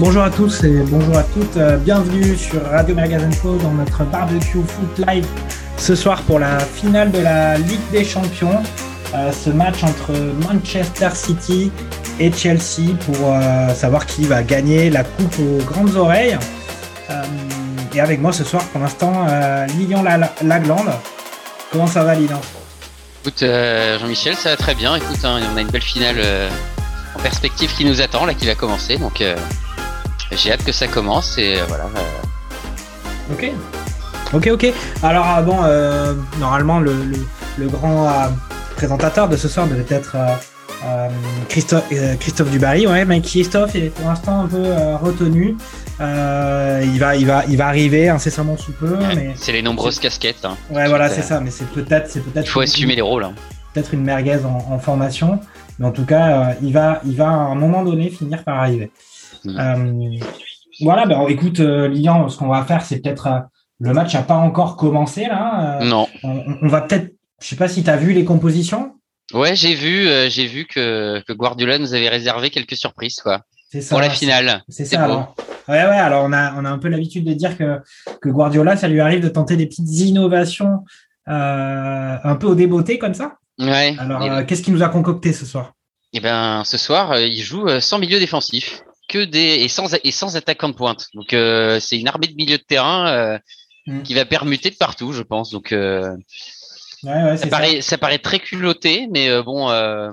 Bonjour à tous et bonjour à toutes, bienvenue sur Radio Magazine Show dans notre barbecue foot live ce soir pour la finale de la Ligue des Champions, ce match entre Manchester City et Chelsea pour savoir qui va gagner la coupe aux grandes oreilles. Et avec moi ce soir pour l'instant, Lilian Lagland. Comment ça va, Lilian ? Écoute, Jean-Michel, ça va très bien. Écoute, on a une belle finale en perspective qui nous attend, là, qui va commencer. Donc, j'ai hâte que ça commence et voilà. Ok. Alors, bon, normalement, le grand présentateur de ce soir devait être Christophe Dugarry, ouais, mais Christophe est pour l'instant un peu retenu. Il va arriver incessamment sous peu. Ouais, mais c'est les nombreuses casquettes. Hein, ouais, voilà, c'est ça. Mais c'est peut-être. Il faut assumer les rôles. Hein. Peut-être une merguez en formation, mais en tout cas, il va à un moment donné finir par arriver. Voilà. Ben, écoute, Lilian, ce qu'on va faire, c'est peut-être le match n'a pas encore commencé là. Non. On va peut-être. Je sais pas si t'as vu les compositions. Ouais, j'ai vu que Guardiola nous avait réservé quelques surprises, quoi. C'est ça, pour la finale. C'est ça. Alors. Ouais. Alors on a un peu l'habitude de dire que Guardiola, ça lui arrive de tenter des petites innovations un peu au débeauté comme ça. Ouais. Alors qu'est-ce qu'il nous a concocté ce soir ? Eh ben, ce soir, il joue sans milieu défensif, et sans attaquant de pointe. Donc c'est une armée de milieu de terrain qui va permuter de partout, je pense. Donc ouais, ça paraît très culotté, mais bon, là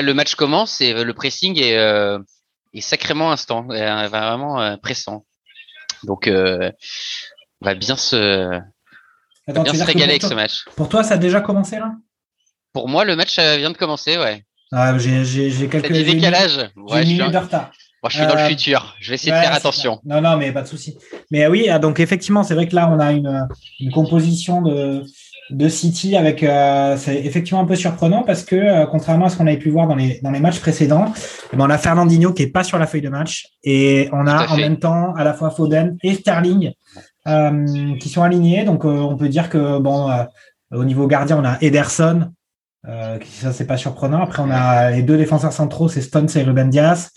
le match commence et le pressing est sacrément instant, vraiment pressant. Donc, on va bien se régaler avec ce match. Pour toi, ça a déjà commencé là ? Pour moi, le match vient de commencer, ouais. Ah, j'ai quelques décalages. Ouais, j'ai une minute de retard. Bon, je suis dans le futur, je vais essayer de faire attention. Ça. Non, mais pas de souci. Mais oui, donc effectivement, c'est vrai que là, on a une composition de City avec c'est effectivement un peu surprenant parce que contrairement à ce qu'on avait pu voir dans les matchs précédents, on a Fernandinho qui est pas sur la feuille de match et on a en même temps à la fois Foden et Sterling qui sont alignés, donc on peut dire que bon, au niveau gardien on a Ederson, ça c'est pas surprenant. Après on a les deux défenseurs centraux, c'est Stones et Ruben Dias,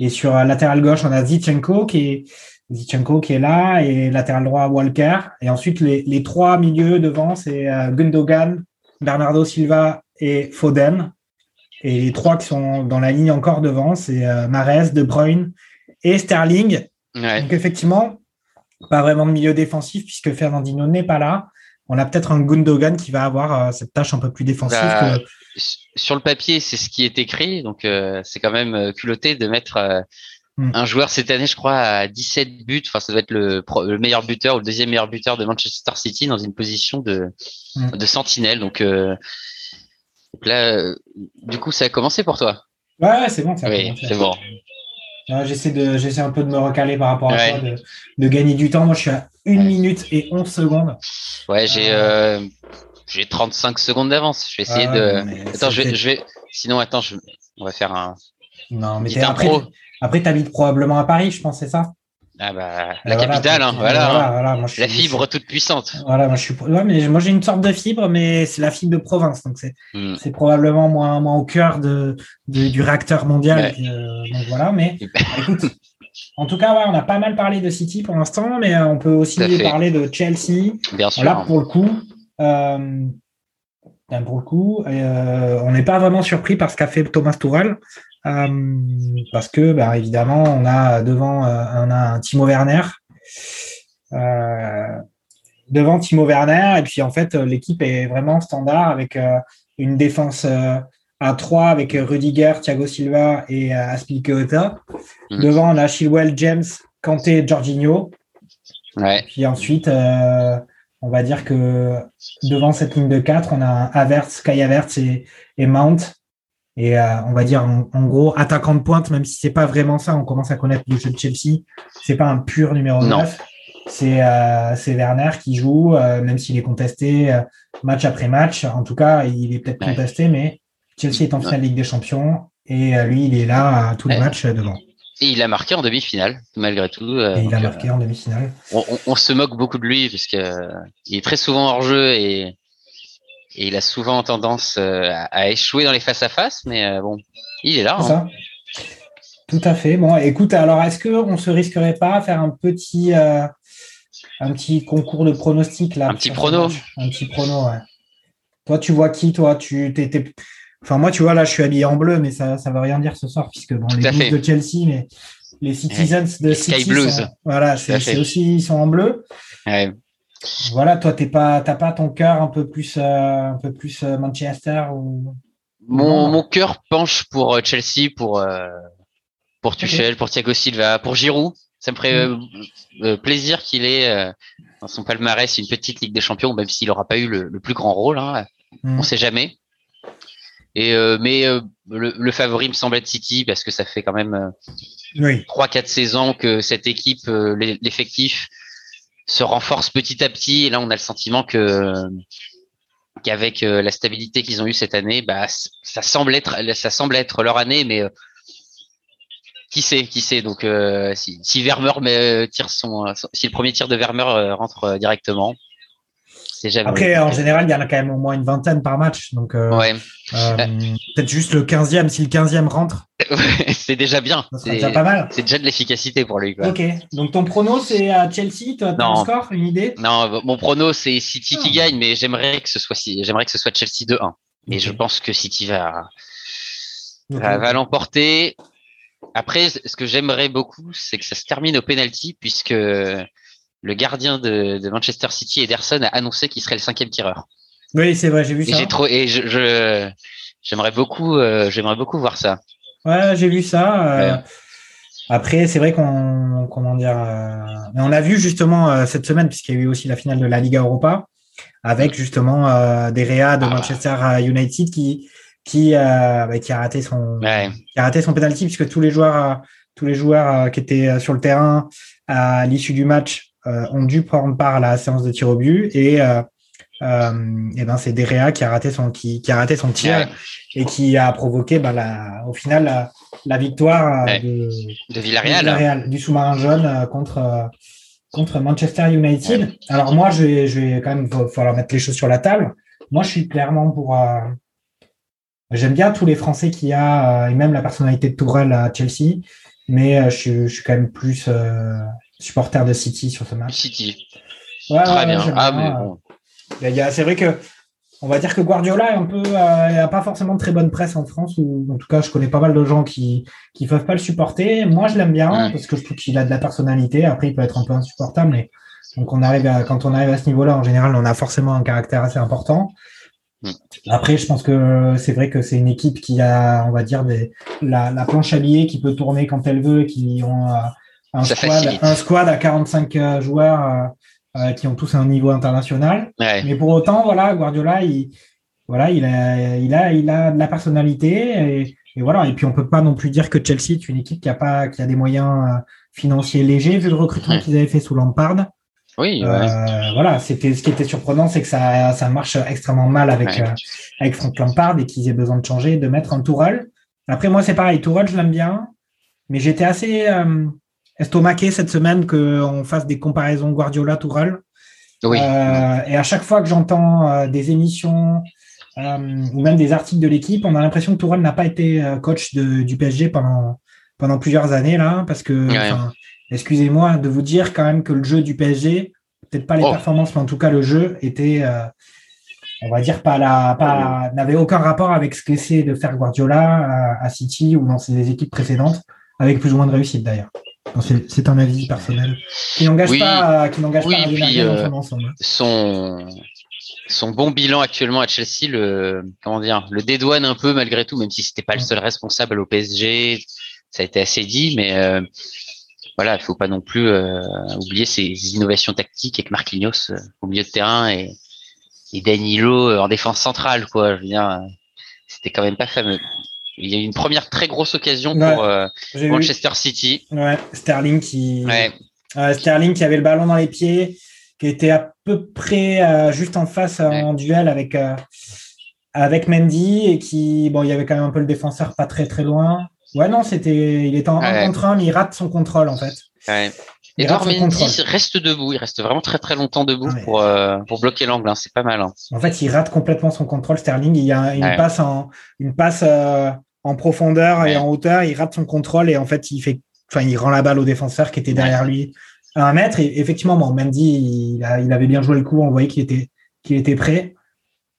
et sur latéral gauche on a Zichenko qui est là, et latéral droit Walker, et ensuite les trois milieux devant, c'est Gundogan, Bernardo Silva et Foden, et les trois qui sont dans la ligne encore devant, c'est Mahrez, De Bruyne et Sterling. Ouais. Donc effectivement pas vraiment de milieu défensif puisque Fernandinho n'est pas là. On a peut-être un Gundogan qui va avoir cette tâche un peu plus défensive. Bah, sur le papier c'est ce qui est écrit, donc c'est quand même culotté de mettre un joueur cette année, je crois, à 17 buts. Enfin, ça doit être le meilleur buteur ou le deuxième meilleur buteur de Manchester City dans une position de sentinelle. Donc, là, du coup, ça a commencé pour toi. Ouais, c'est bon. Ça a commencé. Ouais, j'essaie un peu de me recaler par rapport à ça, de gagner du temps. Moi, je suis à 1 minute et 11 secondes. Ouais, j'ai 35 secondes d'avance. Je vais essayer de. Attends, je vais. Sinon, attends, on va faire un. Non, mais t'es un pro. Après, t'habites probablement à Paris, je pense, c'est ça ? Ah bah, la capitale, hein, voilà. Moi, la fibre toute puissante. Voilà, moi je suis. Ouais, mais moi j'ai une sorte de fibre, mais c'est la fibre de province, donc c'est probablement moins au cœur du réacteur mondial. Ouais. Donc voilà, mais écoute, en tout cas, ouais, on a pas mal parlé de City pour l'instant, mais on peut aussi parler de Chelsea. Bien sûr. Là, pour le coup, on n'est pas vraiment surpris par ce qu'a fait Thomas Tuchel. Parce que évidemment on a devant Timo Werner, et puis en fait l'équipe est vraiment standard avec une défense à 3 avec Rudiger, Thiago Silva et Azpilicueta. Devant on a Chilwell, James, Kanté, Jorginho. Ouais. Et puis ensuite on va dire que devant cette ligne de 4 on a Havertz, Kai Havertz et Mount. Et on va dire en gros attaquant de pointe, même si c'est pas vraiment ça, on commence à connaître le jeu de Chelsea. C'est pas un pur numéro 9. C'est Werner qui joue, même s'il est contesté match après match. En tout cas, il est peut-être contesté, mais Chelsea est en finale Ligue des Champions et lui, il est là à tous les matchs devant. Et il a marqué en demi-finale, malgré tout. Et il a marqué en demi-finale. On se moque beaucoup de lui parce qu'il est très souvent hors jeu et il a souvent tendance à échouer dans les face-à-face, mais bon, il est là. Hein. Tout à fait. Bon, écoute, alors est-ce qu'on ne se risquerait pas à faire un petit concours de pronostic là? Un petit prono, ouais. Toi, tu vois qui, toi? Enfin, moi, tu vois, là, je suis habillé en bleu, mais ça ne veut rien dire ce soir, puisque bon, les Blues de Chelsea, mais les Citizens de City, ils sont en bleu. Ouais. Voilà, toi, t'as pas ton cœur un peu plus Manchester ou... Mon cœur penche pour Chelsea, pour Tuchel, pour Thiago Silva, pour Giroud. Ça me ferait plaisir qu'il ait dans son palmarès une petite Ligue des Champions, même s'il n'aura pas eu le plus grand rôle. Hein. On ne sait jamais. Mais le favori me semble être City, parce que ça fait quand même 3-4 saisons que cette équipe, l'effectif, se renforce petit à petit. Et là, on a le sentiment qu'avec la stabilité qu'ils ont eue cette année, bah, ça semble être leur année, mais qui sait. Donc, si Werner tire si le premier tir de Werner rentre directement, c'est jamais. Après, en général, il y en a quand même au moins une vingtaine par match, donc peut-être juste le 15e. Si le 15e rentre, c'est déjà bien. C'est déjà pas mal. C'est déjà de l'efficacité pour lui, quoi. Ok. Donc ton prono, c'est à Chelsea. Toi, ton score, une idée? Non, mon prono, c'est City qui gagne, mais j'aimerais que ce soit Chelsea 2-1. Mais je pense que City va l'emporter. Après, ce que j'aimerais beaucoup, c'est que ça se termine au penalty, puisque le gardien de Manchester City, Ederson, a annoncé qu'il serait le 5e tireur. Oui, c'est vrai, j'ai vu ça. J'aimerais beaucoup voir ça. Ouais, j'ai vu ça. Ouais. Après, c'est vrai on a vu justement cette semaine, puisqu'il y a eu aussi la finale de la Liga Europa, avec justement des réas de Manchester United qui a raté son penalty, puisque tous les joueurs qui étaient sur le terrain à l'issue du match ont dû prendre part à la séance de tir au but, et c'est De Gea qui a raté son tir et qui a provoqué au final la victoire de Villarreal, du sous-marin jaune contre Manchester United. Ouais. Alors moi, je vais quand même falloir mettre les choses sur la table. Moi, je suis clairement pour. J'aime bien tous les Français qu'il y a, et même la personnalité de Tourelle à Chelsea, mais je suis quand même plus supporter de City sur ce match. City. Ouais, très bien. C'est vrai que on va dire que Guardiola n'a pas forcément de très bonne presse en France, ou en tout cas je connais pas mal de gens qui peuvent pas le supporter. Moi je l'aime bien parce que je trouve qu'il a de la personnalité. Après il peut être un peu insupportable, mais donc quand on arrive à ce niveau-là, en général on a forcément un caractère assez important. Après je pense que c'est vrai que c'est une équipe qui a, on va dire, la planche à billets qui peut tourner quand elle veut, qui ont un squad à 45 joueurs qui ont tous un niveau international. Mais pour autant, voilà, Guardiola, il a de la personnalité et voilà. Et puis on peut pas non plus dire que Chelsea est une équipe qui a des moyens financiers légers vu le recrutement qu'ils avaient fait sous Lampard. Oui, voilà, ce qui était surprenant, c'est que ça marche extrêmement mal avec Frank Lampard et qu'ils aient besoin de changer, de mettre un Tourelle. Après, moi, c'est pareil, Tourelle, je l'aime bien, mais j'étais assez estomaqué cette semaine qu'on fasse des comparaisons Guardiola-Tourelle. Oui. Et à chaque fois que j'entends des émissions ou même des articles de l'équipe, on a l'impression que Tourelle n'a pas été coach du PSG pendant plusieurs années, là, parce que... Ouais. Excusez-moi de vous dire quand même que le jeu du PSG, peut-être pas les performances, mais en tout cas le jeu était, on va dire, n'avait aucun rapport avec ce qu'essaie de faire Guardiola à City ou dans ses équipes précédentes, avec plus ou moins de réussite d'ailleurs. Donc, c'est un avis personnel qui n'engage pas à l'ensemble. Son bon bilan actuellement à Chelsea, le dédouane un peu malgré tout, même si c'était pas le seul responsable au PSG, ça a été assez dit, mais. Voilà, il ne faut pas non plus oublier ces innovations tactiques avec Marquinhos au milieu de terrain et Danilo en défense centrale, quoi. Je veux dire, c'était quand même pas fameux. Il y a eu une première très grosse occasion pour Manchester City. Ouais, Sterling qui avait le ballon dans les pieds, qui était à peu près juste en face en duel avec Mendy et qui, bon, il y avait quand même un peu le défenseur pas très très loin. Ouais, non, il était en 1 contre 1, mais il rate son contrôle, en fait. Ouais. Edouard Mendy reste debout. Il reste vraiment très, très longtemps debout pour bloquer l'angle. Hein. C'est pas mal. Hein. En fait, il rate complètement son contrôle, Sterling. Il y a une passe en en profondeur et en hauteur, il rate son contrôle et en fait il rend la balle au défenseur qui était derrière lui à un mètre. Et effectivement, bon, Mendy il avait bien joué le coup, on voyait qu'il était prêt.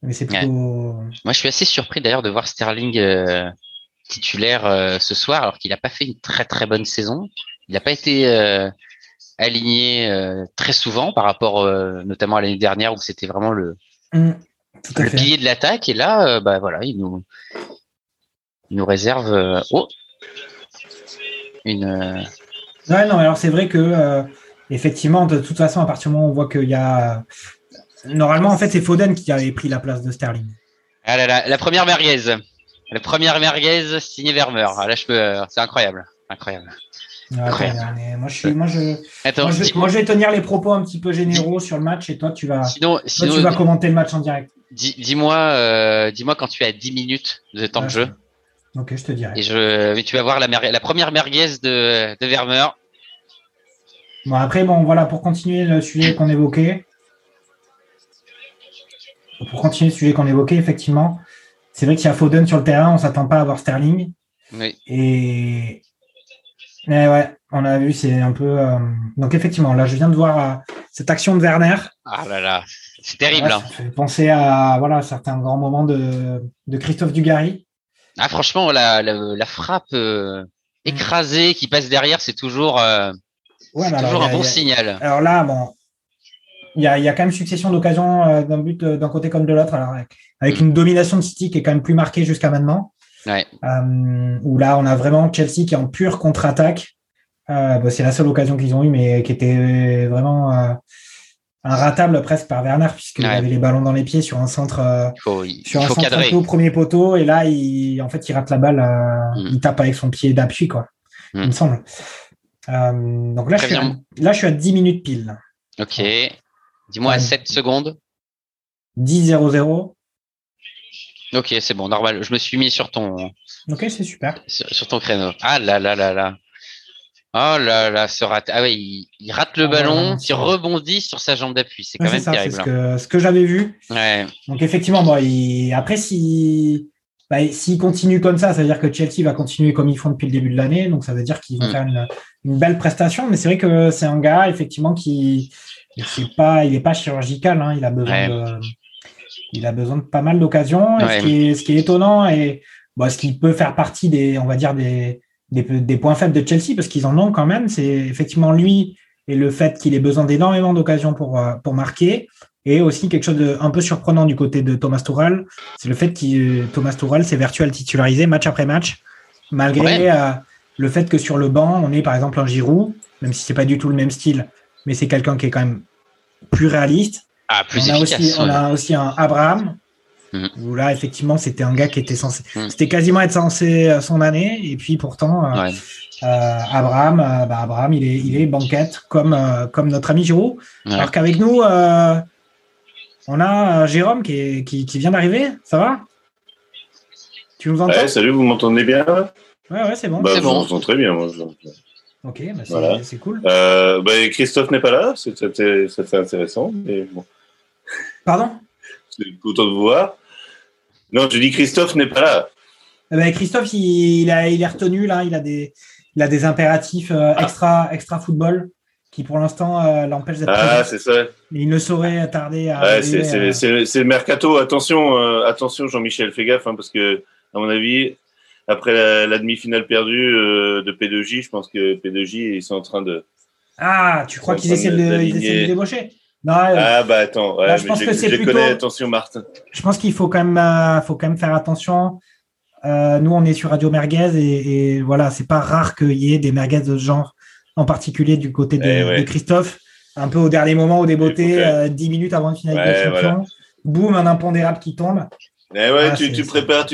Mais c'est plutôt... Moi, je suis assez surpris d'ailleurs de voir Sterling titulaire ce soir, alors qu'il n'a pas fait une très très bonne saison. Il n'a pas été aligné très souvent par rapport notamment à l'année dernière où c'était vraiment le pilier de l'attaque. Et là, il nous réserve une. Ouais, non, alors c'est vrai que effectivement, de toute façon, à partir du moment où on voit qu'il y a normalement, en fait, c'est Foden qui avait pris la place de Sterling. Ah là là, la première merguez signée Werner. Ah là, c'est incroyable. Ouais, incroyable. Moi, je vais tenir les propos un petit peu généraux sur le match et toi, tu vas commenter le match en direct. Dis-moi quand tu es à 10 minutes de temps de jeu. Ok, je te dirai. Mais tu vas voir la première merguez de Werner. Bon, après, pour continuer le sujet qu'on évoquait. Pour continuer le sujet qu'on évoquait, effectivement, c'est vrai qu'il y a Foden sur le terrain, on ne s'attend pas à voir Sterling. Oui. Et ouais, on l'a vu, c'est un peu. Donc, effectivement, là, je viens de voir cette action de Werner. Ah là là, c'est terrible. Là, ça fait penser à certains grands moments de Christophe Dugarry. Ah, franchement, la frappe écrasée qui passe derrière, c'est toujours, signal. Alors là, bon. Il y a quand même succession d'occasions d'un but d'un côté comme de l'autre. Alors, avec une domination de City qui est quand même plus marquée jusqu'à maintenant. Ouais. Où là, on a vraiment Chelsea qui est en pure contre-attaque. C'est la seule occasion qu'ils ont eue, mais qui était vraiment inratable presque par Werner, puisqu'il avait les ballons dans les pieds sur un centre cadré au premier poteau. Et là, il rate la balle. Il tape avec son pied d'appui, quoi, il me semble. Donc là, je suis à 10 minutes pile. Ok. Dis-moi à 7 secondes. 10-0-0. Ok, c'est bon, normal. Je me suis mis sur ton... Ok, c'est super. Sur ton créneau. Ah là là là là. Oh là là, ce rat... Ah oui, il rate le ballon, qui rebondit sur sa jambe d'appui. C'est quand même terrible. C'est ce que j'avais vu. Ouais. Donc effectivement, après, s'il continue comme ça veut dire que Chelsea va continuer comme ils font depuis le début de l'année. Donc ça veut dire qu'ils vont faire une belle prestation. Mais c'est vrai que c'est un gars, effectivement, qui... il n'est pas chirurgical, hein. Il a besoin de pas mal d'occasions. Ouais. Ce qui est étonnant et ce qui peut faire partie des points faibles de Chelsea, parce qu'ils en ont quand même, c'est effectivement lui et le fait qu'il ait besoin d'énormément d'occasions pour marquer. Et aussi quelque chose d'un peu surprenant du côté de Thomas Tuchel, c'est le fait que Thomas Tuchel s'est virtuel titularisé match après match, malgré le fait que sur le banc, on ait par exemple un Giroud, même si ce n'est pas du tout le même style. Mais c'est quelqu'un qui est quand même plus réaliste. Ah, plus efficace. On a aussi un Abraham, où là, effectivement, c'était un gars qui était censé... C'était quasiment être censé son année. Et puis, pourtant, Abraham, il est banquette, comme notre ami Giroud. Ouais. Alors qu'avec nous, on a Jérôme qui vient d'arriver. Ça va? Tu nous entends? Salut, vous m'entendez bien? Ouais, c'est bon. Je m'entends très bien, moi. Ok, c'est cool. Christophe n'est pas là, c'était intéressant. Mais bon. Pardon? C'est content de vous voir. Non, je dis Christophe n'est pas là. Christophe, il est retenu là. Il a des impératifs extra football qui pour l'instant l'empêchent d'être présent. Ah, c'est ça. Mais il ne saurait tarder à. Ouais, c'est le mercato. Attention, Jean-Michel, fais gaffe, hein, parce que à mon avis. Après la demi-finale perdue de P2J, je pense que P2J, ils sont en train de... Ah, tu crois qu'ils essaient de débaucher? Non, attends, ouais, là, je pense que c'est plutôt... connais, attention Martin. Je pense qu'il faut quand même faire attention. Nous, on est sur Radio Merguez et voilà, c'est pas rare qu'il y ait des merguez de ce genre, en particulier du côté de Christophe, un peu au dernier moment, au débeauté, 10 minutes avant une finale de champion. Voilà. Boum, un impondérable qui tombe. Eh ouais, tu prépares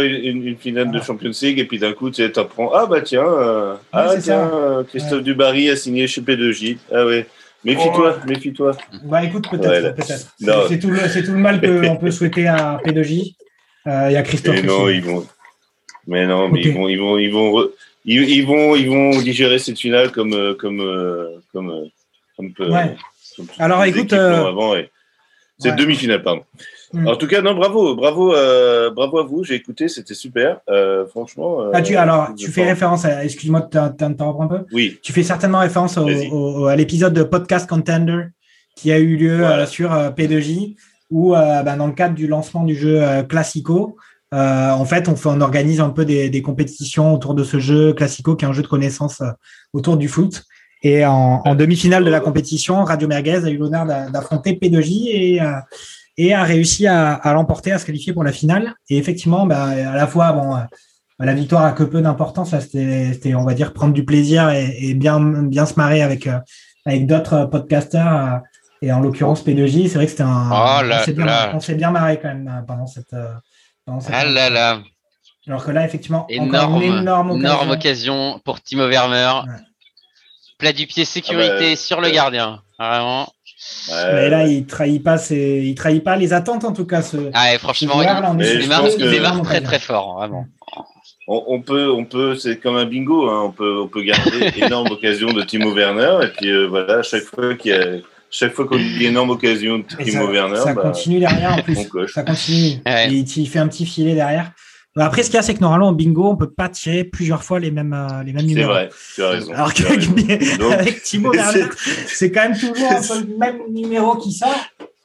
une finale de Champions League et puis d'un coup tu apprends Christophe Dubarry a signé chez P2J. Ah ouais. Méfie-toi. Bah écoute, peut-être. C'est tout le mal qu'on peut souhaiter à P2J. Il y a Christophe. Et non, ils vont digérer cette finale comme un peu. Ouais. Alors écoute, C'est demi-finale, pardon. En tout cas, non, bravo à vous. J'ai écouté, c'était super. Franchement. Tu fais référence à. Excuse-moi de t'interrompre un peu. Oui. Tu fais certainement référence à l'épisode de Podcast Contender qui a eu lieu sur P2J, où dans le cadre du lancement du jeu Classico, en fait, on organise un peu des compétitions autour de ce jeu Classico, qui est un jeu de connaissances autour du foot. Et en demi-finale de la compétition, Radio Merguez a eu l'honneur d'affronter P2J et a réussi à l'emporter, à se qualifier pour la finale. Et effectivement, à la fois, la victoire a que peu d'importance. Là, c'était, on va dire, prendre du plaisir et bien se marrer avec d'autres podcasters. Et en l'occurrence, P2J, c'est vrai que c'était on s'est bien marré quand même pendant cette. Alors que là, effectivement, énorme occasion pour Timo Werner. Ouais. Plat du pied sécurité sur le gardien, vraiment. Mais là, il trahit pas les attentes, en tout cas. Franchement, il démarre très très fort, vraiment. On peut, c'est comme un bingo, hein, on peut garder énorme occasion de Timo Werner, et puis voilà, chaque fois qu'on dit énorme occasion de Timo Werner, ça continue derrière en plus. Ça continue. Ouais. Il fait un petit filet derrière. Après, ce qu'il y a, c'est que normalement, au bingo, on ne peut pas tirer plusieurs fois les mêmes numéros. C'est vrai, tu as raison. Alors qu'avec Timo Werner, c'est quand même toujours un peu le même numéro qui sort,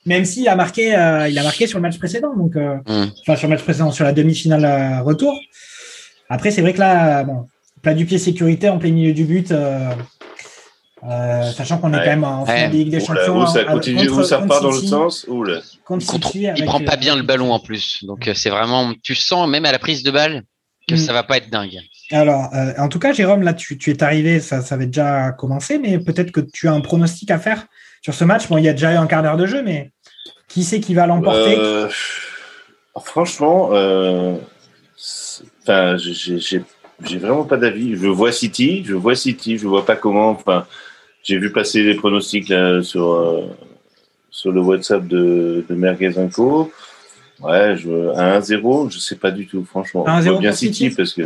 même s'il a marqué, sur le match précédent. Donc, enfin, sur le match précédent, sur la demi-finale retour. Après, c'est vrai que là, plat du pied sécurité en plein milieu du but, sachant qu'on est quand même en fin de Ligue des Champions. Ça continue, ça repart dans l'autre sens. Il prend pas bien le ballon en plus. Donc c'est vraiment, tu sens même à la prise de balle que ça va pas être dingue. Alors en tout cas, Jérôme, là tu es arrivé, ça avait déjà commencé, mais peut-être que tu as un pronostic à faire sur ce match. Bon, il y a déjà eu un quart d'heure de jeu, mais qui c'est qui va l'emporter ? Franchement, j'ai vraiment pas d'avis. Je vois City. Je vois pas comment. Enfin, j'ai vu passer les pronostics là, sur le WhatsApp de Merguez Info. Ouais, à 1-0, je sais pas du tout, franchement. Je vois bien City parce que.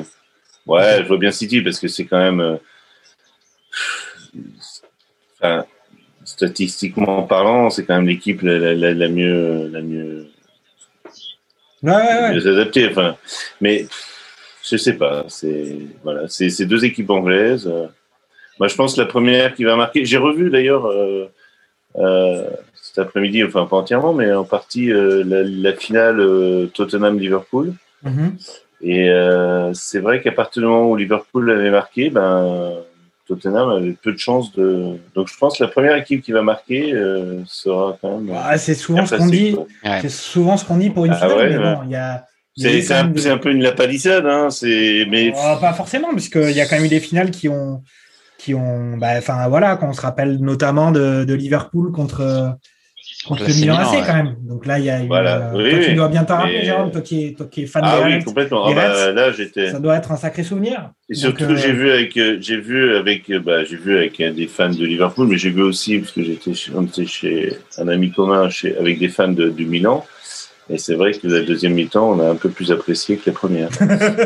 Ouais, je vois bien City parce que c'est quand même. Statistiquement parlant, c'est quand même l'équipe la mieux. Ouais. Adaptée. Enfin, mais. Je sais pas, c'est deux équipes anglaises. Moi, je pense que la première qui va marquer. J'ai revu d'ailleurs cet après-midi, enfin pas entièrement, mais en partie la finale Tottenham-Liverpool. Mm-hmm. Et c'est vrai qu'à partir du moment où Liverpool avait marqué, Tottenham avait peu de chances de. Donc je pense que la première équipe qui va marquer sera quand même. C'est souvent ce qu'on dit. Ouais. C'est souvent ce qu'on dit pour une finale, il y a. C'est un peu une lapalissade, hein. Pas forcément, parce qu'il y a quand même eu des finales qui ont. Enfin voilà, qu'on se rappelle notamment de Liverpool contre le Milan AC quand même. Donc là, il y a. Tu dois bien t'en rappeler, Jérôme, toi qui es fan de Reds. Oui, complètement. Là, j'étais. Ça doit être un sacré souvenir. Et surtout, j'ai vu avec des fans de Liverpool, mais j'ai vu aussi parce que on était chez un ami commun avec des fans du Milan. Et c'est vrai que la deuxième mi-temps, on a un peu plus apprécié que la première.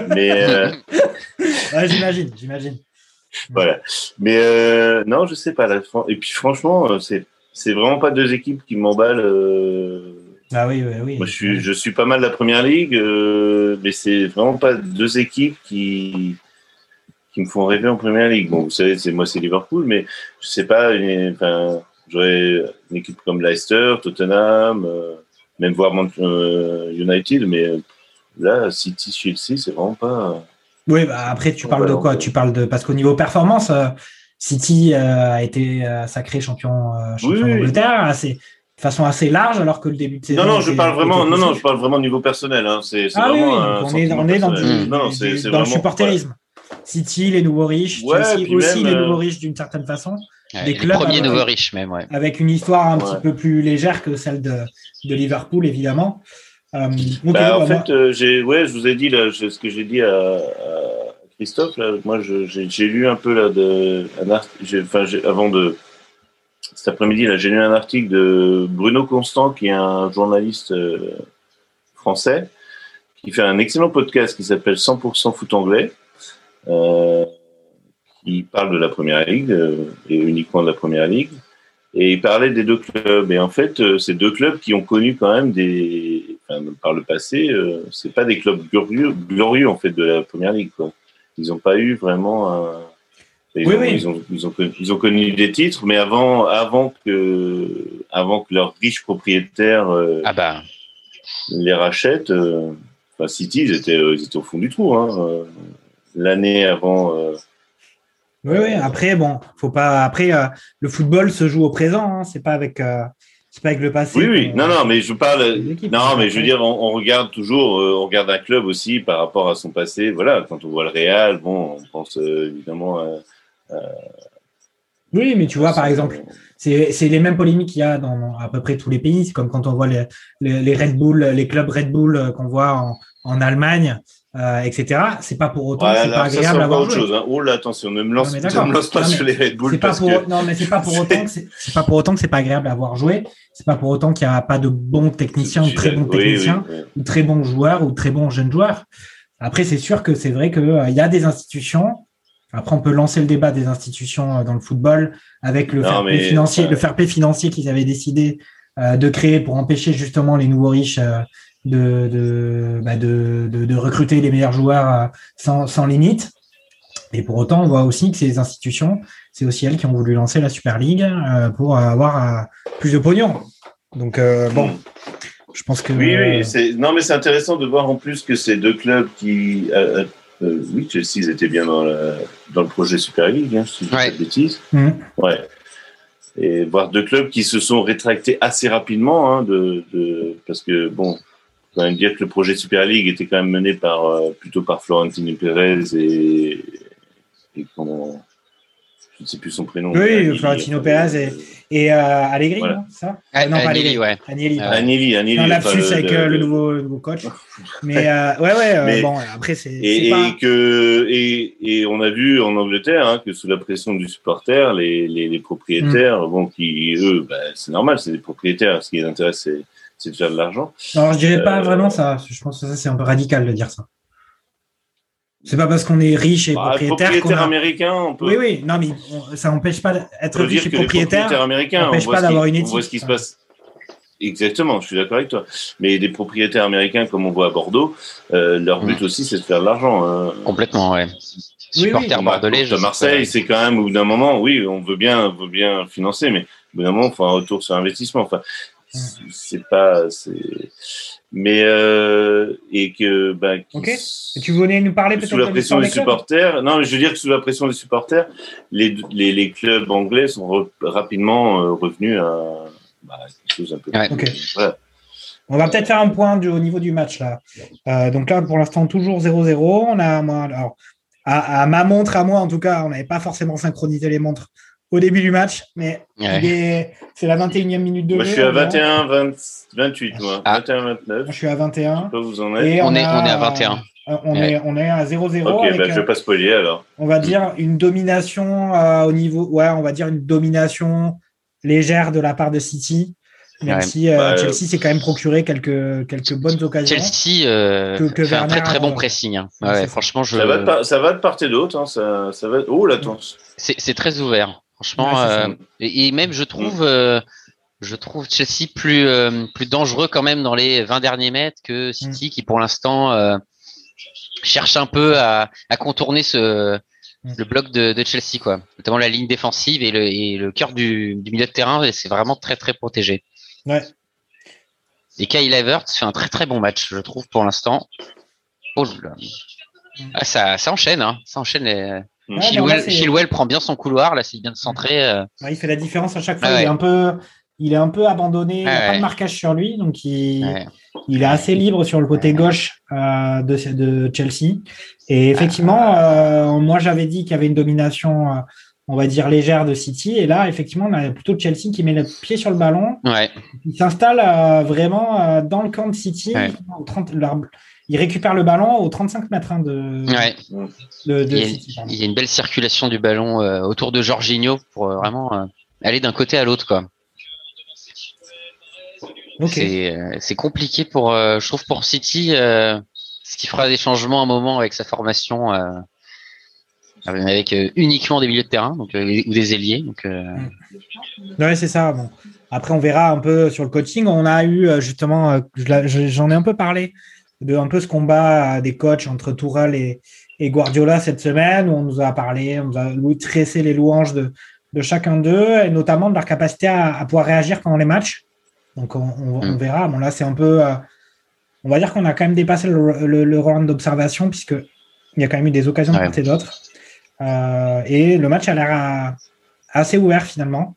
Mais j'imagine. Voilà. Mais non, je sais pas. Et puis franchement, c'est vraiment pas deux équipes qui m'emballent. Oui. Moi, je suis pas mal la Première Ligue, mais c'est vraiment pas deux équipes qui me font rêver en Première Ligue. Bon, vous savez, c'est Liverpool, mais je sais pas. J'aurais une équipe comme Leicester, Tottenham. Même voir United, mais là, City, Chelsea, c'est vraiment pas. Oui, après, tu parles de quoi ? Tu parles de. Parce qu'au niveau performance, City a été sacré champion d'Angleterre, de façon assez large, alors que le début de saison. Je parle vraiment au niveau personnel. Hein. C'est dans le supporterisme. City, les nouveaux riches, Chelsea aussi, les nouveaux riches d'une certaine façon. Des clubs premiers nouveaux riches même, avec une histoire un petit peu plus légère que celle de Liverpool, évidemment. Je vous ai dit là, ce que j'ai dit à Christophe. Là, moi, j'ai lu un peu là cet après-midi là, j'ai lu un article de Bruno Constant, qui est un journaliste français, qui fait un excellent podcast qui s'appelle 100% foot anglais. Il parle de la Première Ligue et uniquement de la Première Ligue. Et il parlait des deux clubs. Et en fait, ces deux clubs qui ont connu quand même des, enfin, par le passé, c'est pas des clubs glorieux en fait de la Première Ligue, quoi. Ils n'ont pas eu vraiment. Ils ont connu des titres, mais avant que leurs riches propriétaires les rachètent. Enfin, City, ils étaient au fond du trou. Hein. L'année avant. Oui. Après, bon, faut pas. Après, le football se joue au présent. Hein. C'est pas avec le passé. Oui. Non, mais je parle. Non, mais je veux dire, on regarde toujours. On regarde un club aussi par rapport à son passé. Voilà. Quand on voit le Real, bon, on pense évidemment. Oui, mais tu vois, par exemple, c'est les mêmes polémiques qu'il y a dans à peu près tous les pays. C'est comme quand on voit les Red Bull, les clubs Red Bull qu'on voit en Allemagne. Etc. C'est pas pour autant, c'est pas agréable à voir. Hein. Oh là, attention, ne me lance pas sur les Red Bull. Non, mais c'est pas pour autant que c'est pas agréable à voir jouer. C'est pas pour autant qu'il y a pas de bons techniciens ou très bons techniciens ou très bons joueurs ou très bons jeunes joueurs. Après, c'est sûr que c'est vrai que il y a des institutions. Après, on peut lancer le débat des institutions dans le football avec le fair play financier qu'ils avaient décidé de créer pour empêcher justement les nouveaux riches. De recruter les meilleurs joueurs sans limite. Et pour autant, on voit aussi que ces institutions, c'est aussi elles qui ont voulu lancer la Super League pour avoir plus de pognon. Donc, je pense que… Oui, mais c'est intéressant de voir en plus que ces deux clubs qui… oui, Chelsea, ils étaient bien dans le projet Super League, hein, si je ne dis pas de bêtises. Mmh. Ouais. Et voir deux clubs qui se sont rétractés assez rapidement, hein, parce que, bon… Quand même dire que le projet de Super League était quand même mené plutôt par Florentino Pérez et je ne sais plus son prénom. Oui, Florentino Pérez et Allegri, voilà. Ça non, pas Allegri, ouais. Agnelli. Un lapsus avec le nouveau coach. Mais bon, après c'est. Et on a vu en Angleterre que sous la pression du supporter, les propriétaires, bon, qui eux, c'est normal, c'est des propriétaires, ce qui les intéresse, c'est de faire de l'argent. Alors, je dirais pas vraiment ça. Je pense que ça, c'est un peu radical de dire ça. C'est pas parce qu'on est riche et propriétaire qu'on a... américain, on peut... Oui. Non, mais ça n'empêche pas d'être riche et propriétaire. Ça n'empêche pas d'avoir une éthique. On voit ce qui se passe. Exactement, je suis d'accord avec toi. Mais des propriétaires américains, comme on voit à Bordeaux, leur but aussi, c'est de faire de l'argent. Complètement, ouais. Supporters bordelais, à Marseille, c'est quand même, au bout d'un moment, oui, on veut bien financer, mais au bout d'un moment, il faut un retour sur investissement. Enfin, tu voulais nous parler peut-être sous la pression des supporters. Non, mais je veux dire que sous la pression des supporters, les clubs anglais sont rapidement revenus à quelque chose un peu. Ouais. Okay. Voilà. On va peut-être faire un point au niveau du match là. Donc là, pour l'instant, toujours 0-0. On a à ma montre, à moi en tout cas, on n'avait pas forcément synchronisé les montres. Au début du match, mais c'est la 21e minute de jeu. Moi, je suis à 21-28, moi. 21-29. Moi, je suis à 21. Vous en êtes. Et on est à 21. On est à 0-0. Ok, avec, je vais pas spoiler alors. On va dire une domination au niveau. Ouais, on va dire une domination légère de la part de City. Même si Chelsea s'est quand même procuré quelques bonnes occasions. Chelsea fait un très très bon pressing. Hein. Ouais, franchement, ça va de part et d'autre. Hein. Ça va. Oh la tense. C'est très ouvert. Franchement, et même je trouve Chelsea plus dangereux quand même dans les 20 derniers mètres que City qui pour l'instant cherche un peu à contourner le bloc de Chelsea quoi, notamment la ligne défensive et le cœur du milieu de terrain et c'est vraiment très très protégé. Ouais. Et Kai Havertz fait un très très bon match je trouve pour l'instant. Oh, ça enchaîne, hein, ça enchaîne. Chilwell prend bien son couloir, là c'est bien de centrer. Il fait la différence à chaque fois. Il est un peu abandonné, il n'y a pas de marquage sur lui, donc il est assez libre sur le côté gauche de Chelsea. Et effectivement, moi j'avais dit qu'il y avait une domination, on va dire légère de City, et là effectivement on a plutôt Chelsea qui met le pied sur le ballon. Ouais. Il s'installe vraiment dans le camp de City. Il récupère le ballon aux 35 mètres de City. Il y a une belle circulation du ballon autour de Jorginho pour vraiment aller d'un côté à l'autre, quoi. Okay. C'est compliqué pour, je trouve, pour City, ce qui fera des changements à un moment avec sa formation. avec uniquement des milieux de terrain, donc, ou des ailiers. Donc, ouais, c'est ça. Bon. Après, on verra un peu sur le coaching. On a eu justement, j'en ai un peu parlé, de un peu ce combat des coachs entre Tuchel et Guardiola cette semaine, où on nous a parlé, on nous a tressé les louanges de chacun d'eux, et notamment de leur capacité à pouvoir réagir pendant les matchs. Donc, on verra. Bon, là, c'est un peu… on va dire qu'on a quand même dépassé le round d'observation, puisqu'il y a quand même eu des occasions de part et d'autre. Et le match a l'air assez ouvert, finalement.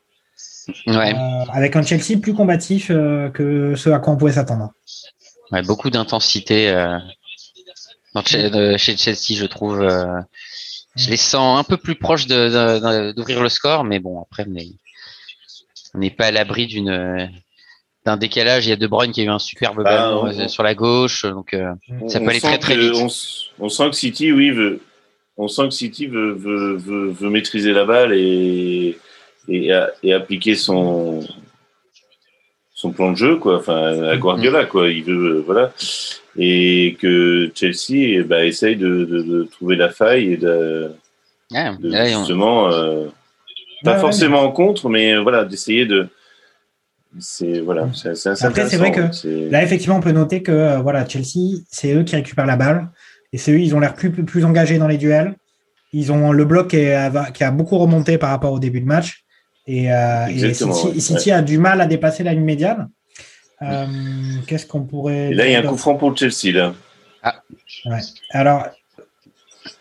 Ouais. Avec un Chelsea plus combatif que ce à quoi on pouvait s'attendre. Ouais, beaucoup d'intensité chez Chelsea, je trouve. Je les sens un peu plus proches d'ouvrir le score, mais bon, après, on n'est pas à l'abri d'un décalage. Il y a De Bruyne qui a eu un superbe ballon sur la gauche, donc ça peut aller très très vite. On sent que City, veut maîtriser la balle et appliquer son plan de jeu, quoi. Enfin, à Guardiola, quoi. Il veut, voilà. Et que Chelsea, essaye de trouver la faille et forcément en contre, mais voilà, d'essayer de. C'est voilà. C'est Après, c'est vrai que là, effectivement, on peut noter que Chelsea, c'est eux qui récupèrent la balle et c'est eux, ils ont l'air plus engagés dans les duels. Ils ont le bloc qui a beaucoup remonté par rapport au début de match et City a du mal à dépasser la ligne médiane. Qu'est-ce qu'on pourrait. Et là, il y a un coup franc pour Chelsea là. Ah. Ouais. Alors,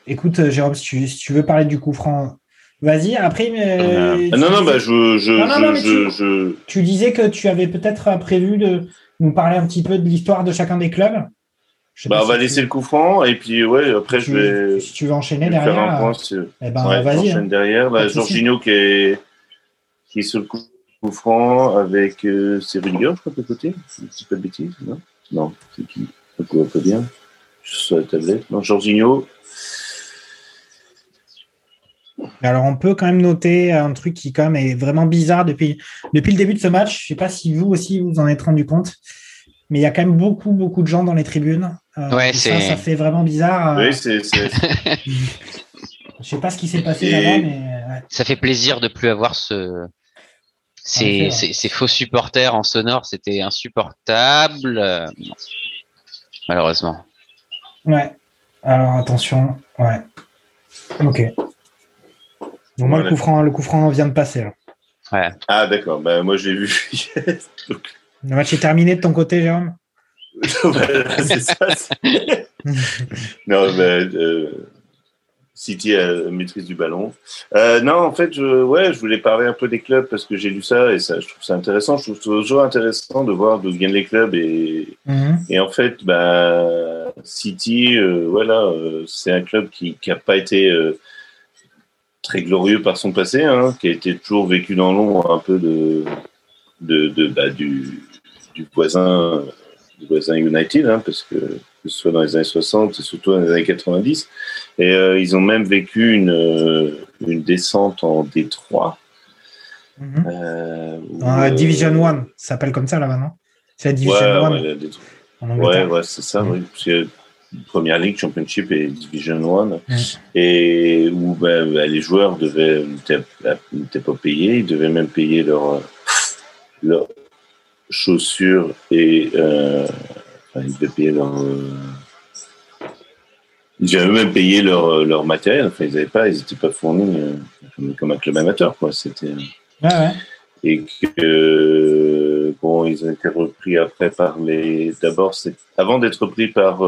écoute, Jérôme, si tu veux parler du coup franc. Vas-y, après. Tu disais que tu avais peut-être prévu de nous parler un petit peu de l'histoire de chacun des clubs. On va laisser le coup franc et puis après je vais. Si tu veux enchaîner derrière. Faire un point, vas-y. Enchaîne derrière. Jorginho qui est sur le coup franc avec c'est Rudiger, je crois, de côté. C'est pas de bêtises, non ? Non, c'est qui ? On voit pas bien. Je suis sur la tablette. Non, Jorginho. Alors, on peut quand même noter un truc qui, quand même, est vraiment bizarre depuis le début de ce match. Je ne sais pas si vous aussi, vous en êtes rendu compte, mais il y a quand même beaucoup, beaucoup de gens dans les tribunes. Ça fait vraiment bizarre. Oui, c'est... Je ne sais pas ce qui s'est passé là-bas, mais... Ouais. Ça fait plaisir de ne plus avoir ces faux supporters en sonore. C'était insupportable, malheureusement. Ouais. Alors, attention. Ouais. OK. Donc moi, le coup franc vient de passer. Là. Ouais. Ah d'accord, moi j'ai vu. Donc... Le match est terminé de ton côté, Jérôme. C'est ça. C'est... non, City a maîtrise du ballon. Non, en fait, je voulais parler un peu des clubs parce que j'ai lu ça et ça, je trouve ça intéressant. Je trouve toujours intéressant de voir d'où viennent les clubs et en fait, City, c'est un club qui a pas été très glorieux par son passé, hein, qui a été toujours vécu dans l'ombre un peu du voisin United, hein, parce que ce soit dans les années 60 et surtout dans les années 90. Et ils ont même vécu une descente en D3. Division 1, ça s'appelle comme ça là-bas, non ? C'est la Division 1. C'est ça, oui. Parce que, Première League, Championship et Division 1, et où les joueurs n'étaient pas payés, ils devaient même payer leurs chaussures et ils devaient payer leur matériel. Enfin, ils n'étaient pas fournis comme un club amateur, quoi. C'était. Ah ouais. Et que. Bon, ils ont été repris après par les. D'abord, avant d'être repris par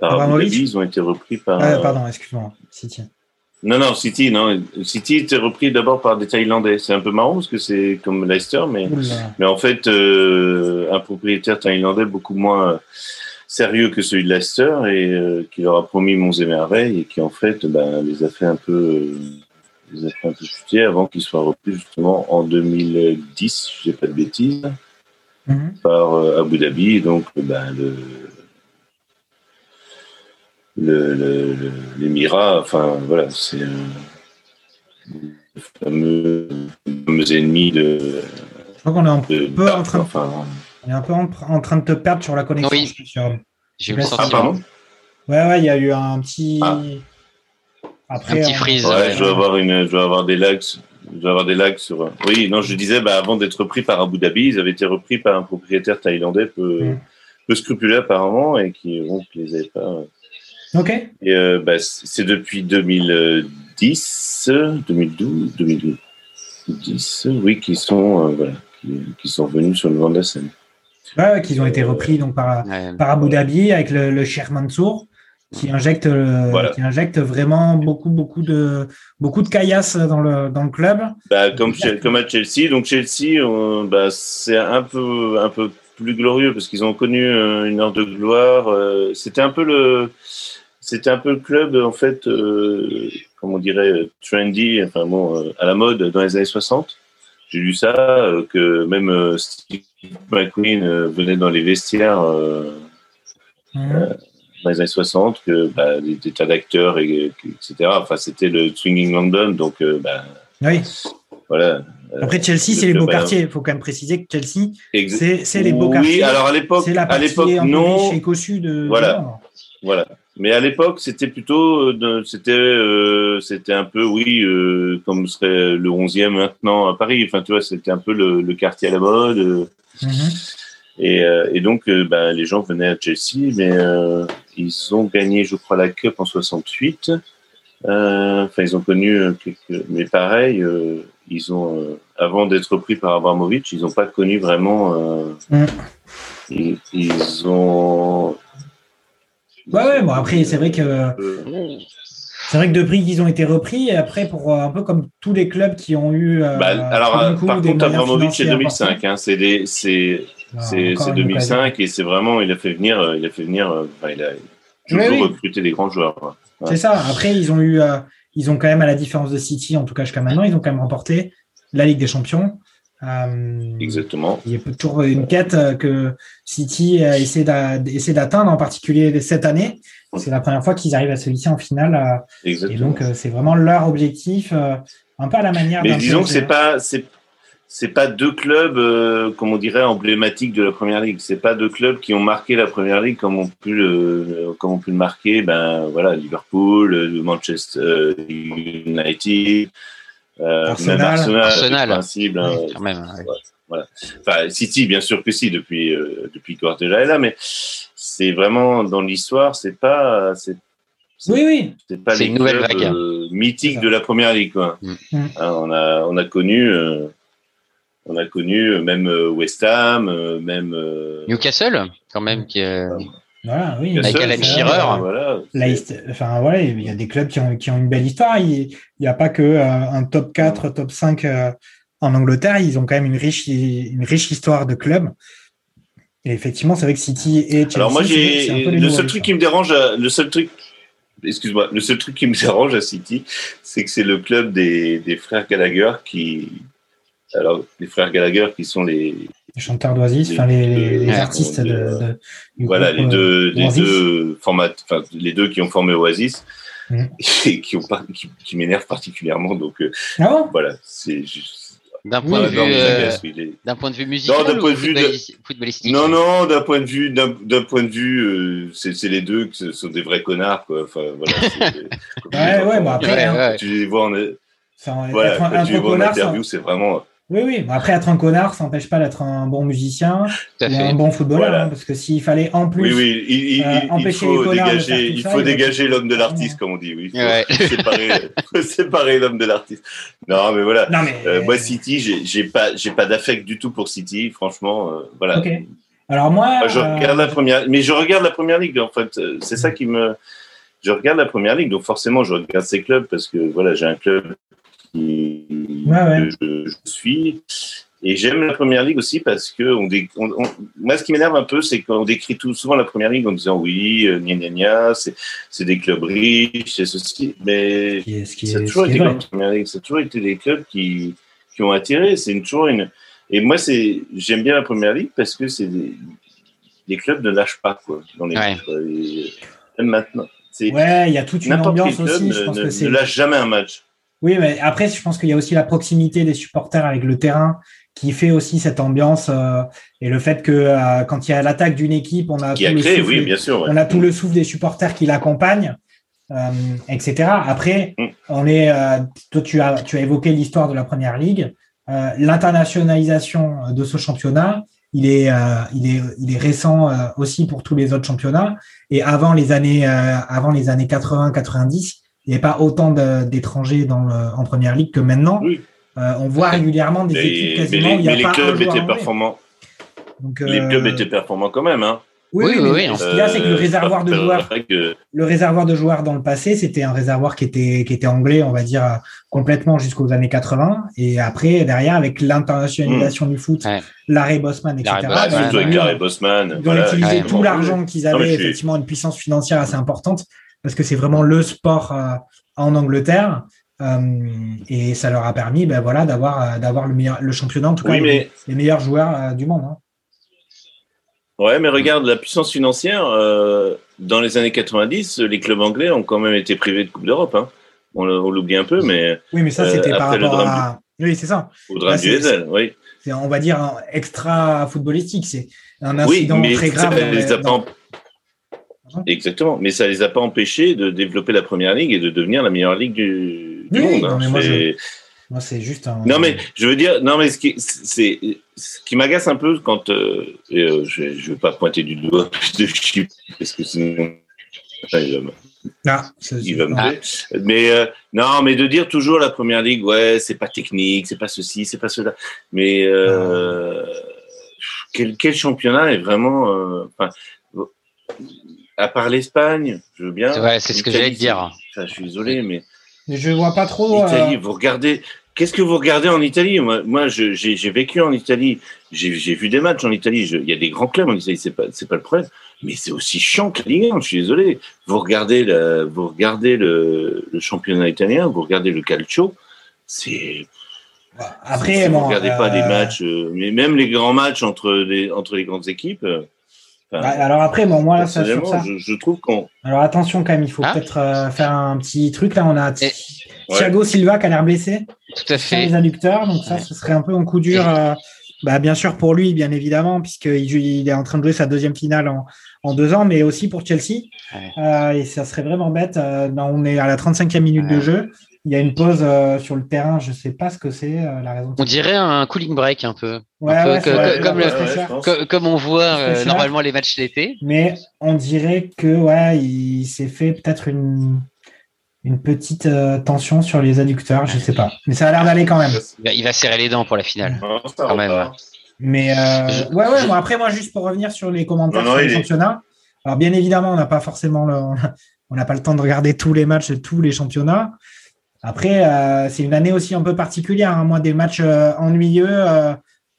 Abramovich, ils ont été repris par. Ah, pardon, excuse-moi, City. Non, City, non. City était repris d'abord par des Thaïlandais. C'est un peu marrant parce que c'est comme Leicester, mais en fait, un propriétaire thaïlandais beaucoup moins sérieux que celui de Leicester et qui leur a promis monts et merveilles et qui en fait, les a fait un peu. Ils ont fait un peu chuter avant qu'ils soient repris justement en 2010, si je ne dis pas de bêtises, par Abu Dhabi. Et donc, l'Émirat, enfin voilà, c'est le fameux ennemi de. Je crois qu'on est un peu en train de te perdre sur la connexion. Oui. J'ai eu le sentiment. Ouais, il y a eu un petit. Ah. Après, un petit freeze. Ouais, je vais avoir des lags sur. Oui, non, je disais, avant d'être repris par Abu Dhabi, ils avaient été repris par un propriétaire thaïlandais peu scrupuleux apparemment et qui les avait pas. Ok. Et c'est depuis 2010, oui, qui sont qui sont venus sur le Van Dassen. Ouais, qu'ils ont été repris donc par Abu Dhabi avec le Sheikh Mansour qui injecte vraiment beaucoup de caillasse dans le club. Comme à Chelsea, donc Chelsea c'est un peu plus glorieux parce qu'ils ont connu une heure de gloire. C'était un peu le club en fait, comment on dirait, trendy, à la mode dans les années 60. J'ai lu ça, que même Steve McQueen venait dans les vestiaires dans les années 60, que des tas d'acteurs, etc. Enfin, c'était le Swinging London, donc... oui. Voilà. Après, Chelsea, c'est les beaux quartiers. Il faut quand même préciser que Chelsea, c'est les beaux quartiers. Oui, alors à l'époque non. C'est cossu. Voilà. Mais à l'époque, c'était plutôt... c'était un peu, comme serait le 11e maintenant à Paris. Enfin, tu vois, c'était un peu le quartier à la mode. Et donc, les gens venaient à Chelsea, mais ils ont gagné, je crois, la Cup en 68. Ils ont connu quelques... Mais pareil... ils ont avant d'être pris par Abramovich, ils n'ont pas connu vraiment. Ils ont. Bon après c'est vrai que depuis qu'ils ont été repris et après pour un peu comme tous les clubs qui ont eu. Par contre Abramovich c'est 2005, hein, c'est 2005 et c'est vraiment il a recruté des grands joueurs. Ouais. C'est ça. Après ils ont eu. Ils ont quand même, à la différence de City, en tout cas jusqu'à maintenant, ils ont quand même remporté la Ligue des Champions. Exactement. Il y a toujours une quête que City essaie d'atteindre, en particulier cette année. C'est la première fois qu'ils arrivent à se hisser en finale. Exactement. Et donc, c'est vraiment leur objectif, un peu à la manière... Mais disons que c'est pas deux clubs, comme on dirait, emblématiques de la Première Ligue. C'est pas deux clubs qui ont marqué la Première Ligue comme ont pu le marquer. Liverpool, Manchester United, même Arsenal. Principe, quand même. Ouais. Voilà. Enfin, City, bien sûr que si, depuis Guardiola est là, mais c'est vraiment dans l'histoire, c'est pas. C'est une nouvelle vague mythique de la Première Ligue, quoi. On a connu. On a connu même West Ham, même Newcastle, quand même. Voilà, oui. Avec Alan Shearer. Il y a des clubs qui ont une belle histoire. Il n'y a pas que un top 4, top 5 en Angleterre. Ils ont quand même une riche histoire de clubs. Et effectivement, c'est vrai que City et Chelsea. Alors moi, le seul truc qui me dérange à City, c'est que c'est le club des frères Gallagher qui. Alors, les frères Gallagher qui sont les chanteurs d'Oasis, les artistes les deux qui ont formé Oasis et qui m'énervent particulièrement. Donc, c'est juste. D'un point de vue musical, footballistique. Non, d'un point de vue, c'est les deux qui sont des vrais connards, quoi. Enfin, voilà. Après, tu les vois en interview, c'est vraiment. Oui. Après, être un connard, ça n'empêche pas d'être un bon musicien ou un bon footballeur. Voilà. Hein, parce que s'il fallait en plus empêcher les connards de faire tout ça... Il faut dégager l'homme de l'artiste, comme on dit. Oui, séparer l'homme de l'artiste. Non, mais voilà. Moi, City, j'ai pas d'affect du tout pour City, franchement. Voilà. Okay. Alors moi... Je regarde la première... Mais je regarde la Première Ligue, en fait. C'est ça qui me... Je regarde la Première Ligue, donc forcément, je regarde ces clubs parce que, voilà, j'ai un club... Je suis et j'aime la Première Ligue aussi parce que moi ce qui m'énerve un peu c'est qu'on décrit tout souvent la Première Ligue en disant c'est des clubs riches et ceci mais ça a toujours été des clubs qui ont attiré et moi j'aime bien la Première Ligue parce que c'est des clubs ne lâchent pas quoi dans les même maintenant il y a toute une ambiance aussi je pense que ne lâche jamais un match. Oui, mais après, je pense qu'il y a aussi la proximité des supporters avec le terrain qui fait aussi cette ambiance et le fait que quand il y a l'attaque d'une équipe, on a tout le souffle des supporters qui l'accompagnent. etc. Après, on est, toi, tu as évoqué l'histoire de la Premier League. L'internationalisation de ce championnat, il est récent aussi pour tous les autres championnats. Et avant les années 80-90, il n'y avait pas autant d'étrangers en Premier League que maintenant. Oui. On voit régulièrement des équipes quasiment. Les clubs étaient performants quand même. Hein. Oui, ce qu'il y a, c'est que le réservoir de joueurs dans le passé, c'était un réservoir qui était anglais, on va dire, complètement jusqu'aux années 80. Et après, derrière, avec l'internationalisation du foot, l'arrêt Bosman, etc. Ils ont utilisé tout l'argent qu'ils avaient, effectivement, une puissance financière assez importante, parce que c'est vraiment le sport en Angleterre. Et ça leur a permis d'avoir le championnat, en tout cas, les meilleurs joueurs du monde. Hein. Ouais, mais regarde, la puissance financière, dans les années 90, les clubs anglais ont quand même été privés de Coupe d'Europe. Hein. On l'oublie un peu, mais... Oui, mais ça, c'était par rapport à... Oui, c'est ça. Au drame du Hazel, oui. C'est, on va dire, extra-footballistique. C'est un incident très grave. Exactement, mais ça ne les a pas empêchés de développer la Première Ligue et de devenir la meilleure ligue du monde. Non, hein. Moi, c'est juste un... Non, mais je veux dire, ce qui m'agace un peu quand... je ne veux pas pointer du doigt de chip, parce que sinon... Il va me mais de dire toujours la Première Ligue, ouais, c'est pas technique, c'est pas ceci, c'est pas cela. Mais quel championnat est vraiment... à part l'Espagne, je veux bien. Ouais, c'est ce que j'allais te dire. Enfin, je suis désolé, mais... Je ne vois pas trop. Italie, vous regardez. Qu'est-ce que vous regardez en Italie ? Moi, j'ai vécu en Italie. J'ai vu des matchs en Italie. Il y a des grands clubs en Italie. C'est pas le problème. Mais c'est aussi chiant que la Ligue 1. Je suis désolé. Vous regardez le championnat italien. Vous regardez le calcio. C'est. Après, si vous regardez pas des matchs, mais même les grands matchs entre les grandes équipes. Alors après, moi là, ça, sur ça, je trouve qu'on. Alors attention quand même, il faut peut-être faire un petit truc là. On a Thiago Silva qui a l'air blessé. Tout à fait. Les adducteurs, donc ça, ce serait un peu un coup dur. Bien sûr pour lui, bien évidemment, puisqu'il est en train de jouer sa deuxième finale en 2 ans, mais aussi pour Chelsea. Ouais. Et ça serait vraiment bête. On est à la 35e minute de jeu. Il y a une pause sur le terrain, je ne sais pas ce que c'est la raison. On dirait un cooling break un peu. Comme on voit normalement les matchs l'été. Mais on dirait que il s'est fait peut-être une petite tension sur les adducteurs, je ne sais pas. Mais ça a l'air d'aller quand même. Il va serrer les dents pour la finale. Quand même. Ouais. Mais après moi juste pour revenir sur les commentaires sur le championnat. Alors bien évidemment, on n'a pas forcément on n'a pas le temps de regarder tous les matchs de tous les championnats. Après, c'est une année aussi un peu particulière. Hein. Moi, des matchs ennuyeux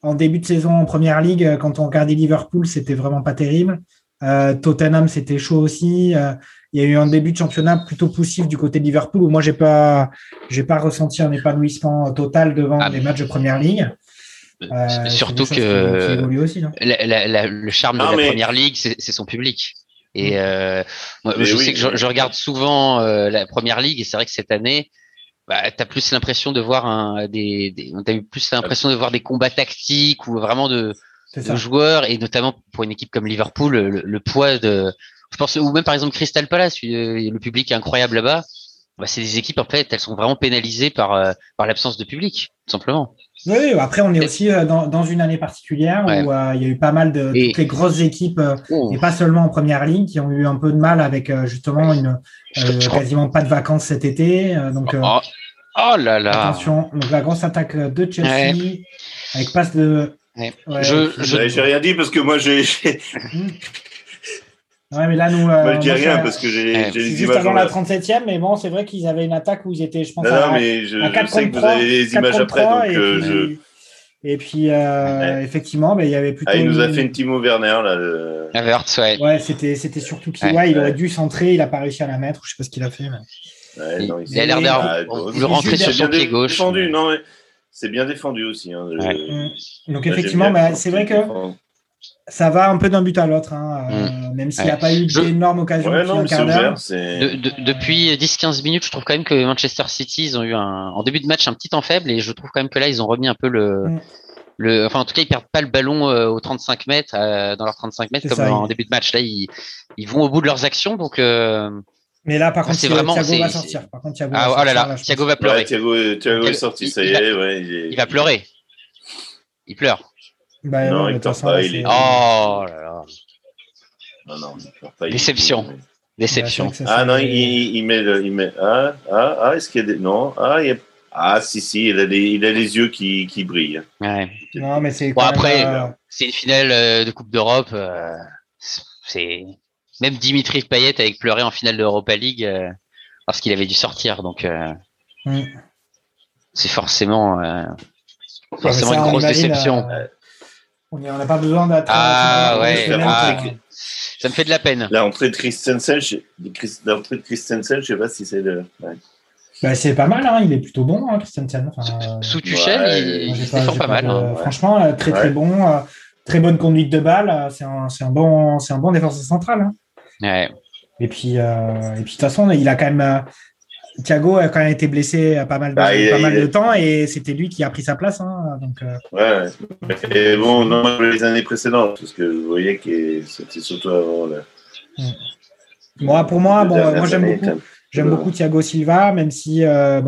en début de saison en Première Ligue, quand on regardait Liverpool, c'était vraiment pas terrible. Tottenham, c'était chaud aussi. Il y a eu un début de championnat plutôt poussif du côté de Liverpool où moi, j'ai pas ressenti un épanouissement total devant les matchs de Première Ligue. Surtout que aussi, le charme de la Première Ligue, c'est son public. Et moi, sais que je regarde souvent la Première Ligue et c'est vrai que cette année, t'as plus l'impression de voir t'as eu plus l'impression de voir des combats tactiques ou vraiment de joueurs et notamment pour une équipe comme Liverpool, le poids de, je pense, ou même par exemple Crystal Palace, le public est incroyable là-bas. C'est des équipes en fait, elles sont vraiment pénalisées par l'absence de public, tout simplement. Oui, après on est aussi dans une année particulière où il y a eu pas mal de toutes les grosses équipes et pas seulement en Première Ligue qui ont eu un peu de mal avec justement quasiment pas de vacances cet été. Donc oh là là. Attention, donc la grosse attaque de Chelsea avec passe de. J'ai rien dit parce que moi j'ai. Ouais, mais là, nous. Moi, je dis rien parce que j'ai les images. Avant la 37e, mais bon, c'est vrai qu'ils avaient une attaque où ils étaient, je pense. Non, mais à 4 je sais que vous avez les images après. Effectivement, il y avait plutôt. Il nous a fait une Timo Werner, là. Havertz, c'était surtout qu'il aurait dû centrer, il n'a pas réussi à la mettre, ou je ne sais pas ce qu'il a fait. Mais... Il a l'air de rentrer sur son pied gauche. C'est bien défendu aussi. Donc, effectivement, c'est vrai que. Ça va un peu d'un but à l'autre, hein, même s'il n'y a pas eu d'énormes occasions depuis 10-15 minutes, je trouve quand même que Manchester City, ils ont eu en début de match un petit temps faible et je trouve quand même que là, ils ont remis un peu en tout cas, ils ne perdent pas le ballon aux 35 mètres, dans leurs 35 mètres comme en début de match. Là, ils vont au bout de leurs actions, donc Mais là, par contre, c'est vraiment, Thiago va sortir. Par contre, Thiago va sortir. Oh là là, Thiago va pleurer. Ouais, Thiago est sorti, ça y est. Ouais, il va pleurer. Il pleure. Bah, non, il ne pleure pas. Il est... Oh là là. Non, il ne pleure pas. Déception. Déception. Ah non, il met. Ah, est-ce qu'il y a des. Non, il y a. Ah, si, il a les yeux qui brillent. Ouais. Non, mais c'est. Bon, après, c'est une finale de Coupe d'Europe. C'est. Même Dimitri Payet avec pleuré en finale de Europa League parce qu'il avait dû sortir. Donc, c'est forcément ça, une grosse déception. On n'a pas besoin d'attendre. Ah ouais, ça me fait de la peine. L'entrée de Christensen, je ne sais pas si c'est le. Ouais. Bah, c'est pas mal, hein. Il est plutôt bon, hein, Christensen. Enfin, sous Tuchel, ouais, il se défend pas mal. Hein. Franchement, très bon. Très bonne conduite de balle. C'est un bon défenseur central. Hein. Ouais. Et puis, de toute façon, il a quand même. Thiago a quand même été blessé à pas mal de temps et c'était lui qui a pris sa place. Hein, donc, Ouais. Et bon, non, les années précédentes, parce que vous voyez que c'était surtout avant. Là. Moi, pour moi, moi j'aime beaucoup Thiago Silva, même si au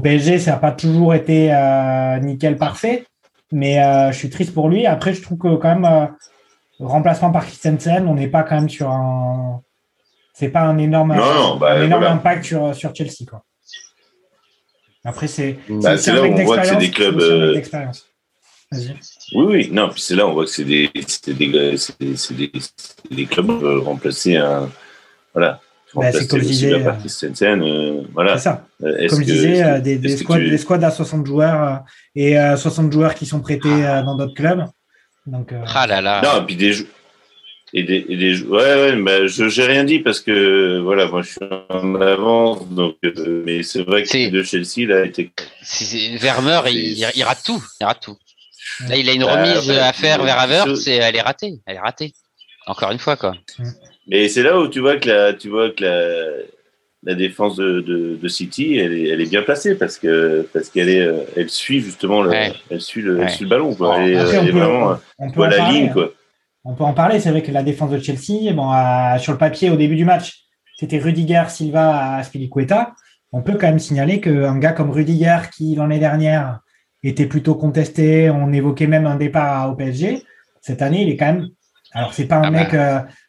PSG, ça n'a pas toujours été nickel parfait, mais je suis triste pour lui. Après, je trouve que quand même, remplacement par Christensen, on n'est pas quand même sur un. C'est pas un énorme, impact sur Chelsea, quoi. Après, c'est là où on voit que c'est des clubs. Vas-y. Oui, non, puis c'est là où on voit que c'est des clubs remplacés à. Voilà. C'est comme je disais. Voilà. C'est ça. Des squads à 60 joueurs et 60 joueurs qui sont prêtés dans d'autres clubs. Donc, ah là là. Non, et puis des joueurs. Je n'ai rien dit parce que voilà, moi je suis en avance, donc mais c'est vrai que de Chelsea là était. Vermeer, il rate tout, Là, il a une remise à faire vers Havertz et elle est ratée. Encore une fois, quoi. Mais c'est là où tu vois que la défense de City, elle est bien placée parce qu'elle suit justement elle suit le ballon, quoi. Elle est vraiment, on peut la ligne, quoi. On peut en parler, c'est vrai que la défense de Chelsea, sur le papier au début du match, c'était Rudiger, Silva, Azpilicueta. On peut quand même signaler qu'un gars comme Rudiger, qui l'année dernière était plutôt contesté, on évoquait même un départ au PSG, cette année il est quand même. Alors c'est pas un mec,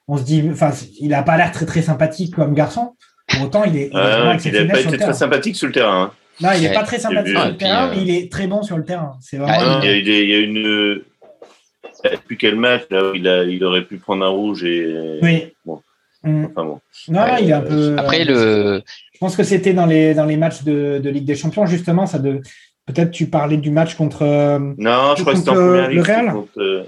on se dit, enfin il n'a pas l'air très très sympathique comme garçon. Pour autant il est. Il n'a pas été très sympathique sur le terrain. Hein. Non, il n'est pas très sympathique sur le terrain, mais il est très bon sur le terrain. C'est vraiment. Il y a une. Depuis quel match là, il aurait pu prendre un rouge et. Oui. Bon. Enfin, bon. Non, il est un peu. Après le. Je pense que c'était dans les matchs de Ligue des Champions justement ça de. Peut-être tu parlais du match contre. Non, je crois que c'était en première ligue. Le Real. Contre...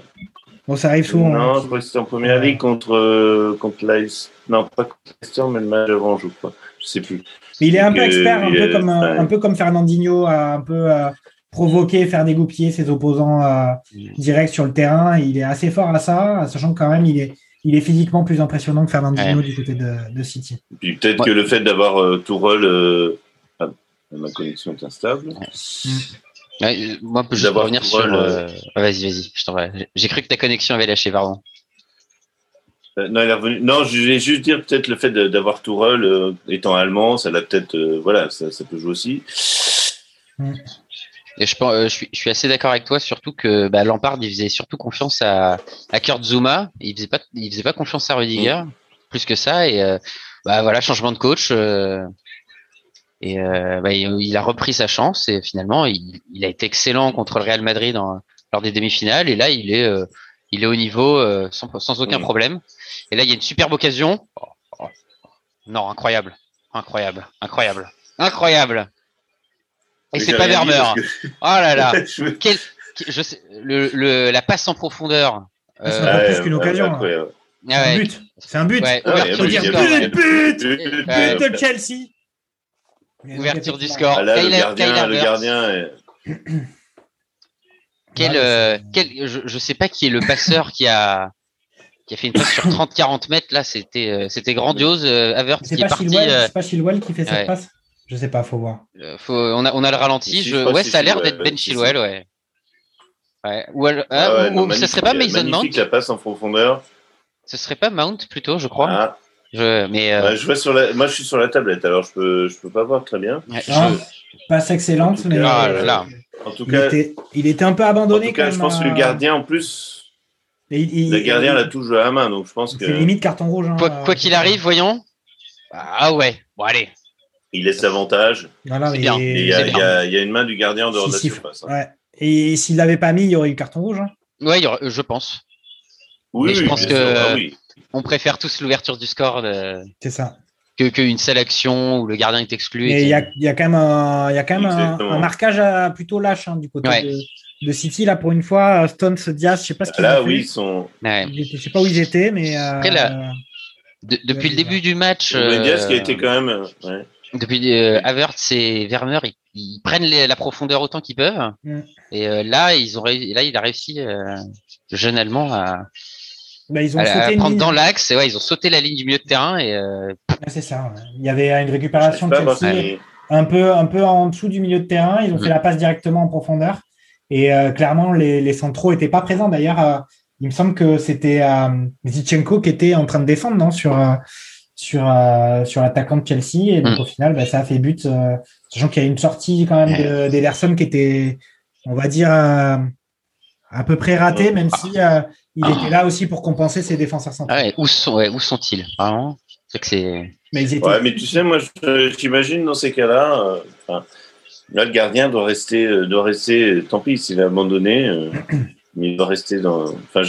Bon, ça arrive souvent. Non, je crois que c'était en première ligue contre l'Ice. Non, pas contre l'Ice, mais le match avant, je crois. Je sais plus. Mais il est un peu expert, un peu comme Fernandinho, un peu. Provoquer, faire dégoupiller ses opposants direct sur le terrain. Il est assez fort à ça, sachant que quand même, il est physiquement plus impressionnant que Fernandinho du côté de City. Et puis peut-être que le fait d'avoir Tourelle... ma connexion est instable. Moi, je peux revenir sur... Vas-y, je t'en vais. J'ai cru que ta connexion avait lâché, pardon. Non, il est revenu. Non, je voulais juste dire peut-être le fait d'avoir Tourelle étant allemand, ça l'a peut-être... ça peut jouer aussi. Et je suis assez d'accord avec toi, surtout que Lampard, il faisait surtout confiance à Kurt Zouma. Il faisait pas confiance à Rudiger, plus que ça. Et changement de coach. Il a repris sa chance. Et finalement, il a été excellent contre le Real Madrid lors des demi-finales. Et là, il est au niveau sans aucun problème. Et là, il y a une superbe occasion. Non, incroyable. Et c'est pas Vermeer. Que... Oh là là. La passe en profondeur. C'est pas plus qu'une occasion. Après, C'est un but. Ouais, ouverture du score. But de Chelsea. Ouverture du score. Le gardien. Je sais pas qui est le passeur qui a fait une passe sur 30-40 mètres. Là, c'était grandiose. Havertz qui est parti. C'est pas Chilwell qui fait cette passe. Je sais pas, faut voir. On a le ralenti. Ça a l'air d'être Ben Chilwell, Ou ça serait pas Mason Mount. La passe en profondeur. Ce serait pas Mount plutôt, je crois. Ah. Je vois sur la... Moi, je suis sur la tablette, alors je peux pas voir très bien. Ouais, passe excellente, mais en tout cas, il était un peu abandonné. En tout cas, je pense que le gardien, en plus, le gardien la touche à la main, donc je pense que c'est limite carton rouge. Hein, quoi qu'il arrive, voyons. Ah ouais, bon allez. Il laisse l'avantage. Voilà, il y a une main du gardien en dehors de la surface. Hein. Ouais. Et s'il l'avait pas mis, il y aurait eu carton rouge. Hein. Ouais, je pense. Oui, je pense que. On préfère tous l'ouverture du score qu'une seule action où le gardien est exclu. Et il y a quand même un marquage plutôt lâche hein, du côté de City. Là, pour une fois, Stones, Diaz, je ne sais pas ce qu'ils ont fait. Je ne sais pas où ils étaient. Mais, après, là, depuis le début du match... Diaz qui a été quand même... Ouais. Depuis Havertz et Werner, ils prennent la profondeur autant qu'ils peuvent. Mm. Et il a réussi, le jeune Allemand, à... Bah, ils ont sauté prendre dans l'axe, ils ont sauté la ligne du milieu de terrain et. C'est ça. Ouais. Il y avait une récupération de Chelsea, un peu en dessous du milieu de terrain. Ils ont fait la passe directement en profondeur et clairement les centraux n'étaient pas présents. D'ailleurs, il me semble que c'était Zichenko qui était en train de défendre, non, sur l'attaquant de Chelsea et donc au final, ça a fait but. Sachant qu'il y a une sortie quand même d'Ederson qui était, on va dire. À peu près raté, même si il était là aussi pour compenser ses défenseurs centrales. Ouais, où sont-ils vraiment ? C'est que c'est... Mais, mais tu sais, moi, j'imagine dans ces cas-là, là, le gardien doit rester. Tant pis s'il a abandonné, mais il doit rester dans. Enfin,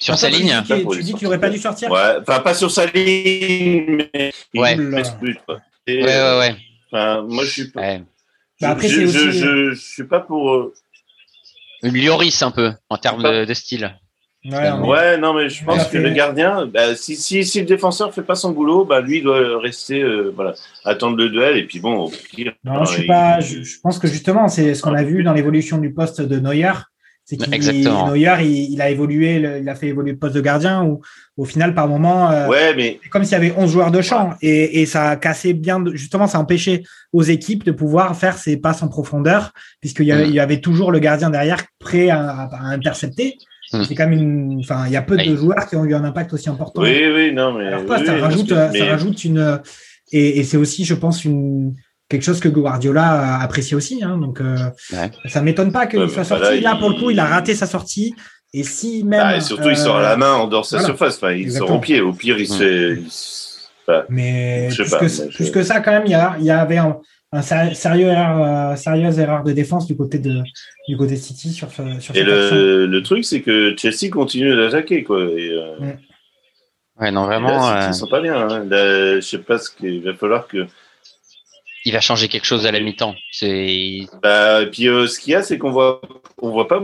sur sa ligne. Tu dis qu'il n'aurait pas dû sortir. Ouais, enfin, pas sur sa ligne, mais il ne laisse plus. Ouais. Enfin, moi, je suis pas. Ouais. Après, je suis pas pour. Une Lloris un peu en termes de style. Ouais, non, mais je pense que le gardien, si le défenseur fait pas son boulot, lui il doit rester, attendre le duel et puis bon. Au pire, je pense que justement c'est ce qu'on a vu dans l'évolution du poste de Neuer, c'est que Neuer il a évolué, il a fait évoluer le poste de gardien où au final par moment, c'est comme s'il y avait 11 joueurs de champ et ça a cassé bien, justement ça empêchait aux équipes de pouvoir faire ses passes en profondeur puisqu'il y avait toujours le gardien derrière prêt à intercepter. C'est quand même il y a peu de joueurs qui ont eu un impact aussi important. Oui, non mais. Alors, ça rajoute une et c'est aussi je pense quelque chose que Guardiola apprécie aussi. Hein, donc ça m'étonne pas qu'il soit sorti. Là pour le coup il a raté sa sortie. Et si même. Et surtout il sort à la main en dehors de sa surface. Il sort au pied. Au pire il se. Mais plus que ça quand même il y avait un sérieuse erreur de défense du côté de City sur et le truc c'est que Chelsea continue d'attaquer quoi. Et, ouais non vraiment. Là, City sont pas bien. Hein. Là, je sais pas ce qu'il va falloir que. Il va changer quelque chose à la mi-temps. Et puis ce qu'il y a, c'est qu'on voit pas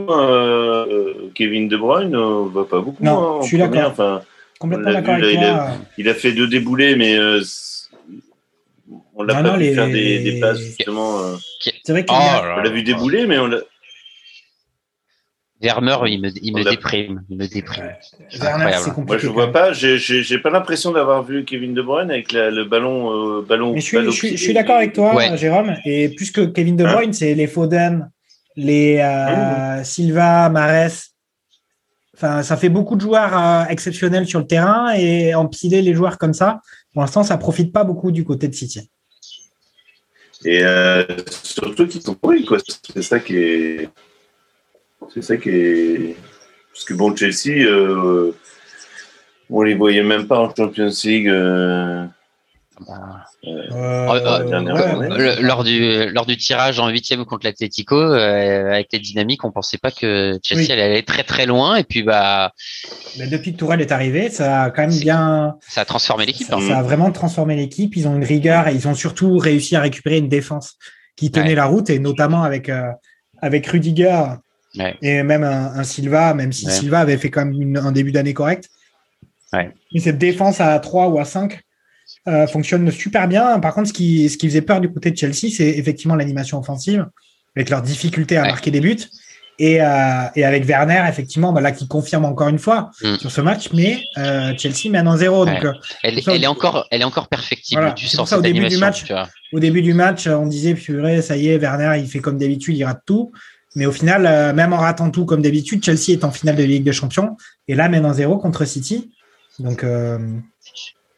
Kevin De Bruyne, on voit pas beaucoup. Non, je suis d'accord. Enfin, complètement d'accord avec toi. Il a fait 2 déboulés, mais on l'a pas vu faire des passes justement. C'est vrai on l'a vu débouler, mais on l'a. Werner, il me déprime. Ouais. Werner, c'est compliqué. Moi, je vois pas. J'ai pas l'impression d'avoir vu Kevin De Bruyne avec le ballon. Mais je suis d'accord avec toi, Jérôme. Et plus que Kevin De Bruyne, c'est les Foden, les Silva, Mahrez. Enfin, ça fait beaucoup de joueurs exceptionnels sur le terrain et empiler les joueurs comme ça. Pour l'instant, ça profite pas beaucoup du côté de City. Et surtout qu'ils sont pourris, quoi. C'est ça qui est. Parce que bon, Chelsea, on les voyait même pas en Champions League lors du tirage en 8e contre l'Atlético, avec les dynamiques, on pensait pas que Chelsea allait aller très très loin. Et puis mais depuis que Tourelle est arrivé, ça a quand même ça a transformé l'équipe. Ça a vraiment transformé l'équipe. Ils ont une rigueur et ils ont surtout réussi à récupérer une défense qui tenait la route et notamment avec Rudiger. Ouais. Et même un Silva, même si Silva avait fait quand même un début d'année correct. Ouais. Mais cette défense à 3 ou à 5 fonctionne super bien. Par contre, ce qui faisait peur du côté de Chelsea, c'est effectivement l'animation offensive, avec leur difficulté à marquer des buts. Et avec Werner, effectivement, là qui confirme encore une fois sur ce match, mais Chelsea mène en 0. Donc, elle est encore perfectible. Voilà, c'est pour ça, au début du match, on disait purée, ça y est, Werner, il fait comme d'habitude, il rate tout. Mais au final, même en ratant tout comme d'habitude, Chelsea est en finale de Ligue des Champions et là mène 1-0 contre City. Donc,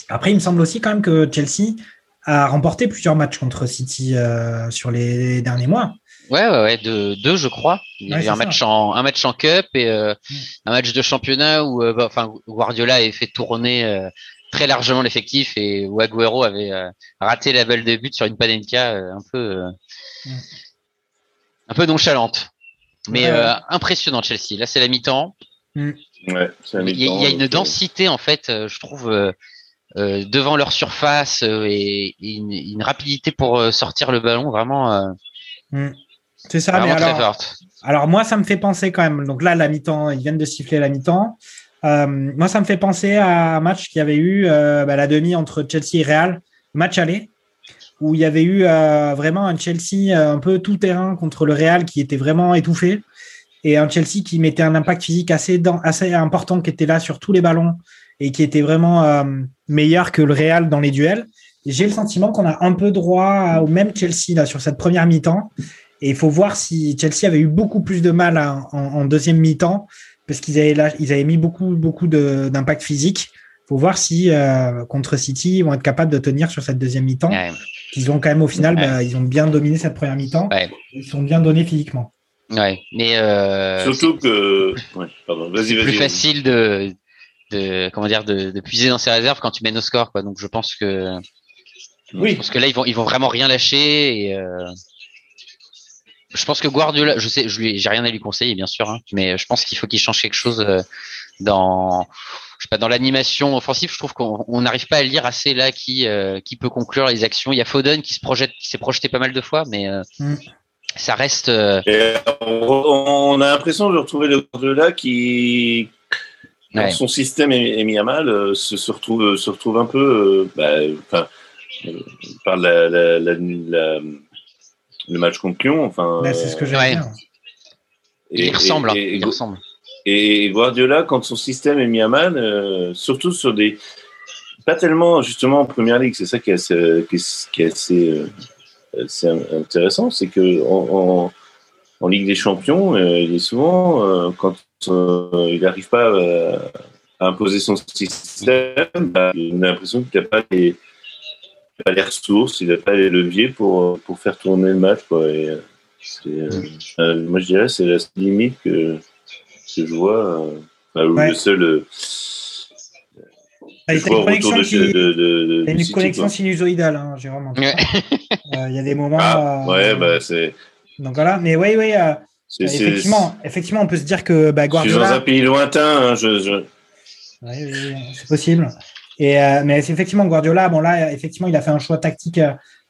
après, il me semble aussi quand même que Chelsea a remporté plusieurs matchs contre City sur les derniers mois. Ouais, deux, je crois. Il y a eu un match en Cup et un match de championnat où Guardiola avait fait tourner très largement l'effectif et où Aguero avait raté la balle de but sur une panenka un peu nonchalante. Mais impressionnant, Chelsea. Là, c'est la mi-temps. Mm. Ouais, c'est la mi-temps. Il y a une densité, en fait, je trouve, devant leur surface et une rapidité pour sortir le ballon vraiment. C'est ça, mais alors moi ça me fait penser quand même, donc là la mi-temps, ils viennent de siffler la mi-temps, moi ça me fait penser à un match qu'il y avait eu la demi entre Chelsea et Real, match aller, où il y avait eu vraiment un Chelsea un peu tout terrain contre le Real qui était vraiment étouffé et un Chelsea qui mettait un impact physique assez important, qui était là sur tous les ballons et qui était vraiment meilleur que le Real dans les duels. J'ai le sentiment qu'on a un peu droit au même Chelsea là, sur cette première mi-temps. Et il faut voir si Chelsea avait eu beaucoup plus de mal en deuxième mi-temps, parce qu'ils avaient mis beaucoup d'impact physique. Il faut voir si contre City, ils vont être capables de tenir sur cette deuxième mi-temps. Ouais. Ils ont quand même, au final, ils ont bien dominé cette première mi-temps. Ouais. Ils sont bien donnés physiquement. Ouais. Mais surtout que... Ouais, pardon. Vas-y. Plus facile de puiser dans ses réserves quand tu mènes au score, quoi. Donc, je pense que... Oui. Je pense que là, ils vont vraiment rien lâcher. Et, je pense que Guardiola, je sais, j'ai rien à lui conseiller, bien sûr, hein, mais je pense qu'il faut qu'il change quelque chose dans l'animation offensive. Je trouve qu'on n'arrive pas à lire assez là qui peut conclure les actions. Il y a Foden qui s'est projeté pas mal de fois, mais ça reste. On a l'impression de retrouver le Guardiola qui. Ouais. Quand son système est mis à mal, se retrouve un peu. Par le match contre Lyon, enfin. Là, c'est ce que j'allais dire. Il ressemble. Et Guardiola, quand son système est mis à mal, surtout sur des, pas tellement justement en Premier League, c'est ça qui est assez intéressant, c'est que en Ligue des Champions, il est souvent quand il n'arrive pas à imposer son système, on a l'impression qu'il n'a pas les ressources, il n'a pas les leviers pour faire tourner le match, quoi. Et moi je dirais c'est la limite que je vois, le seul une connexion sinusoïdale, hein, j'ai vraiment il y a des moments c'est donc voilà, mais oui effectivement on peut se dire que Guardiola, je suis dans un pays lointain, hein, c'est possible. Mais c'est effectivement Guardiola, effectivement, il a fait un choix tactique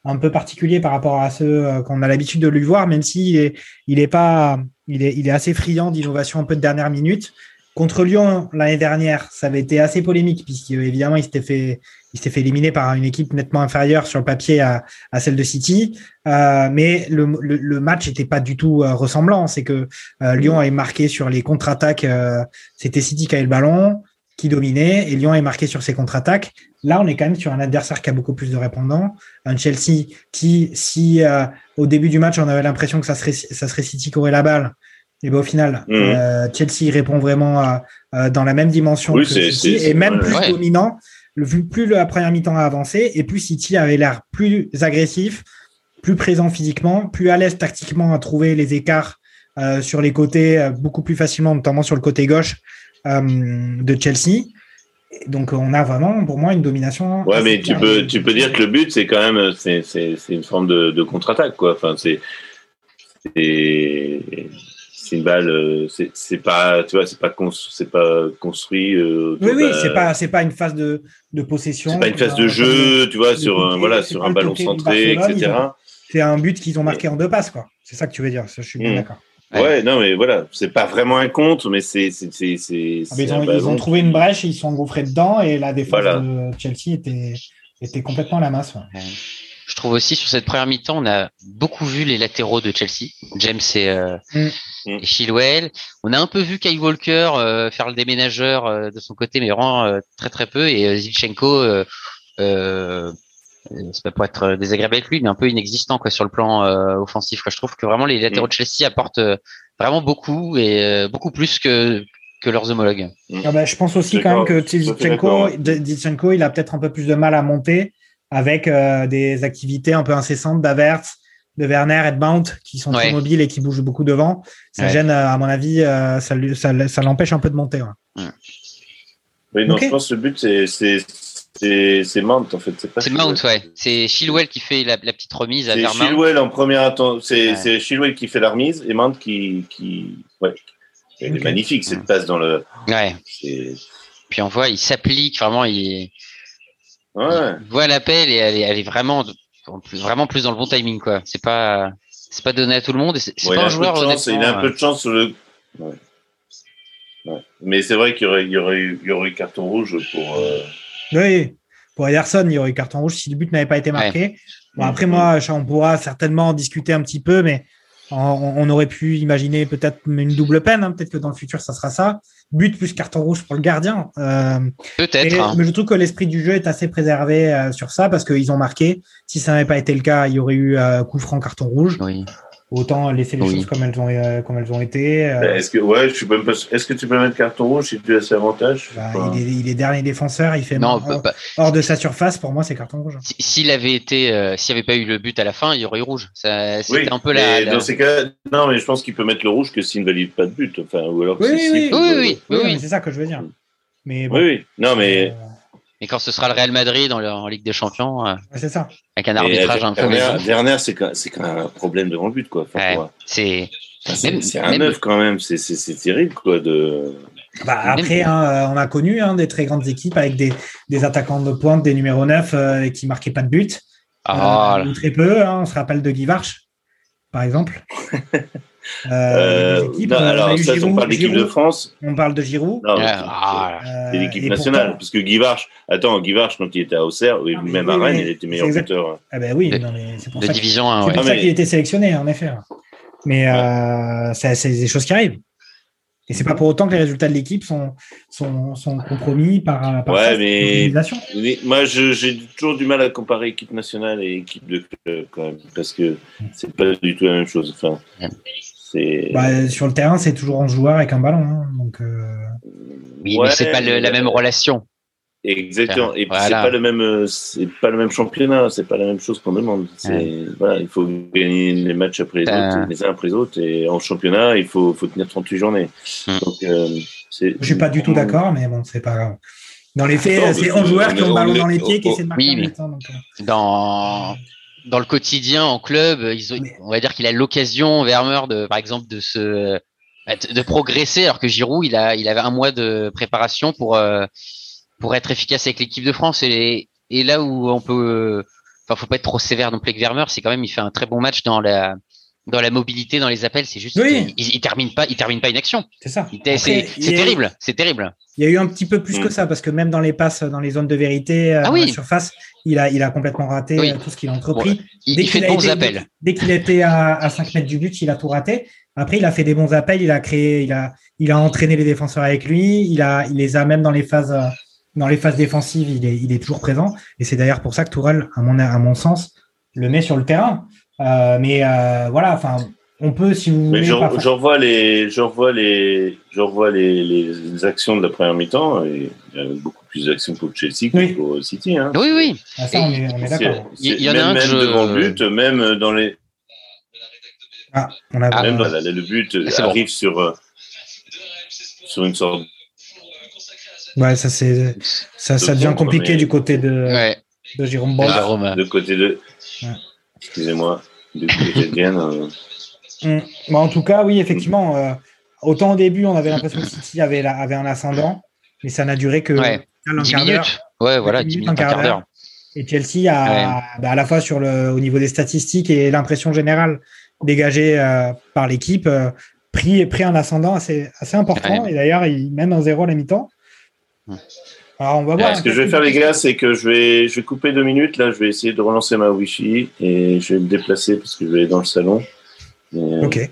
un peu particulier par rapport à ceux qu'on a l'habitude de lui voir, même s'il est assez friand d'innovation un peu de dernière minute. Contre Lyon, l'année dernière, ça avait été assez polémique, puisqu'évidemment, il s'était fait éliminer par une équipe nettement inférieure sur le papier à celle de City. Mais le match n'était pas du tout ressemblant. C'est que Lyon avait marqué sur les contre-attaques. C'était City qui avait le ballon, qui dominait, et Lyon est marqué sur ses contre-attaques. Là, on est quand même sur un adversaire qui a beaucoup plus de répondants, un Chelsea qui, si au début du match, on avait l'impression que ça serait City qui aurait la balle, et au final, Chelsea répond vraiment dans la même dimension que City, et même plus dominant. Plus la première mi-temps a avancé, et plus City avait l'air plus agressif, plus présent physiquement, plus à l'aise tactiquement à trouver les écarts sur les côtés, beaucoup plus facilement, notamment sur le côté gauche, de Chelsea. Donc on a vraiment, pour moi, une domination. Ouais, mais tu peux dire que le but c'est quand même c'est une forme de contre-attaque, quoi. Enfin c'est une balle, c'est pas, tu vois, c'est pas construit. C'est pas une phase de possession. C'est pas une phase de jeu, tu vois, sur un ballon centré, etc. C'est un but qu'ils ont marqué en deux passes, quoi. C'est ça que tu veux dire. Ça, je suis bien d'accord. Ouais, non, mais voilà, c'est pas vraiment un contre, mais ils ont trouvé une brèche, ils sont engouffrés dedans, et la défense de Chelsea était complètement à la masse. Ouais. Je trouve aussi, sur cette première mi-temps, on a beaucoup vu les latéraux de Chelsea, James et Chilwell. On a un peu vu Kai Walker faire le déménageur de son côté, mais vraiment très très peu, et Zinchenko, c'est pas pour être désagréable avec lui, mais un peu inexistant, quoi, sur le plan offensif, quoi. Je trouve que vraiment les latéraux de Chelsea apportent vraiment beaucoup, et beaucoup plus que que leurs homologues. Ah ben, je pense aussi quand même que Zinchenko, il a peut-être un peu plus de mal à monter avec des activités un peu incessantes d'Havertz, de Werner et de Mount qui sont très mobiles et qui bougent beaucoup devant. Ça gêne, à mon avis, ça l'empêche un peu de monter. Ouais. Oui, non, je pense que le but, c'est Mount, en fait. C'est Mount, C'est Chilwell qui fait la petite remise à Werner. C'est Chilwell en première attention. C'est Chilwell qui fait la remise et Mount qui Elle est magnifique, cette passe dans le... Ouais. C'est... Puis on voit, il s'applique, vraiment, il voit l'appel et elle est vraiment plus dans le bon timing, quoi. C'est pas donné à tout le monde. C'est pas un joueur, honnêtement. Il a un peu de chance sur le... Ouais. Ouais. Mais c'est vrai qu'il y aurait eu carton rouge pour... Oui, pour Ederson, il y aurait eu carton rouge si le but n'avait pas été marqué. Ouais. Bon, après, moi, on pourra certainement en discuter un petit peu, mais... On aurait pu imaginer peut-être une double peine, peut-être que dans le futur ça sera ça, but plus carton rouge pour le gardien. Peut-être. Mais je trouve que l'esprit du jeu est assez préservé sur ça parce qu'ils ont marqué. Si ça n'avait pas été le cas, il y aurait eu coup franc carton rouge. Oui. Autant laisser les choses comme elles ont été. Est-ce que tu peux mettre carton rouge si tu as cet avantage? Il est dernier défenseur, il fait hors de sa surface. Pour moi, c'est carton rouge. S'il n'y avait pas eu le but à la fin, il y aurait eu rouge. C'était un peu la. Dans ces cas, non, mais je pense qu'il peut mettre le rouge que s'il ne valide pas de but. Enfin, ou alors. Oui, c'est ça que je veux dire. Mais bon, Et quand ce sera le Real Madrid en Ligue des Champions, c'est ça. Avec un arbitrage un peu meilleur. Werner, c'est quand même un problème devant le but, quoi. C'est un neuf quand même. C'est terrible, quoi. Après, on a connu des très grandes équipes avec des attaquants de pointe, des numéros 9 qui marquaient pas de but, ou très peu. On se rappelle de Guy Varche, par exemple. On parle d'équipe de France. On parle de Giroud. C'est l'équipe nationale. Pourtant, parce que Guy Varche, quand il était à Auxerre, à Rennes, il était meilleur buteur. Ah ben oui, c'est pour ça qu'il était sélectionné, en effet. Mais c'est des choses qui arrivent. Et c'est pas pour autant que les résultats de l'équipe sont compromis par l'organisation. Mais moi, j'ai toujours du mal à comparer équipe nationale et équipe de club, quand même, parce que c'est pas du tout la même chose. Enfin, sur le terrain, c'est toujours un joueur avec un ballon. Mais c'est pas la même relation. Exactement. Et puis c'est pas le même championnat, c'est pas la même chose qu'on demande. Il faut gagner les matchs après les uns après les autres. Et en championnat, il faut tenir 38 journées. Donc, je suis pas du tout d'accord, mais bon, c'est pas grave. Dans les faits, c'est 11 joueurs qui ont le ballon dans les pieds qui essaient de marquer en même temps. Dans le quotidien, en club, on va dire qu'il a l'occasion, Werner, par exemple, de progresser, alors que Giroud, il avait un mois de préparation pour être efficace avec l'équipe de France. Et là où on peut, faut pas être trop sévère non plus avec Werner, c'est quand même, il fait un très bon match dans la mobilité, dans les appels. C'est juste, il termine pas une action. C'est ça. C'est terrible. Il y a eu un petit peu plus que ça, parce que même dans les passes, dans les zones de vérité, dans la surface, il a complètement raté tout ce qu'il a entrepris. Bon, il a fait de bons appels. Dès qu'il était à 5 mètres du but, il a tout raté. Après, il a fait des bons appels, il a entraîné les défenseurs avec lui, il les a même dans les phases. Dans les phases défensives, il est toujours présent. Et c'est d'ailleurs pour ça que Tourelle, à mon sens, le met sur le terrain. On peut, si vous voulez... Je revois les actions de la première mi-temps. Et il y a beaucoup plus d'actions pour Chelsea que pour City. Oui, oui. Ah, ça, on est d'accord. Même devant le but, même dans les... le but arrive sur une sorte... ça devient compliqué du côté de Jérôme Bond. De côté de. Ouais. Excusez-moi. En tout cas, oui, effectivement. Autant au début, on avait l'impression que City avait un ascendant, mais ça n'a duré que 10 minutes. Un quart d'heure. Et Chelsea à la fois au niveau des statistiques et l'impression générale dégagée par l'équipe, pris un ascendant assez important. Ouais. Et d'ailleurs, il mène 1-0 à la mi-temps. Alors on va voir. Ce que je vais faire, les gars, c'est que je vais couper 2 minutes. Là, je vais essayer de relancer ma Wi-Fi et je vais me déplacer parce que je vais aller dans le salon. Et,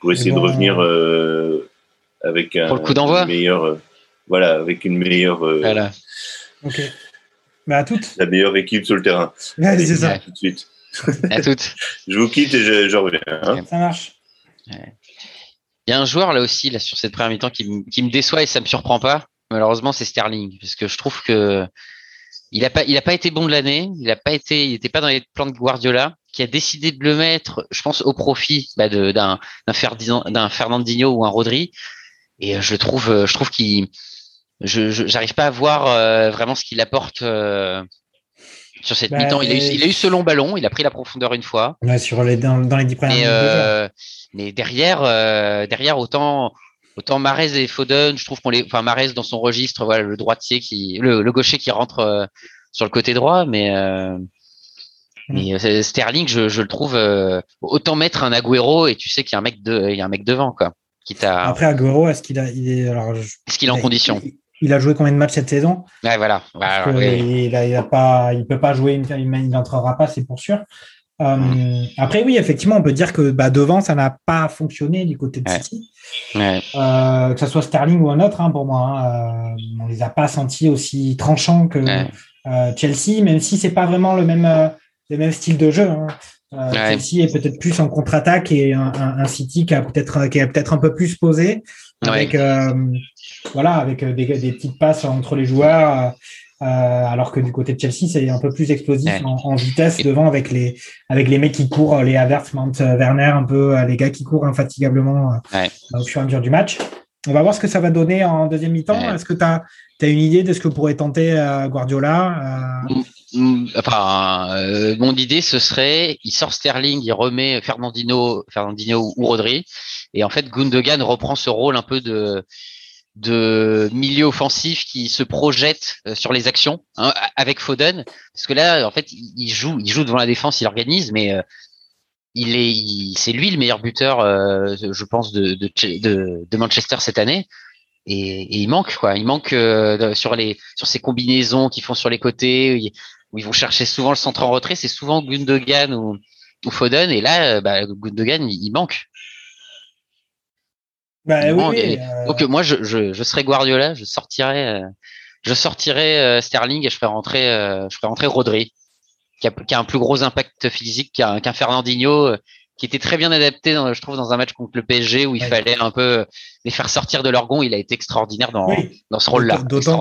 pour essayer de revenir avec un coup d'envoi meilleur. Avec une meilleure. Voilà. Ok. Bah, à toutes. La meilleure équipe sur le terrain. Ouais, c'est ça. Tout de suite. À toutes. Je vous quitte et je reviens. Ça marche. Ouais. Il y a un joueur là aussi, là, sur cette première mi-temps qui me déçoit et ça ne me surprend pas. Malheureusement, c'est Sterling. Parce que je trouve que il a pas été bon de l'année. Il n'était pas dans les plans de Guardiola, qui a décidé de le mettre, je pense, au profit d'un Fernandinho ou un Rodri. Et je trouve qu'il, j'arrive pas à voir vraiment ce qu'il apporte sur cette mi-temps. Il a eu ce long ballon, il a pris la profondeur une fois. Ouais, dans les 10 premières minutes. Mais derrière autant Mahrez et Foden, je trouve enfin Mahrez dans son registre, voilà, le droitier le gaucher qui rentre sur le côté droit, mais Sterling, je le trouve autant mettre un Aguero et tu sais qu'il y a un mec devant, quoi. Après Aguero, est-ce qu'il est en condition? Il a joué combien de matchs cette saison? Ouais, voilà. Il peut pas jouer, il n'entrera pas, c'est pour sûr. Après, oui, effectivement, on peut dire que devant, ça n'a pas fonctionné du côté de City. Ouais. Que ce soit Sterling ou un autre, pour moi, on les a pas sentis aussi tranchants que Chelsea, même si c'est pas vraiment le même style de jeu. City est peut-être plus en contre-attaque et un City qui a peut-être un peu plus posé avec des petites passes entre les joueurs, alors que du côté de Chelsea c'est un peu plus explosif en vitesse devant, avec les mecs qui courent, les Havertz, Mount, Werner, un peu les gars qui courent infatigablement au fur et à mesure du match. On va voir ce que ça va donner en deuxième mi-temps. Est-ce que tu as une idée de ce que pourrait tenter Guardiola? Mon idée, ce serait, il sort Sterling, il remet Fernandinho ou Rodri, et en fait Gundogan reprend ce rôle un peu de milieu offensif qui se projette sur les actions, avec Foden, parce que là en fait il joue devant la défense, il organise, mais c'est lui le meilleur buteur, je pense, de Manchester cette année. Et il manque sur ces combinaisons qu'ils font sur les côtés, où ils vont chercher souvent le centre en retrait. C'est souvent Gundogan ou Foden, et là Gundogan il manque. Donc moi je serais Guardiola, je sortirais Sterling et je ferais rentrer Rodri, qui a un plus gros impact physique qu'un Fernandinho, qui était très bien adapté, dans un match contre le PSG où il fallait un peu les faire sortir de leur gond. Il a été extraordinaire dans ce rôle-là. D'autant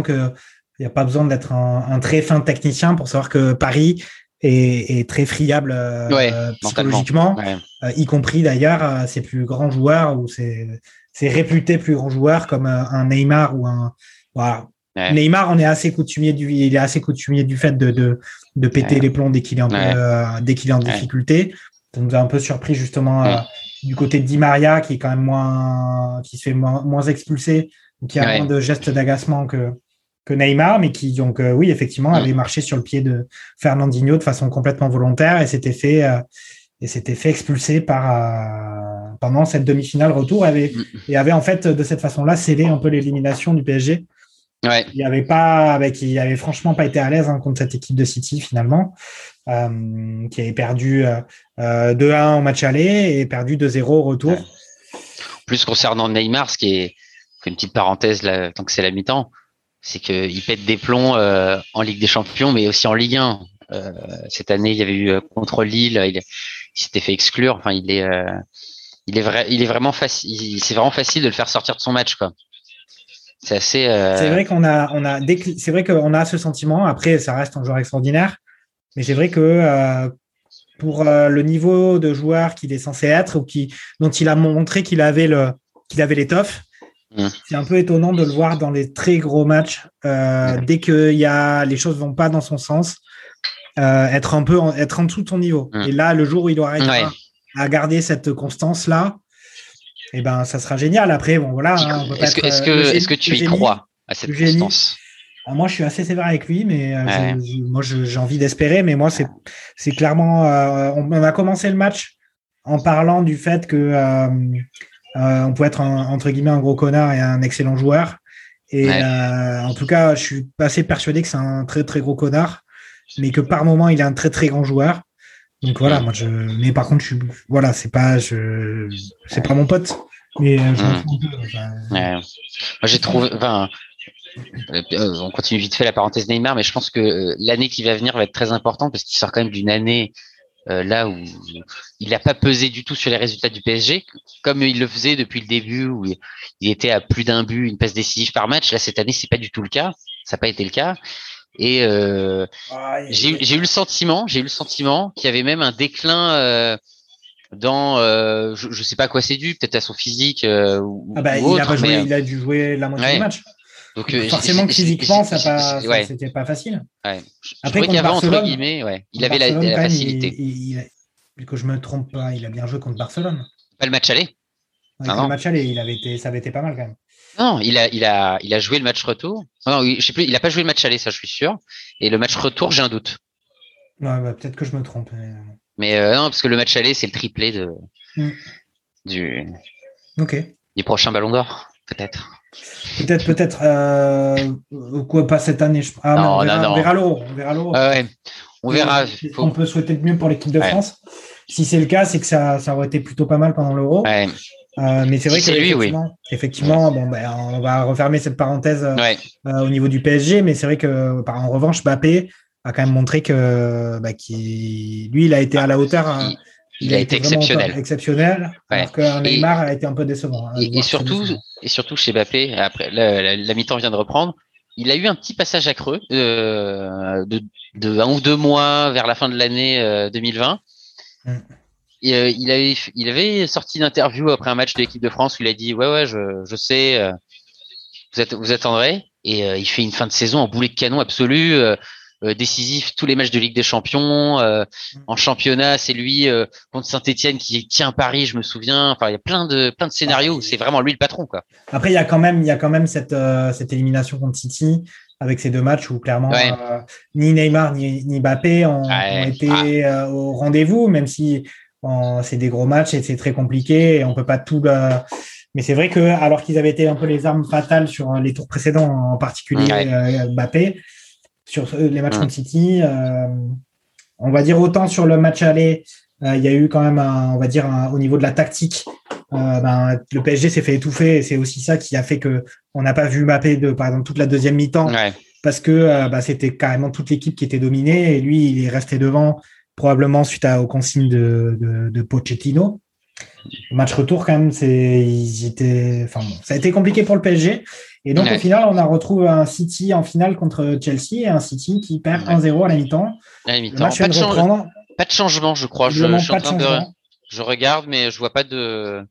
que il n'y a pas besoin d'être un très fin technicien pour savoir que Paris est très friable psychologiquement, y compris d'ailleurs ses plus grands joueurs ou ses réputés plus grands joueurs comme un Neymar ou un... Voilà. Ouais. Neymar, il est assez coutumier du fait de péter les plombs dès qu'il est en difficulté. Ça nous a un peu surpris justement du côté de Di Maria, qui est quand même qui se fait moins expulser, ou qui a moins de gestes d'agacement que Neymar, mais qui donc avait marché sur le pied de Fernandinho de façon complètement volontaire et s'était fait expulser pendant cette demi-finale retour, et avait en fait de cette façon-là scellé un peu l'élimination du PSG. Ouais. Il avait franchement pas été à l'aise contre cette équipe de City finalement, qui avait perdu 2-1 au match aller et perdu 2-0 au retour. En plus, concernant Neymar, ce qui est une petite parenthèse là, tant que c'est la mi-temps, c'est qu'il pète des plombs en Ligue des Champions, mais aussi en Ligue 1. Cette année, il y avait eu contre Lille, il s'était fait exclure. Enfin, c'est vraiment facile de le faire sortir de son match, quoi. C'est assez. C'est vrai qu'on a ce sentiment. Après, ça reste un joueur extraordinaire, mais c'est vrai que pour le niveau de joueur qu'il est censé être, ou dont il a montré qu'il avait l'étoffe, c'est un peu étonnant de le voir dans les très gros matchs. Dès que les choses vont pas dans son sens, être en dessous de son niveau. Et là, le jour où il aura à garder cette constance là. Et ça sera génial. Après, est-ce que tu y crois à cette constance? Moi, je suis assez sévère avec lui, mais j'ai envie d'espérer. Mais moi, c'est clairement. On a commencé le match en parlant du fait que on pouvait être entre guillemets un gros connard et un excellent joueur. Et en tout cas, je suis assez persuadé que c'est un très très gros connard, mais que par moment, il est un très très grand joueur. Donc voilà, mais par contre, c'est pas mon pote, mais je m'en fous un peu. Moi, j'ai trouvé, on continue vite fait la parenthèse Neymar, mais je pense que l'année qui va venir va être très importante, parce qu'il sort quand même d'une année là où il n'a pas pesé du tout sur les résultats du PSG, comme il le faisait depuis le début où il était à plus d'un but, une passe décisive par match. Là, cette année, c'est pas du tout le cas. Ça n'a pas été le cas. Et j'ai eu le sentiment qu'il y avait même un déclin dans je sais pas à quoi c'est dû, peut-être à son physique ou autre, il a dû jouer la moitié du match. Donc, forcément, physiquement, c'était pas facile. Ouais. Après, je trouvais qu'avant, entre guillemets, il avait la facilité. Que je me trompe pas, il a bien joué contre Barcelone. Pas le match aller. Ouais, le match aller, ça avait été pas mal quand même. Non, il a joué le match retour. Non, je sais plus, il a pas joué le match aller, ça je suis sûr. Et le match retour, j'ai un doute. Ouais, peut-être que je me trompe. Mais non, parce que le match aller, c'est le triplé du prochain Ballon d'Or, peut-être. Peut-être, quoi, pas cette année. On verra l'Euro. On verra. On peut souhaiter le mieux pour l'équipe de France. Si c'est le cas, c'est que ça aurait été plutôt pas mal pendant l'Euro. Ouais. Mais c'est vrai qu'effectivement, on va refermer cette parenthèse au niveau du PSG. Mais c'est vrai que, en revanche, Mbappé a quand même montré que, lui, il a été à la hauteur. Il a été exceptionnel. Alors que Neymar a été un peu décevant. Et surtout chez Mbappé, après la mi-temps vient de reprendre, il a eu un petit passage à creux de 1 ou 2 mois vers la fin de l'année 2020. Et, il avait sorti une interview après un match de l'équipe de France où il a dit je sais, vous attendrez. Et il fait une fin de saison en boulet de canon absolu. Décisif tous les matchs de Ligue des Champions, en championnat c'est lui contre Saint-Etienne qui tient Paris, je me souviens, il y a plein de scénarios où c'est vraiment lui le patron, quoi. Après il y a quand même cette élimination contre City avec ces 2 matchs où clairement ni Neymar ni Mbappé ont été au rendez-vous, même si c'est des gros matchs et c'est très compliqué et on peut pas tout mais c'est vrai que alors qu'ils avaient été un peu les armes fatales sur les tours précédents, en particulier Mbappé sur les matchs contre City, on va dire autant sur le match aller, il y a eu quand même, au niveau de la tactique, le PSG s'est fait étouffer et c'est aussi ça qui a fait que on n'a pas vu Mbappé par exemple toute la deuxième mi-temps parce que c'était carrément toute l'équipe qui était dominée et lui il est resté devant probablement suite aux consignes de Pochettino. Le match retour quand même, ça a été compliqué pour le PSG. Et donc, au final, on retrouve un City en finale contre Chelsea et un City qui perd 1-0 à la mi-temps. Le match vient de reprendre. Pas de changement, je crois. Je regarde, mais je vois pas de.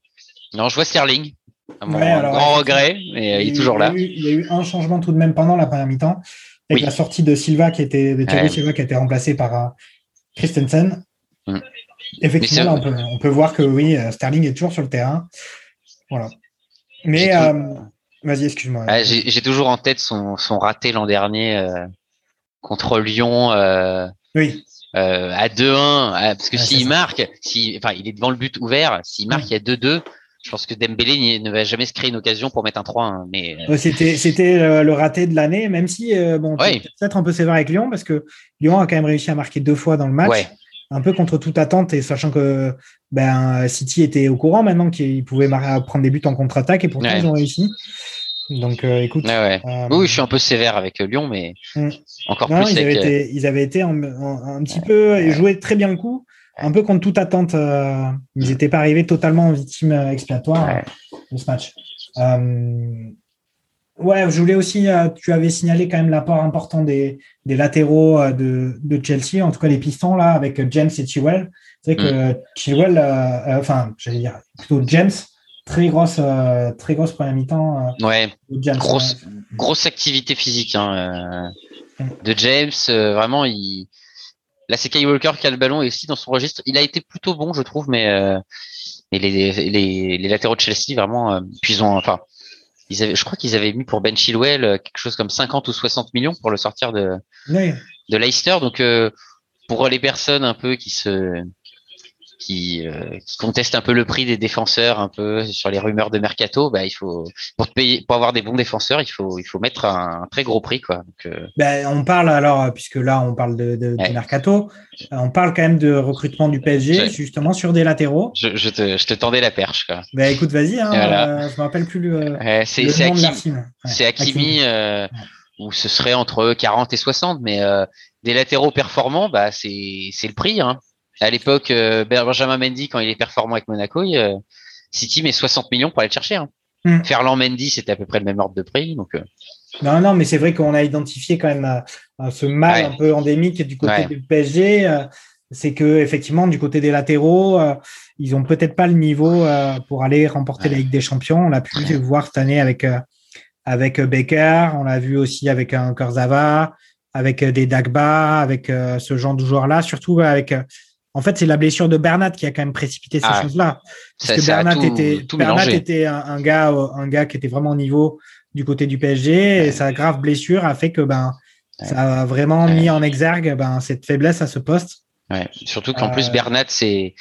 Non, je vois Sterling. Grand regret, mais il est toujours là. Il y a eu un changement tout de même pendant la première mi-temps, avec la sortie de Silva qui a été remplacé par Christensen. Effectivement, on peut voir que Sterling est toujours sur le terrain. Voilà. Mais. Vas-y, excuse-moi. J'ai toujours en tête son raté l'an dernier contre Lyon à 2-1. Parce que s'il marque, il est devant le but ouvert, s'il marque, il y a 2-2. Je pense que Dembélé ne va jamais se créer une occasion pour mettre un 3-1. Mais... C'était le raté de l'année, même si peut-être un peu sévère avec Lyon, parce que Lyon a quand même réussi à marquer 2 fois dans le match. Ouais. Un peu contre toute attente, et sachant que City était au courant maintenant qu'ils pouvaient prendre des buts en contre-attaque, et pourtant ils ont réussi. Donc écoute. Oui, je suis un peu sévère avec Lyon, mais encore plus. Ils avaient été un petit peu, ils jouaient très bien le coup, un peu contre toute attente. Ils n'étaient pas arrivés totalement en victime expiatoire de ce match. Je voulais aussi. Tu avais signalé quand même l'apport important des latéraux de Chelsea, en tout cas les pistons là, avec James et Chilwell. C'est vrai que Chilwell, James, très grosse première mi-temps. James, grosse activité physique de James. Vraiment, là c'est Kai Walker qui a le ballon et aussi dans son registre, il a été plutôt bon, je trouve, mais les latéraux de Chelsea vraiment puissants. Je crois qu'ils avaient mis pour Ben Chilwell quelque chose comme 50 ou 60 millions pour le sortir de Leicester. Donc, pour les personnes un peu qui contestent un peu le prix des défenseurs, un peu sur les rumeurs de mercato, pour avoir des bons défenseurs, il faut mettre un très gros prix, quoi. Donc, on parle alors, puisque là on parle de mercato, on parle quand même de recrutement du PSG justement sur des latéraux. Je te tendais la perche, quoi. Écoute, vas-y. Voilà. Je me rappelle plus le nom de l'article. C'est Hakimi. Où ce serait entre 40 et 60, mais des latéraux performants, c'est le prix. À l'époque, Benjamin Mendy, quand il est performant avec Monaco, City met 60 millions pour aller le chercher. Hein. Ferland Mendy, c'était à peu près le même ordre de prix. Donc, Non, mais c'est vrai qu'on a identifié quand même ce mal un peu endémique du côté du PSG. C'est que effectivement, du côté des latéraux, ils n'ont peut-être pas le niveau pour aller remporter la Ligue des Champions. On l'a pu le voir cette année avec Becker, on l'a vu aussi avec un Kurzawa, avec des Dagba, avec ce genre de joueurs-là. Surtout avec… En fait, c'est la blessure de Bernat qui a quand même précipité ces choses-là. Parce que Bernat était un gars qui était vraiment au niveau du côté du PSG et sa grave blessure a fait que ça a vraiment mis en exergue cette faiblesse à ce poste. Ouais. Surtout qu'en plus, Bernat, ses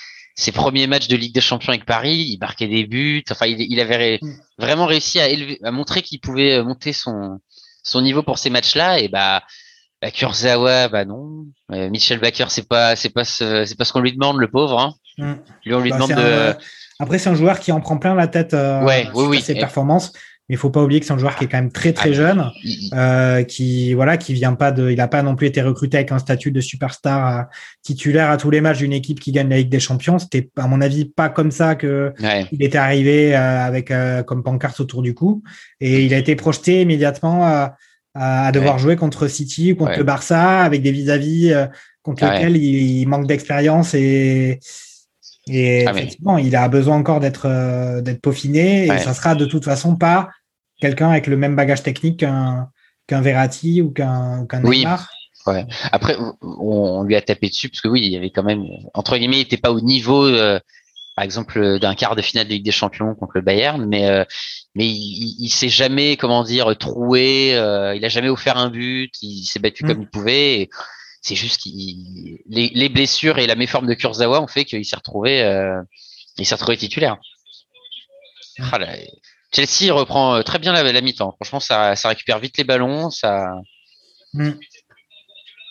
premiers matchs de Ligue des Champions avec Paris, il marquait des buts. Enfin, il avait vraiment réussi à montrer qu'il pouvait monter son niveau pour ces matchs-là. Et Kurzawa, non. Michel Bakker, c'est pas ce qu'on lui demande, le pauvre. Hein. Lui, on lui demande Après, c'est un joueur qui en prend plein la tête ses performances. Mais il faut pas oublier que c'est un joueur qui est quand même très très jeune, qui vient pas de, il a pas non plus été recruté avec un statut de superstar titulaire à tous les matchs d'une équipe qui gagne la Ligue des Champions. C'était à mon avis pas comme ça que il était arrivé avec comme pancarte autour du cou, et il a été projeté immédiatement à devoir jouer contre City ou contre le Barça avec des vis-à-vis contre lesquels il manque d'expérience et effectivement il a besoin encore d'être peaufiné et ça sera de toute façon pas quelqu'un avec le même bagage technique qu'un Verratti ou qu'un Neymar. Après on lui a tapé dessus parce que il y avait quand même, entre guillemets, il était pas au niveau par exemple d'un quart de finale de Ligue des Champions contre le Bayern, mais il s'est jamais, troué, il a jamais offert un but, il s'est battu comme il pouvait. Et c'est juste qu'il les blessures et la méforme de Kurzawa ont fait qu'il s'est retrouvé titulaire. Chelsea reprend très bien la mi-temps. Franchement, ça récupère vite les ballons.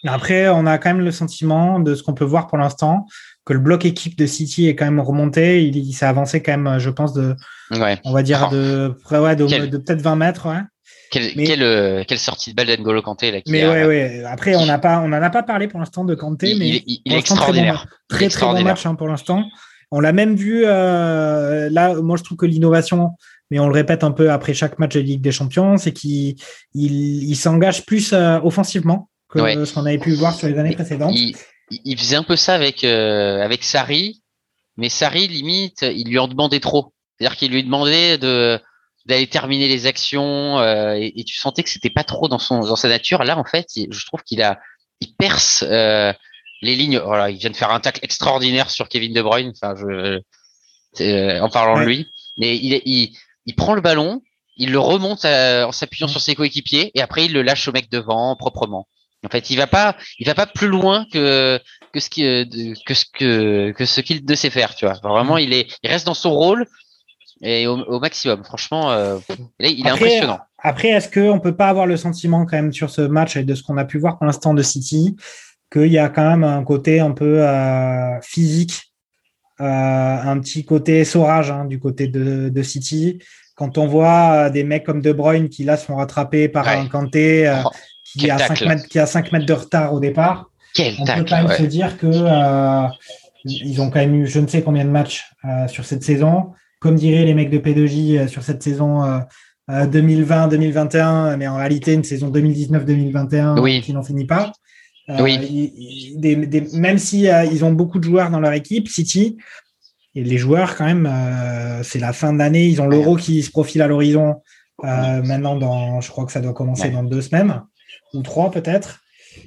Après, on a quand même le sentiment de ce qu'on peut voir pour l'instant que le bloc équipe de City est quand même remonté. Il s'est avancé quand même, je pense, de peut-être 20 mètres. Ouais. Quelle sortie de balle d'Ngolo Kanté là. Après, on n'en a pas parlé pour l'instant de Kanté, mais il est extraordinaire. Très très bon match pour l'instant. On l'a même vu là. Moi, je trouve que l'innovation, mais on le répète un peu après chaque match de Ligue des Champions, c'est qu'il s'engage plus offensivement que ce qu'on avait pu voir sur les années précédentes. Il faisait un peu ça avec Sarri, mais Sarri limite, il lui en demandait trop. C'est-à-dire qu'il lui demandait d'aller terminer les actions et tu sentais que c'était pas trop dans sa nature. Là, en fait, je trouve qu'il perce les lignes. Voilà, il vient de faire un tacle extraordinaire sur Kevin De Bruyne. Enfin, en parlant de lui, mais il prend le ballon, il le remonte en s'appuyant sur ses coéquipiers et après il le lâche au mec devant proprement. En fait, il va pas plus loin que ce qu'il sait faire. Tu vois, enfin, vraiment, il reste dans son rôle. Et au maximum, franchement, il est impressionnant. Après, est-ce qu'on ne peut pas avoir le sentiment quand même sur ce match et de ce qu'on a pu voir pour l'instant de City, qu'il y a quand même un côté un peu physique, un petit côté saurage du côté de City. Quand on voit des mecs comme De Bruyne qui là se font rattraper par un Kanté qui a 5 mètres de retard au départ, peut quand même se dire qu'ils ont quand même eu je ne sais combien de matchs sur cette saison. Comme diraient les mecs de P2J sur cette saison 2020-2021, mais en réalité une saison 2019-2021 qui n'en finit pas. Même si ils ont beaucoup de joueurs dans leur équipe, City, et les joueurs quand même, c'est la fin d'année, ils ont l'Euro qui se profile à l'horizon. Maintenant, je crois que ça doit commencer dans 2 semaines ou 3 peut-être.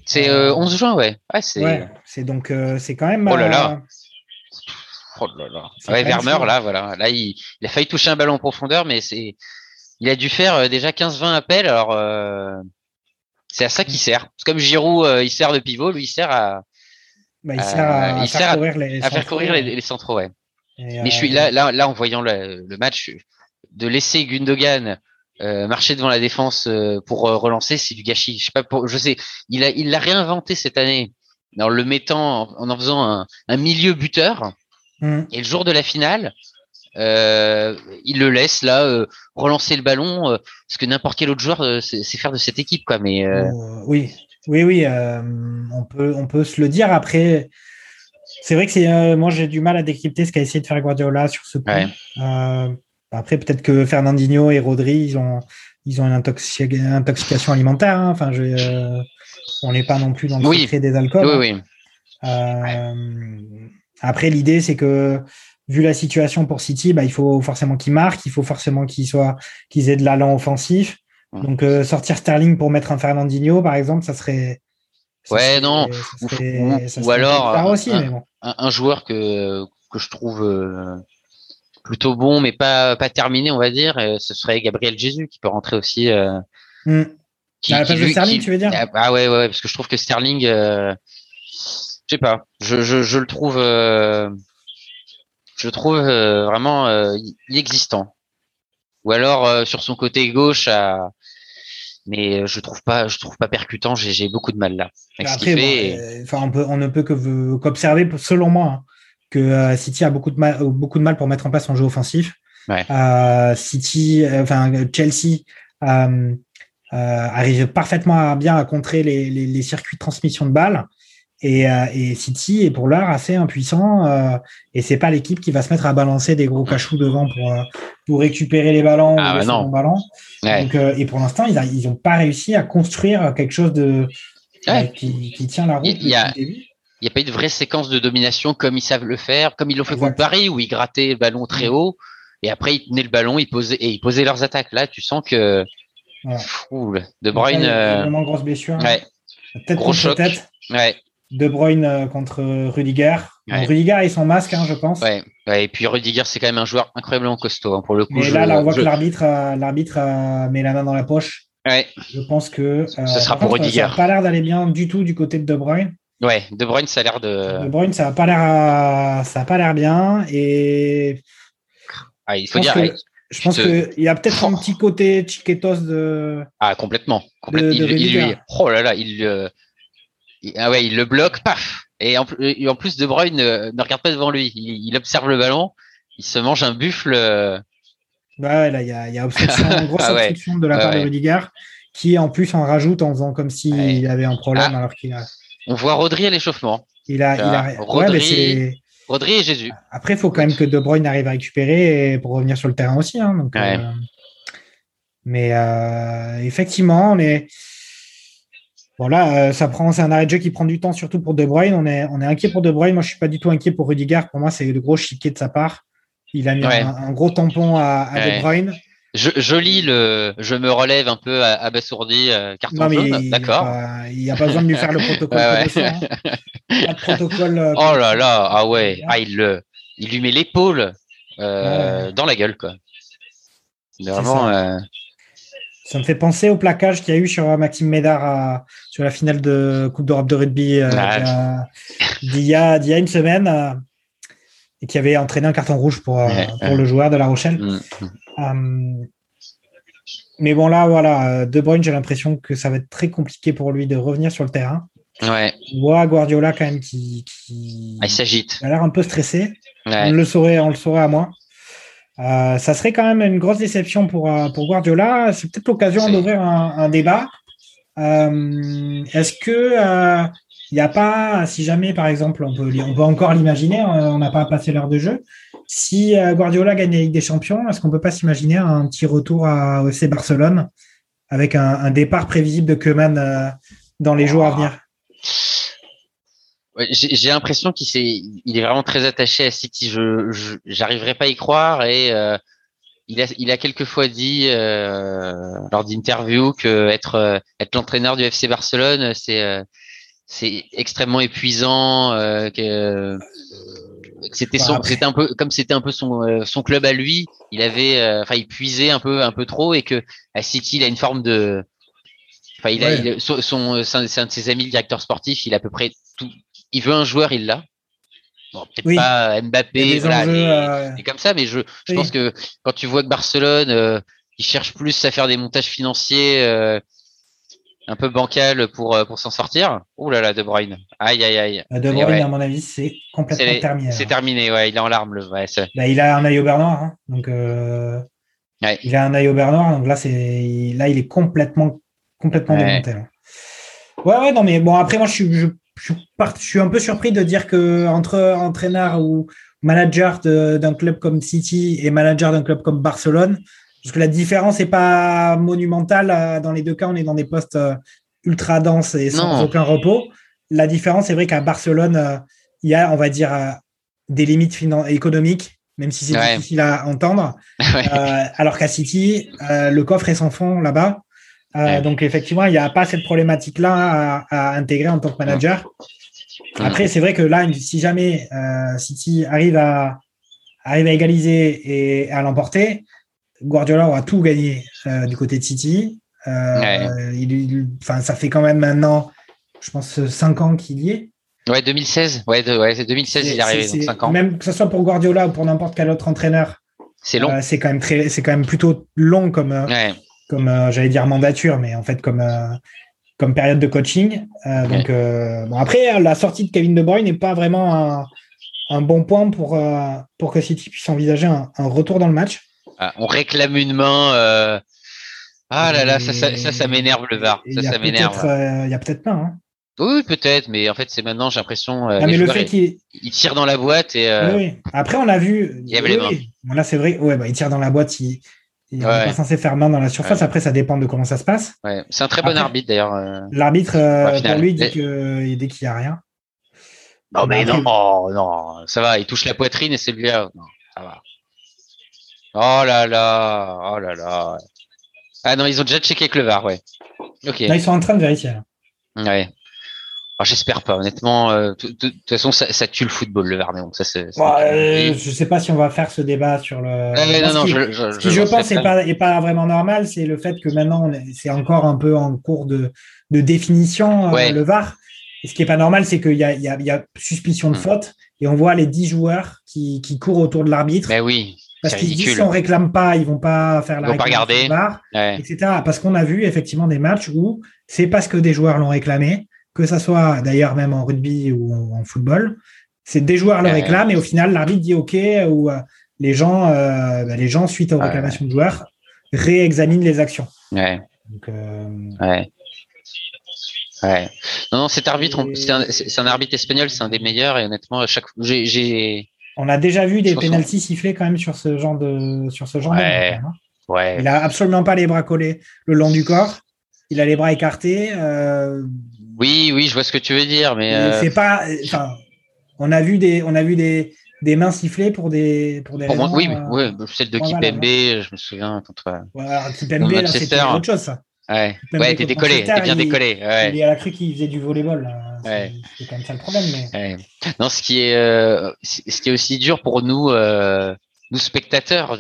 C'est 11 juin, c'est donc c'est quand même. Oh là là. Vermeer, là, voilà. Là, il a failli toucher un ballon en profondeur, mais il a dû faire déjà 15-20 appels. Alors, c'est à ça qu'il sert. C'est comme Giroud, il sert de pivot, lui, il sert à. Il sert à faire courir les centraux, Mais je suis là, en voyant le match, de laisser Gundogan marcher devant la défense pour relancer, c'est du gâchis. Il l'a réinventé cette année en le mettant, en faisant un milieu buteur. Et le jour de la finale, il le laisse là relancer le ballon, ce que n'importe quel autre joueur sait faire de cette équipe, quoi. Mais on peut se le dire. Après, C'est vrai que c'est, moi, j'ai du mal à décrypter ce qu'a essayé de faire Guardiola sur ce point. Ouais. Après, peut-être que Fernandinho et Rodri, ils ont une intoxication alimentaire. Hein. Enfin, on n'est pas non plus dans le secret des alcools. Oui. Après, l'idée, c'est que vu la situation pour City, il faut forcément qu'ils marquent, il faut forcément qu'ils aient de l'allant offensif. Donc, sortir Sterling pour mettre un Fernandinho, par exemple, ça serait... Ou alors aussi, un joueur que je trouve plutôt bon, mais pas terminé, on va dire. Ce serait Gabriel Jesus qui peut rentrer aussi. À la place de Sterling, tu veux dire ? Ah ouais, parce que je trouve que Sterling, je sais pas, je le trouve, vraiment inexistant. Ou alors sur son côté gauche à. Mais je trouve pas percutant. J'ai beaucoup de mal là. Après, on ne peut qu'observer, selon moi, hein, que City a beaucoup de mal pour mettre en place son jeu offensif. Ouais. Chelsea arrive parfaitement bien à contrer les circuits de transmission de balles et City est pour l'heure assez impuissant et c'est pas l'équipe qui va se mettre à balancer des gros cachous devant pour récupérer les ballons ou les bons ballons. Ouais. Donc, et pour l'instant, ils n'ont pas réussi à construire quelque chose de qui tient la route. Il n'y a pas eu de vraie séquence de domination comme ils savent le faire, comme ils l'ont fait contre Paris, où ils grattaient le ballon très haut et après ils tenaient le ballon, ils posaient leurs attaques. Là, tu sens que De Bruyne, vraiment grosse blessure, gros choc. De Bruyne contre Rudiger. Ouais. Donc, Rudiger et son masque, je pense. Ouais. Et puis Rudiger, c'est quand même un joueur incroyablement costaud. Hein, pour le coup, mais là, on voit que l'arbitre met la main dans la poche. Ouais. Je pense que ça sera pour Rudiger. Ça n'a pas l'air d'aller bien du tout du côté de De Bruyne. Ouais, De Bruyne, ça a l'air de. De Bruyne, ça n'a pas l'air bien. Et il faut dire. Je pense qu'il y a peut-être un petit côté Chiquetos de. Ah, complètement. Il le bloque, paf. Et en plus, De Bruyne ne regarde pas devant lui. Il observe le ballon. Il se mange un buffle. Là, il y a obstruction, grosse obstruction de la part de Rudiger, qui en plus en rajoute en faisant comme s'il avait un problème. Alors on voit Rodri à l'échauffement. Rodri et Jésus. Après, il faut quand même que De Bruyne arrive à récupérer pour revenir sur le terrain aussi. Hein, donc, mais effectivement, on est. Bon là, c'est un arrêt de jeu qui prend du temps, surtout pour De Bruyne. On est inquiet pour De Bruyne. Moi, je suis pas du tout inquiet pour Rudiger. Pour moi, c'est de gros chiquet de sa part. Il a mis un gros tampon à De Bruyne. Je me relève un peu abasourdi, carton jaune. D'accord. Il n'y a pas besoin de lui faire le protocole. Pas de protocole. Il lui met l'épaule dans la gueule, quoi. Vraiment. Ça me fait penser au plaquage qu'il y a eu sur Maxime Médard sur la finale de Coupe d'Europe de rugby d'il y a une semaine et qui avait entraîné un carton rouge pour le joueur de La Rochelle. Mais bon, là, voilà, De Bruyne, j'ai l'impression que ça va être très compliqué pour lui de revenir sur le terrain. Ouais. On voit Guardiola quand même qui il s'agite. Il a l'air un peu stressé. Ouais. On le saurait à moi. Ça serait quand même une grosse déception pour Guardiola. C'est peut-être l'occasion d'ouvrir un débat. Est-ce que il n'y a pas, si jamais par exemple on peut encore l'imaginer, on n'a pas passé l'heure de jeu. Si Guardiola gagne la Ligue des Champions, est-ce qu'on peut pas s'imaginer un petit retour à FC Barcelone avec un départ prévisible de Koeman dans les jours à venir? J'ai l'impression qu'il est vraiment très attaché à City. Je j'arriverai pas à y croire et il a quelquefois dit lors d'interviews que être l'entraîneur du FC Barcelone c'est extrêmement épuisant, que c'était un peu son club à lui. Il avait il puisait un peu trop et que à City il a une forme de c'est un de ses amis le directeur sportif, il a à peu près tout. Il veut un joueur, il l'a. Bon, peut-être pas Mbappé, c'est comme ça, mais je pense que quand tu vois que Barcelone, il cherche plus à faire des montages financiers un peu bancal pour s'en sortir. Ouh là là, De Bruyne. Aïe. De Bruyne, à mon avis, c'est complètement terminé. C'est terminé, il est en larmes. Il a un œil au beurre noir, hein, donc là, il est complètement démonté. Hein. Ouais, non, mais bon, après, moi, je suis Je suis un peu surpris de dire qu'entre entraîneur ou manager d'un club comme City et manager d'un club comme Barcelone, parce que la différence n'est pas monumentale. Dans les deux cas, on est dans des postes ultra denses et sans aucun repos. La différence, c'est vrai qu'à Barcelone, il y a, on va dire, des limites économiques, même si c'est difficile à entendre. Alors qu'à City, le coffre est sans fond là-bas. Donc, effectivement, il n'y a pas cette problématique-là à intégrer en tant que manager. Après, c'est vrai que là, si jamais City arrive à égaliser et à l'emporter, Guardiola aura tout gagné du côté de City. Ça fait quand même maintenant, je pense, 5 ans qu'il y est. Ouais, 2016. C'est 2016 il est arrivé, donc 5 ans. Même que ce soit pour Guardiola ou pour n'importe quel autre entraîneur, c'est long. C'est quand même plutôt long comme j'allais dire mandature, mais en fait comme période de coaching. Après, la sortie de Kevin De Bruyne n'est pas vraiment un bon point pour que City puisse envisager un retour dans le match. Ah, on réclame une main. Ça m'énerve le VAR. Ça m'énerve. Il y a peut-être pas. Hein. Oui, peut-être, mais en fait, c'est maintenant, j'ai l'impression. Il tire dans la boîte et. Oui. Après, on a vu. Il y avait les mains. Bon, là, c'est vrai. Ouais, bah, il tire dans la boîte. Il n'est pas censé faire main dans la surface. Après, ça dépend de comment ça se passe. Ouais. C'est un très bon arbitre, d'ailleurs. L'arbitre, pour lui, dit que dès qu'il n'y a rien. Non, mais non, ça va. Il touche la poitrine et c'est lui là. Non, ça va. Oh là là. Ah non, ils ont déjà checké avec le VAR, ouais. Ok. Là, ils sont en train de vérifier. Ouais. Alors, j'espère pas, honnêtement. De toute façon, ça tue le football, le VAR. Mais bon, je sais pas si on va faire ce débat sur le. Ce qui, je pense, n'est pas vraiment normal, c'est le fait que maintenant, c'est encore un peu en cours de définition, le VAR. Et ce qui est pas normal, c'est qu'il y a suspicion de faute et on voit les 10 joueurs qui courent autour de l'arbitre. Mais oui. Parce qu'ils disent qu'on ne réclame pas, ils ne vont pas faire la réclame sur le VAR, etc. Parce qu'on a vu effectivement des matchs où c'est parce que des joueurs l'ont réclamé, que ça soit d'ailleurs même en rugby ou en football, c'est des joueurs le réclament et au final l'arbitre dit OK, ou les gens suite aux réclamations de joueurs réexaminent les actions. Ouais. Donc, ouais. Non, cet arbitre, c'est un arbitre espagnol, c'est un des meilleurs et honnêtement à chaque fois on a déjà vu des pénaltys sifflés quand même sur ce genre de match, hein. Ouais. Il a absolument pas les bras collés le long du corps. Il a les bras écartés. Oui, je vois ce que tu veux dire, mais c'est pas. On a vu des mains sifflées pour des raisons. Oui, celle de Kipembe, je me souviens contre. Kipembe, là, c'était autre chose. Ça. Ouais, t'es décollé, t'es bien décollé. Il a cru qu'il faisait du volleyball. Là. C'est quand même ça le problème. Mais... Non, ce qui est aussi dur pour nous, nous spectateurs,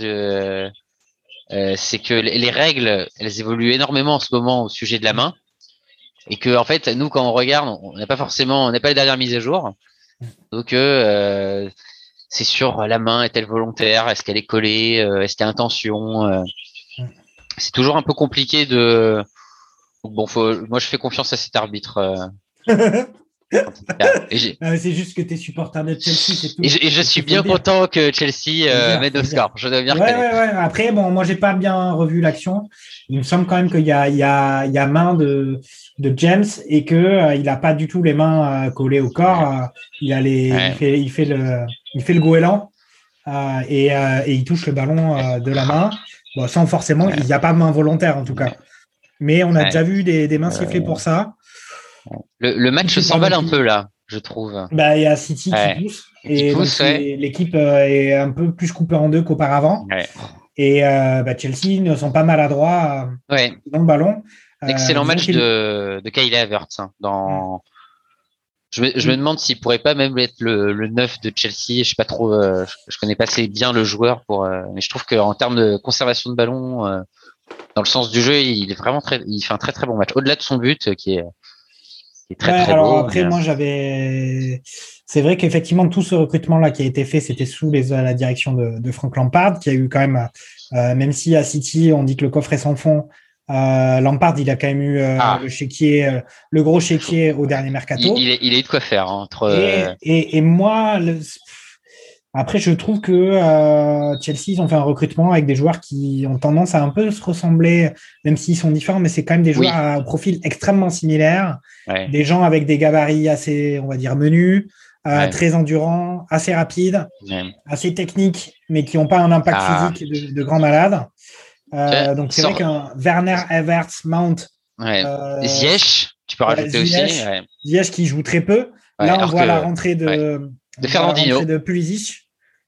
c'est que les règles, elles évoluent énormément en ce moment au sujet de la main, et que en fait, nous, quand on regarde, on n'a pas les dernières mises à jour. Donc, c'est sûr, la main est-elle volontaire? Est-ce qu'elle est collée? Est-ce qu'il y a intention? C'est toujours un peu compliqué de. Bon, moi je fais confiance à cet arbitre. C'est juste que t'es supporter de Chelsea, c'est tout. Et je suis bien content que Chelsea mette au score. Je dois bien reconnaître. Ouais. Après, bon, moi j'ai pas bien revu l'action. Il me semble quand même qu'il y a main de James et que il a pas du tout les mains collées au corps. Il fait le goéland et il touche le ballon de la main. Bon, sans forcément, il n'y a pas main volontaire en tout cas. Mais on a déjà vu des mains sifflées pour ça. Le match s'emballe un peu là, je trouve. Bah, il y a City qui pousse. Et l'équipe est un peu plus coupée en deux qu'auparavant. Ouais. Et Chelsea ne sont pas maladroits dans le ballon. Excellent match de Kai Havertz. Hein, Je me demande s'il ne pourrait pas même être le 9 de Chelsea. Je sais pas trop, je connais pas assez bien le joueur mais je trouve qu'en termes de conservation de ballon, dans le sens du jeu, il fait un très très bon match. Au-delà de son but, qui est très très beau. Après, moi, c'est vrai qu'effectivement tout ce recrutement là qui a été fait, c'était sous la direction de Frank Lampard, qui a eu quand même, même si à City on dit que le coffre est sans fond. Lampard, il a quand même eu le gros chéquier au dernier mercato. Il a eu de quoi faire entre. Et moi, Après, je trouve que Chelsea, ils ont fait un recrutement avec des joueurs qui ont tendance à un peu se ressembler, même s'ils sont différents, mais c'est quand même des joueurs à profil extrêmement similaire. Ouais. Des gens avec des gabarits assez, on va dire, menus, très endurants, assez rapides, assez techniques, mais qui n'ont pas un impact physique de grand malade. Donc, c'est vrai qu'un Werner, Havertz, Mount... Ziyech, tu peux rajouter aussi. Ziyech qui joue très peu. Ouais, là, on voit la rentrée de Fernandinho. De Pulisic.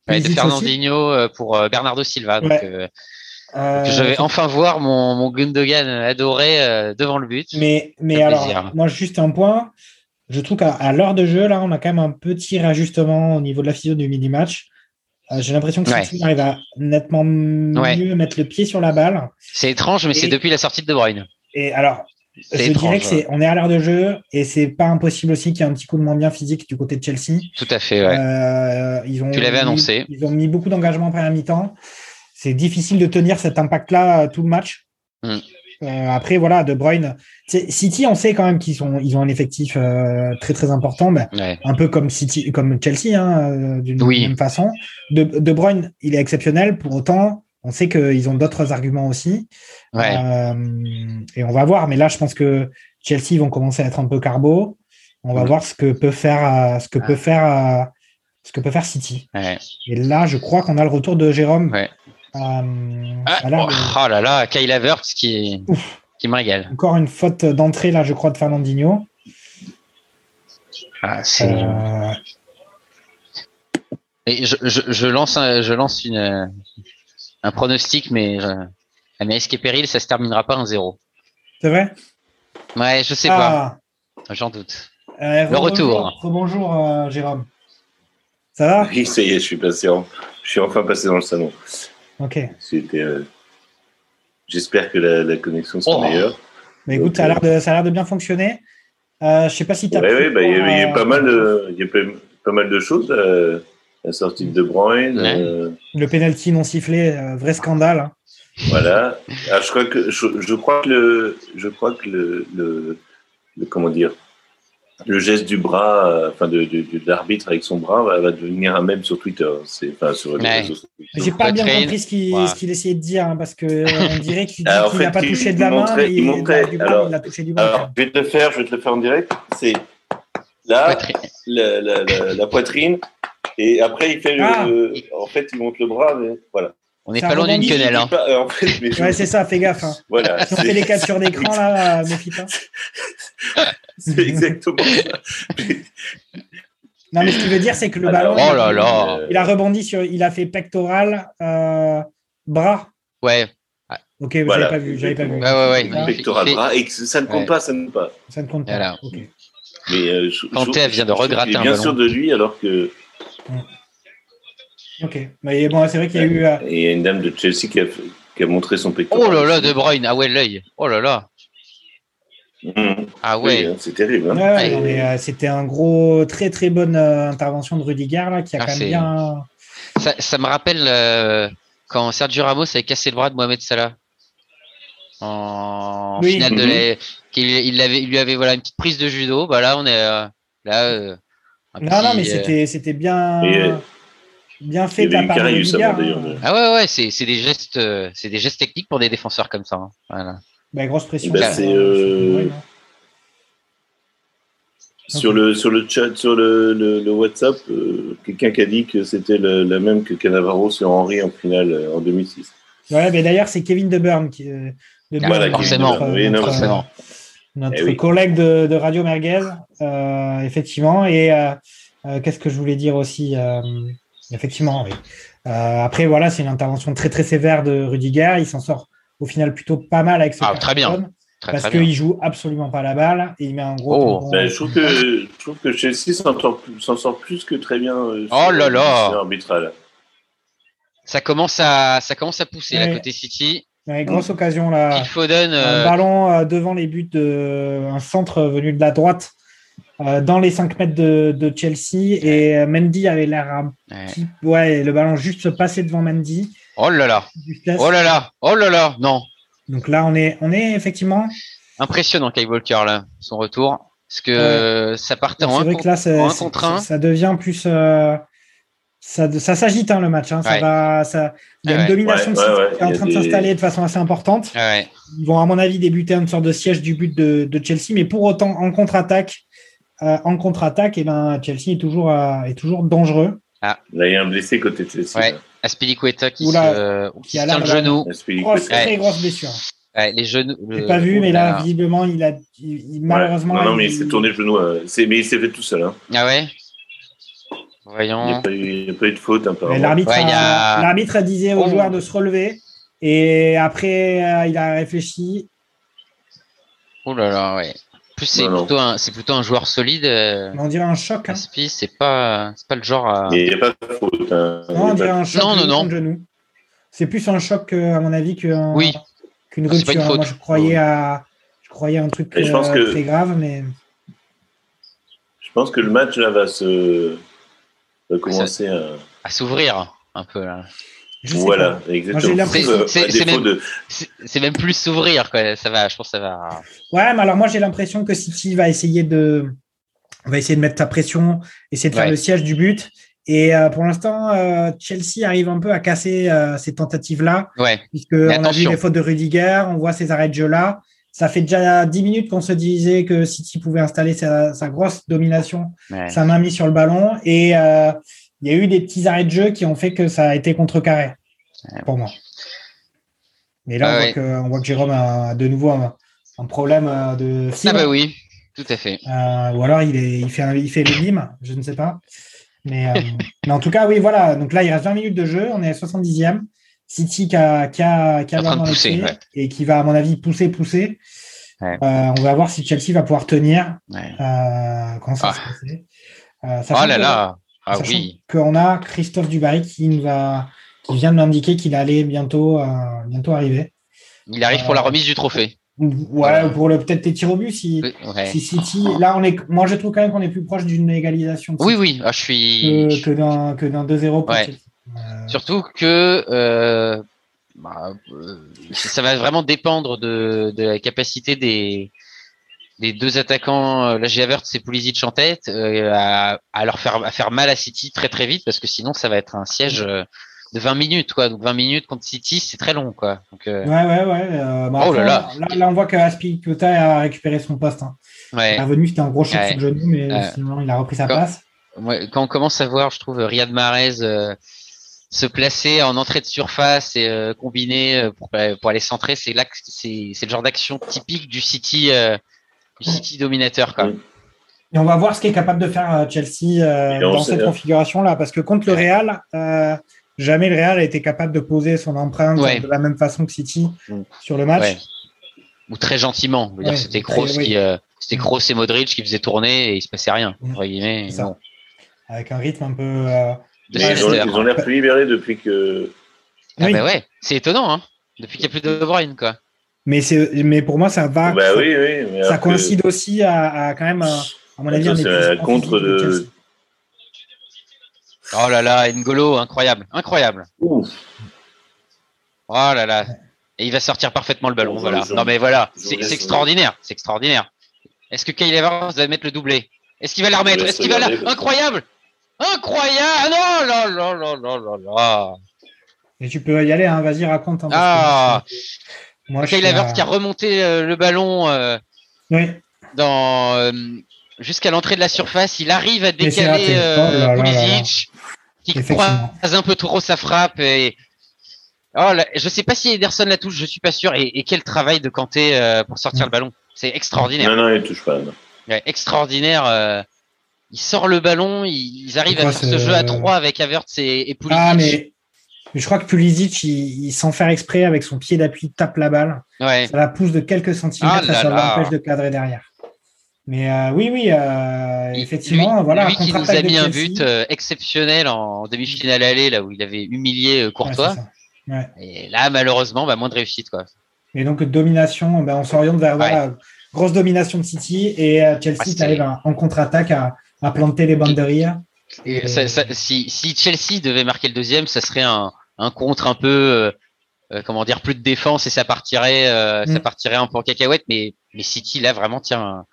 Ouais, de Fernandinho aussi. Pour Bernardo Silva. Donc, donc je vais enfin voir mon Gundogan adoré devant le but. Mais alors, moi, juste un point. Je trouve qu'à l'heure de jeu, là, on a quand même un petit réajustement au niveau de la physio du mini-match. J'ai l'impression que City arrive à nettement mieux mettre le pied sur la balle. C'est étrange, mais c'est depuis la sortie de De Bruyne. Et alors, je dirais que on est à l'heure de jeu et c'est pas impossible aussi qu'il y ait un petit coup de moins bien physique du côté de Chelsea. Tout à fait, tu l'avais annoncé. Ils ont mis beaucoup d'engagement après la mi-temps. C'est difficile de tenir cet impact-là tout le match. Après, voilà, De Bruyne. City, on sait quand même qu'ils ont un effectif très, très important. Un peu comme City, comme Chelsea, d'une même façon. De Bruyne, il est exceptionnel. Pour autant, on sait qu'ils ont d'autres arguments aussi. Et on va voir. Mais là, je pense que Chelsea vont commencer à être un peu carbo. On va voir ce que peut faire City. Et là, je crois qu'on a le retour de Jérôme. Oh là là, Kai Havertz qui me régale. Encore une faute d'entrée là, je crois, de Fernandinho. Et je lance un pronostic, mais à mes risques et périls, ça se terminera pas 1-0. C'est vrai? Ouais, je sais pas. J'en doute. Le retour. Bonjour, Jérôme. Ça va? Oui, ça y est, je suis enfin passé dans le salon. Ok. J'espère que la connexion sera meilleure. Mais écoute, ça a l'air de bien fonctionner. Je sais pas si tu as. Oui, il y a pas mal de choses. La sortie de Bruyne. Le penalty non sifflé, vrai scandale. Voilà. Alors, je crois que le comment dire, le geste du bras, de l'arbitre avec son bras, va devenir un mème sur Twitter. J'ai pas bien compris ce qu'il essayait de dire, parce qu'on dirait qu'il n'a pas touché de la main, mais il a touché du bras. Alors, je vais te le faire en direct. C'est là, la poitrine, et après, il fait en fait, il monte le bras, mais voilà. On n'est pas loin d'une quenelle. C'est ça, fais gaffe. Voilà, si on fait les captures d'écran, là, méfie pas. C'est exactement ça. Non, mais ce qu'il veut dire, c'est que le ballon, il a rebondi sur. Il a fait pectoral, bras. Ouais. Ok, j'avais pas vu. Ouais. Pectoral, bras, et ça ne compte pas, ça ne compte pas. Ça ne compte pas. Voilà. Ok. Mais Kanté vient de regratter un ballon. Bien sûr de lui, alors que. Ok. Mais bon, c'est vrai qu'il y a eu. Il y a une dame de Chelsea qui a montré son pectoral. Oh là là, De Bruyne, l'œil. Oh là là. Oui, c'est terrible. C'était un gros, très très bonne intervention de Rudiger là, qui a quand même bien. Ça me rappelle quand Sergio Ramos avait cassé le bras de Mohamed Salah en finale de la. Il lui avait une petite prise de judo. Bah là, on est mais c'était bien. Bien fait de la part de Rudiger. C'est des gestes techniques pour des défenseurs comme ça. Voilà. Grosse pression. Sur le chat, sur le WhatsApp, quelqu'un qui a dit que c'était la même que Cannavaro sur Henry en finale en 2006. Ouais, mais d'ailleurs, c'est Kevin De Bruyne qui notre collègue de Radio Merguez, effectivement. Et qu'est-ce que je voulais dire aussi effectivement, oui. Après, voilà, c'est une intervention très très sévère de Rudiger. Il s'en sort au final plutôt pas mal avec ce très bien. Parce qu'il joue absolument pas la balle et il met un gros. Je trouve que Chelsea s'en sort plus que très bien. Oh là là. Arbitral. Ça commence à pousser là, côté City. Grosse occasion là. Foden, un ballon devant les buts un centre venu de la droite dans les 5 mètres de Chelsea et Mendy avait l'air le ballon juste se passait devant Mendy. Oh là là, non. Donc là, on est effectivement. Impressionnant, Kai Walker, là, son retour. Parce que ça partait en 1 contre 1. Ça devient plus. Ça s'agite le match. Hein, ouais. Il y a une domination qui est en train de s'installer de façon assez importante. Ouais. Ils vont, à mon avis, débuter une sorte de siège du but de Chelsea. Mais pour autant, en contre-attaque, Chelsea est toujours dangereux. Ah. Là, il y a un blessé côté de Chelsea. Ouais. Azpilicueta qui se tient le genou. Très grosse blessure. Ouais, les genoux. J'ai pas vu, mais là, visiblement, il malheureusement. Non, mais il s'est tourné le genou. Mais il s'est fait tout seul. Hein. Ah ouais. Voyons. Il n'y a pas eu de faute. L'arbitre a dit aux joueurs de se relever et après il a réfléchi. Oh là là, ouais. En plus, c'est plutôt un joueur solide. On dirait un choc. Hein. C'est pas le genre à. Il n'y a pas de faute. Hein. Non, on dirait un choc. Non. Genou. C'est plus un choc, à mon avis, qu'une rupture. C'est pas une faute. Moi, je croyais à un truc très grave, mais. Je pense que le match là va commencer à s'ouvrir un peu là. Voilà, exactement. C'est même plus s'ouvrir quoi. Ça va, je pense que ça va. Ouais, mais alors moi j'ai l'impression que City va essayer de mettre sa pression, essayer de faire le siège du but. Et pour l'instant, Chelsea arrive un peu à casser ces tentatives là, puisque on a vu les fautes de Rudiger, on voit ces arrêts de jeu là. Ça fait déjà 10 minutes qu'on se disait que City pouvait installer sa grosse domination, sa main mise sur le ballon. Et il y a eu des petits arrêts de jeu qui ont fait que ça a été contrecarré, pour moi. Mais là, on voit que Jérôme a de nouveau un problème de cible. Ah bah oui, tout à fait. Ou alors, il fait le bim, je ne sais pas. Mais en tout cas, oui, voilà. Donc là, il reste 20 minutes de jeu. On est à 70e. City qui a l'air dans les pieds et qui va, à mon avis, pousser. Ouais. On va voir si Chelsea va pouvoir tenir quand ça se passe. Qu'on a Christophe Dugarry qui vient de m'indiquer qu'il allait bientôt arriver. Il arrive pour la remise du trophée. Ouais. Pour peut-être les tirs au but si City. Là, moi, je trouve quand même qu'on est plus proche d'une égalisation. Oui. Ah, que d'un 2-0 pour Chelsea. Surtout que ça va vraiment dépendre de la capacité des deux attaquants, Kai Havertz et Pulisic en tête, à faire mal à City très très vite, parce que sinon ça va être un siège de 20 minutes quoi. Donc 20 minutes contre City, c'est très long quoi. Donc, Là on voit que Azpilicueta a récupéré son poste. Hein. Ouais. Il est revenu, c'était un gros choc sur le genou, mais sinon il a repris sa place. Quand on commence à voir, je trouve Riyad Mahrez se placer en entrée de surface et combiner pour aller centrer, c'est le genre d'action typique du City dominateur quoi. Et on va voir ce qu'est capable de faire Chelsea dans cette configuration là, parce que contre le Real, jamais le Real a été capable de poser son empreinte de la même façon que City sur le match. Ouais. Ou très gentiment, dire, c'était Kroos et Modric qui faisaient tourner et il se passait rien, entre guillemets. Avec un rythme un peu. Ils ont l'air plus libérés depuis que. C'est étonnant, hein. Depuis qu'il n'y a plus de Bruyne, quoi. Mais pour moi, ça va. Ça coïncide aussi à quand même, à mon avis, c'est contre de. Oh là là, N'Golo, incroyable. Ouf. Oh là là. Et il va sortir parfaitement le ballon, voilà. Non mais voilà, c'est extraordinaire, c'est extraordinaire. Est-ce que Kai Havertz va mettre le doublé ? Est-ce qu'il va la remettre ? Est-ce qu'il va la... Incroyable ! Non, là. Et tu peux y aller, hein. Vas-y, raconte. Hein, Kai Havertz qui a remonté le ballon jusqu'à l'entrée de la surface. Il arrive à décaler Pulisic, qui croise un peu trop sa frappe et... Oh là, je sais pas si Ederson la touche, je suis pas sûr. Et quel travail de Kanté pour sortir le ballon. C'est extraordinaire. Non, il touche pas. Ouais, extraordinaire. Il sort le ballon, ils arrivent à faire ce jeu à 3 avec Havertz et Pulisic. Ah, mais je crois que Pulisic, il, sans faire exprès, avec son pied d'appui, tape la balle. Ouais. Ça la pousse de quelques centimètres et ça l'empêche de cadrer derrière. Mais effectivement, voilà. Lui qui nous a mis un but exceptionnel en demi-finale aller, là où il avait humilié Courtois. Ouais. Et là, malheureusement, moins de réussite, quoi. Et donc, domination, on s'oriente vers la grosse domination de City et Chelsea arrive en contre-attaque à planter les bandes derrière. Si Chelsea devait marquer le deuxième, ça serait un contre un peu, plus de défense et ça partirait un peu en cacahuète. Mais City, là, vraiment, tient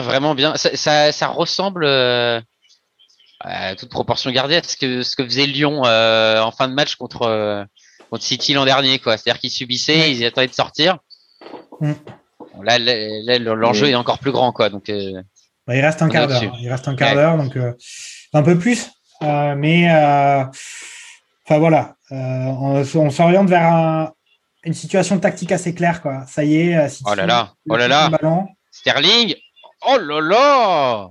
vraiment bien. Ça ressemble. toute proportion gardée, ce que faisait Lyon en fin de match contre City l'an dernier, quoi. C'est-à-dire qu'ils subissaient, ils attendaient de sortir. Là, l'enjeu est encore plus grand, quoi. Donc, il reste un quart d'heure. Donc un peu plus. On s'oriente vers une situation tactique assez claire, quoi. Ça y est. City, oh là là. Sterling. Oh là là.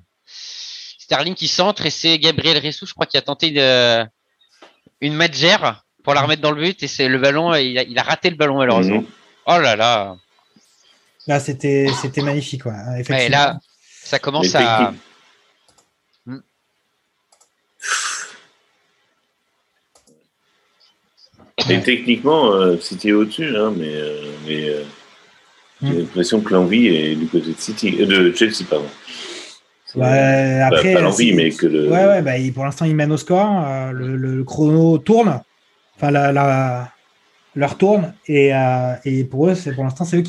Sterling qui centre, et c'est Gabriel Ressou, je crois, qui a tenté une matchère pour la remettre dans le but, et c'est le ballon, il a raté le ballon malheureusement. Oh là là. Là, c'était magnifique, quoi. Effectivement. Ouais, là, ça commence à. Et techniquement, City est au-dessus, hein, mais j'ai l'impression que l'envie est du côté de Chelsea, pardon. Ouais, après, pas l'envie, mais que le. Ouais, pour l'instant, ils mènent au score. Le chrono tourne. Enfin, leur tourne. Et pour eux, pour l'instant, c'est eux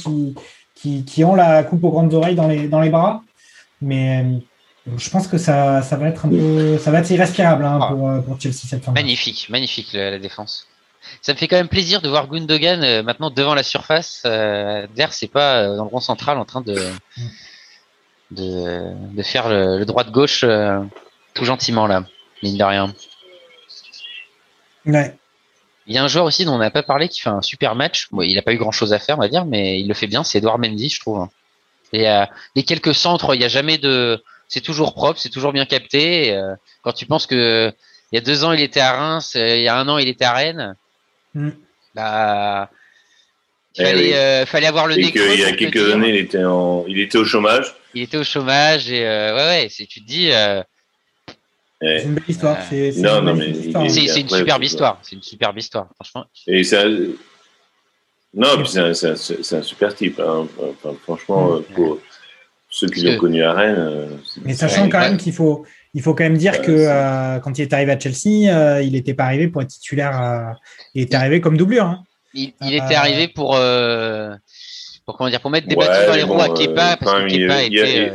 qui ont la coupe aux grandes oreilles dans les bras. Mais je pense que ça va être un peu. Ça va être irrespirable, hein, pour Chelsea cette fin. Magnifique la défense. Ça me fait quand même plaisir de voir Gundogan maintenant devant la surface. D'air, c'est pas dans le rond central en train de faire le droit de gauche tout gentiment, là, mine de rien. Ouais. Il y a un joueur aussi dont on n'a pas parlé qui fait un super match. Bon, il n'a pas eu grand chose à faire, on va dire, mais il le fait bien, c'est Edouard Mendy, je trouve. Et les quelques centres, il n'y a jamais de. C'est toujours propre, c'est toujours bien capté. Et, quand tu penses que il y a 2 ans, il était à Reims, il y a 1 an, il était à Rennes. Bah, fallait avoir le nez creux. Il y a quelques années, il était au chômage. Et tu te dis. C'est une belle histoire. C'est une superbe histoire. C'est une superbe histoire, franchement. Et ça. Non, puis c'est un super type, hein. Enfin, franchement, pour ceux qui l'ont connu à Rennes. Mais sachant quand même qu'il faut. Il faut quand même dire que quand il est arrivé à Chelsea, il n'était pas arrivé pour être titulaire. Il était arrivé comme doublure. Hein. Il était arrivé pour mettre des bâtons dans les roues à Kepa, parce que Kepa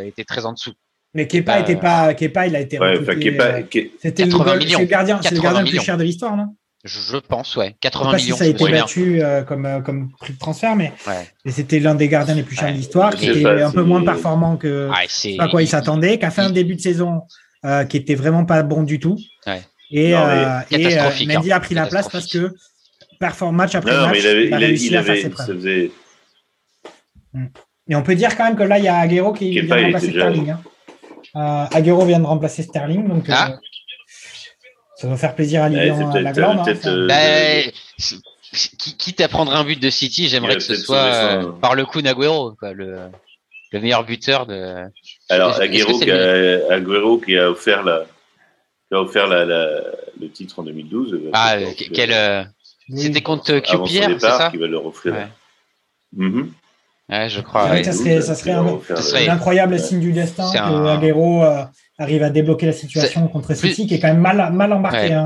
était très en dessous. Mais Kepa n'était pas. Kepa, il a été. C'était le gardien le plus cher de l'histoire, non ? Je pense, 80 millions. Je ne sais pas si ça a été battu comme prix de transfert, mais c'était l'un des gardiens les plus chers de l'histoire, qui était un peu moins performant que à quoi il s'attendait, qu'à fin de début de saison. Qui était vraiment pas bon du tout. Ouais. Et Mendy a pris la place parce que match après match, il avait ses preuves. Et on peut dire quand même que là, il y a Aguero qui vient de remplacer Sterling. Aguero vient de remplacer Sterling, donc ça va faire plaisir à Lilian Lagland. Quitte à prendre un but de City, j'aimerais que ce soit par le coup d'Aguero, quoi, le meilleur buteur de. Alors Aguero qui a offert le titre en 2012. C'était contre Cupier, c'est ça ? Qui va leur offrir. Ouais. Je crois. Ça serait un incroyable signe du destin que Aguero arrive à débloquer la situation contre City, qui est quand même mal embarqué.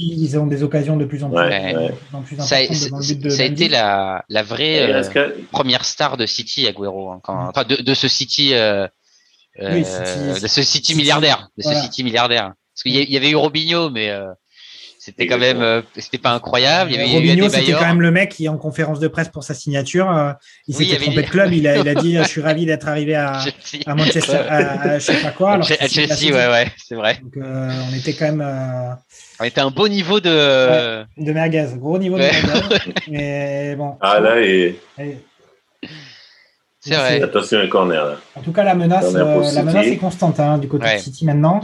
Ils ont des occasions de plus en plus. Ça a été la vraie première star de City, Aguero. Enfin, de ce City. De ce City milliardaire. Parce qu'il y avait eu Robinho, mais c'était quand même, c'était pas incroyable. Robinho, c'était quand même le mec qui, en conférence de presse pour sa signature, s'était trompé de club. Il a dit, je suis ravi d'être arrivé à Manchester, à je sais pas quoi. À Chelsea, c'est vrai. Donc, on était quand même. On était à un beau niveau de merguez, gros niveau de merguez. Mais bon. Ah là et... C'est vrai. Attention à corner, là. En tout cas, la menace est constante, hein, du côté de City maintenant.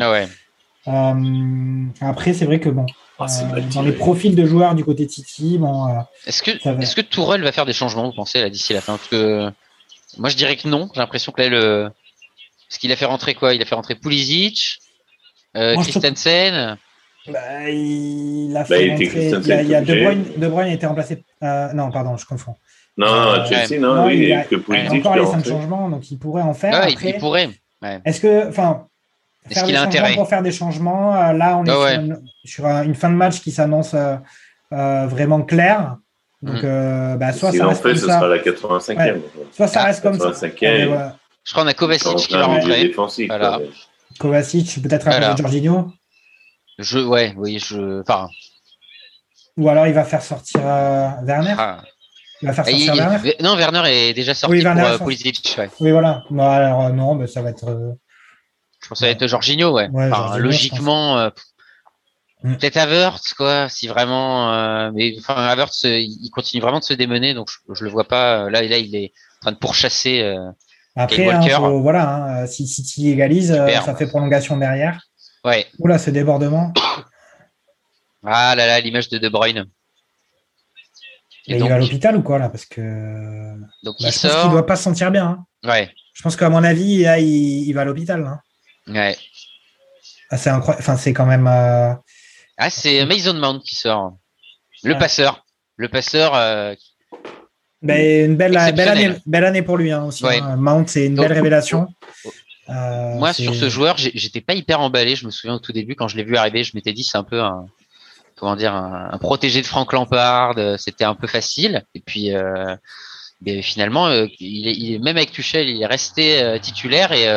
Après, c'est vrai que dans les profils de joueurs du côté de City, est-ce que Tuchel va faire des changements, vous pensez, là, d'ici la fin ? Parce que moi, je dirais que non. J'ai l'impression que là, parce qu'il a fait rentrer quoi ? Il a fait rentrer Pulisic, Christensen. Il a fait rentrer De Bruyne a été remplacé. Non, pardon, je confonds. Non, Chelsea, il a encore les 5 changements, donc il pourrait en faire. Après, il pourrait. Ouais. Est-ce qu'il a intérêt pour faire des changements là, on est sur une fin de match qui s'annonce vraiment claire. Donc, soit ça reste comme ça. Sera la 85e. Soit ça reste comme ça. Je crois qu'on a Kovacic qui va rentrer. Kovacic, peut-être un peu de Jorginho. Enfin. Ou alors il va faire sortir Werner. Ah. Il va faire sortir Werner. Non, Werner est déjà sorti pour Pulisic. Ouais. Oui, voilà. Bon, alors non, mais ça va être. Je pense que ça va être Jorginho, ouais. Ouais, enfin, Jorginho, logiquement, peut-être Havertz, quoi, si vraiment. Mais enfin, Havertz, il continue vraiment de se démener, donc je le vois pas. Là, il est en train de pourchasser. Après, Walker. Si City égalise, ça fait prolongation derrière. Ouais. Oula, ce débordement. Ah là là, l'image de De Bruyne. Et donc, il va à l'hôpital ou quoi là, parce que donc, il sort. Je pense qu'il doit pas se sentir bien. Hein. Ouais. Je pense qu'à mon avis, là, il va à l'hôpital. Hein. Ouais. Ah, c'est incroyable. Enfin, c'est quand même. Ah, c'est Mason Mount qui sort. Le passeur. Le passeur. Une belle année pour lui hein, aussi. Ouais. Hein. Mount, c'est une belle révélation. Moi, sur ce joueur, j'étais pas hyper emballé. Je me souviens au tout début, quand je l'ai vu arriver, je m'étais dit c'est un peu un. Comment dire, un protégé de Frank Lampard, c'était un peu facile. Et puis, finalement, même avec Tuchel, il est resté titulaire et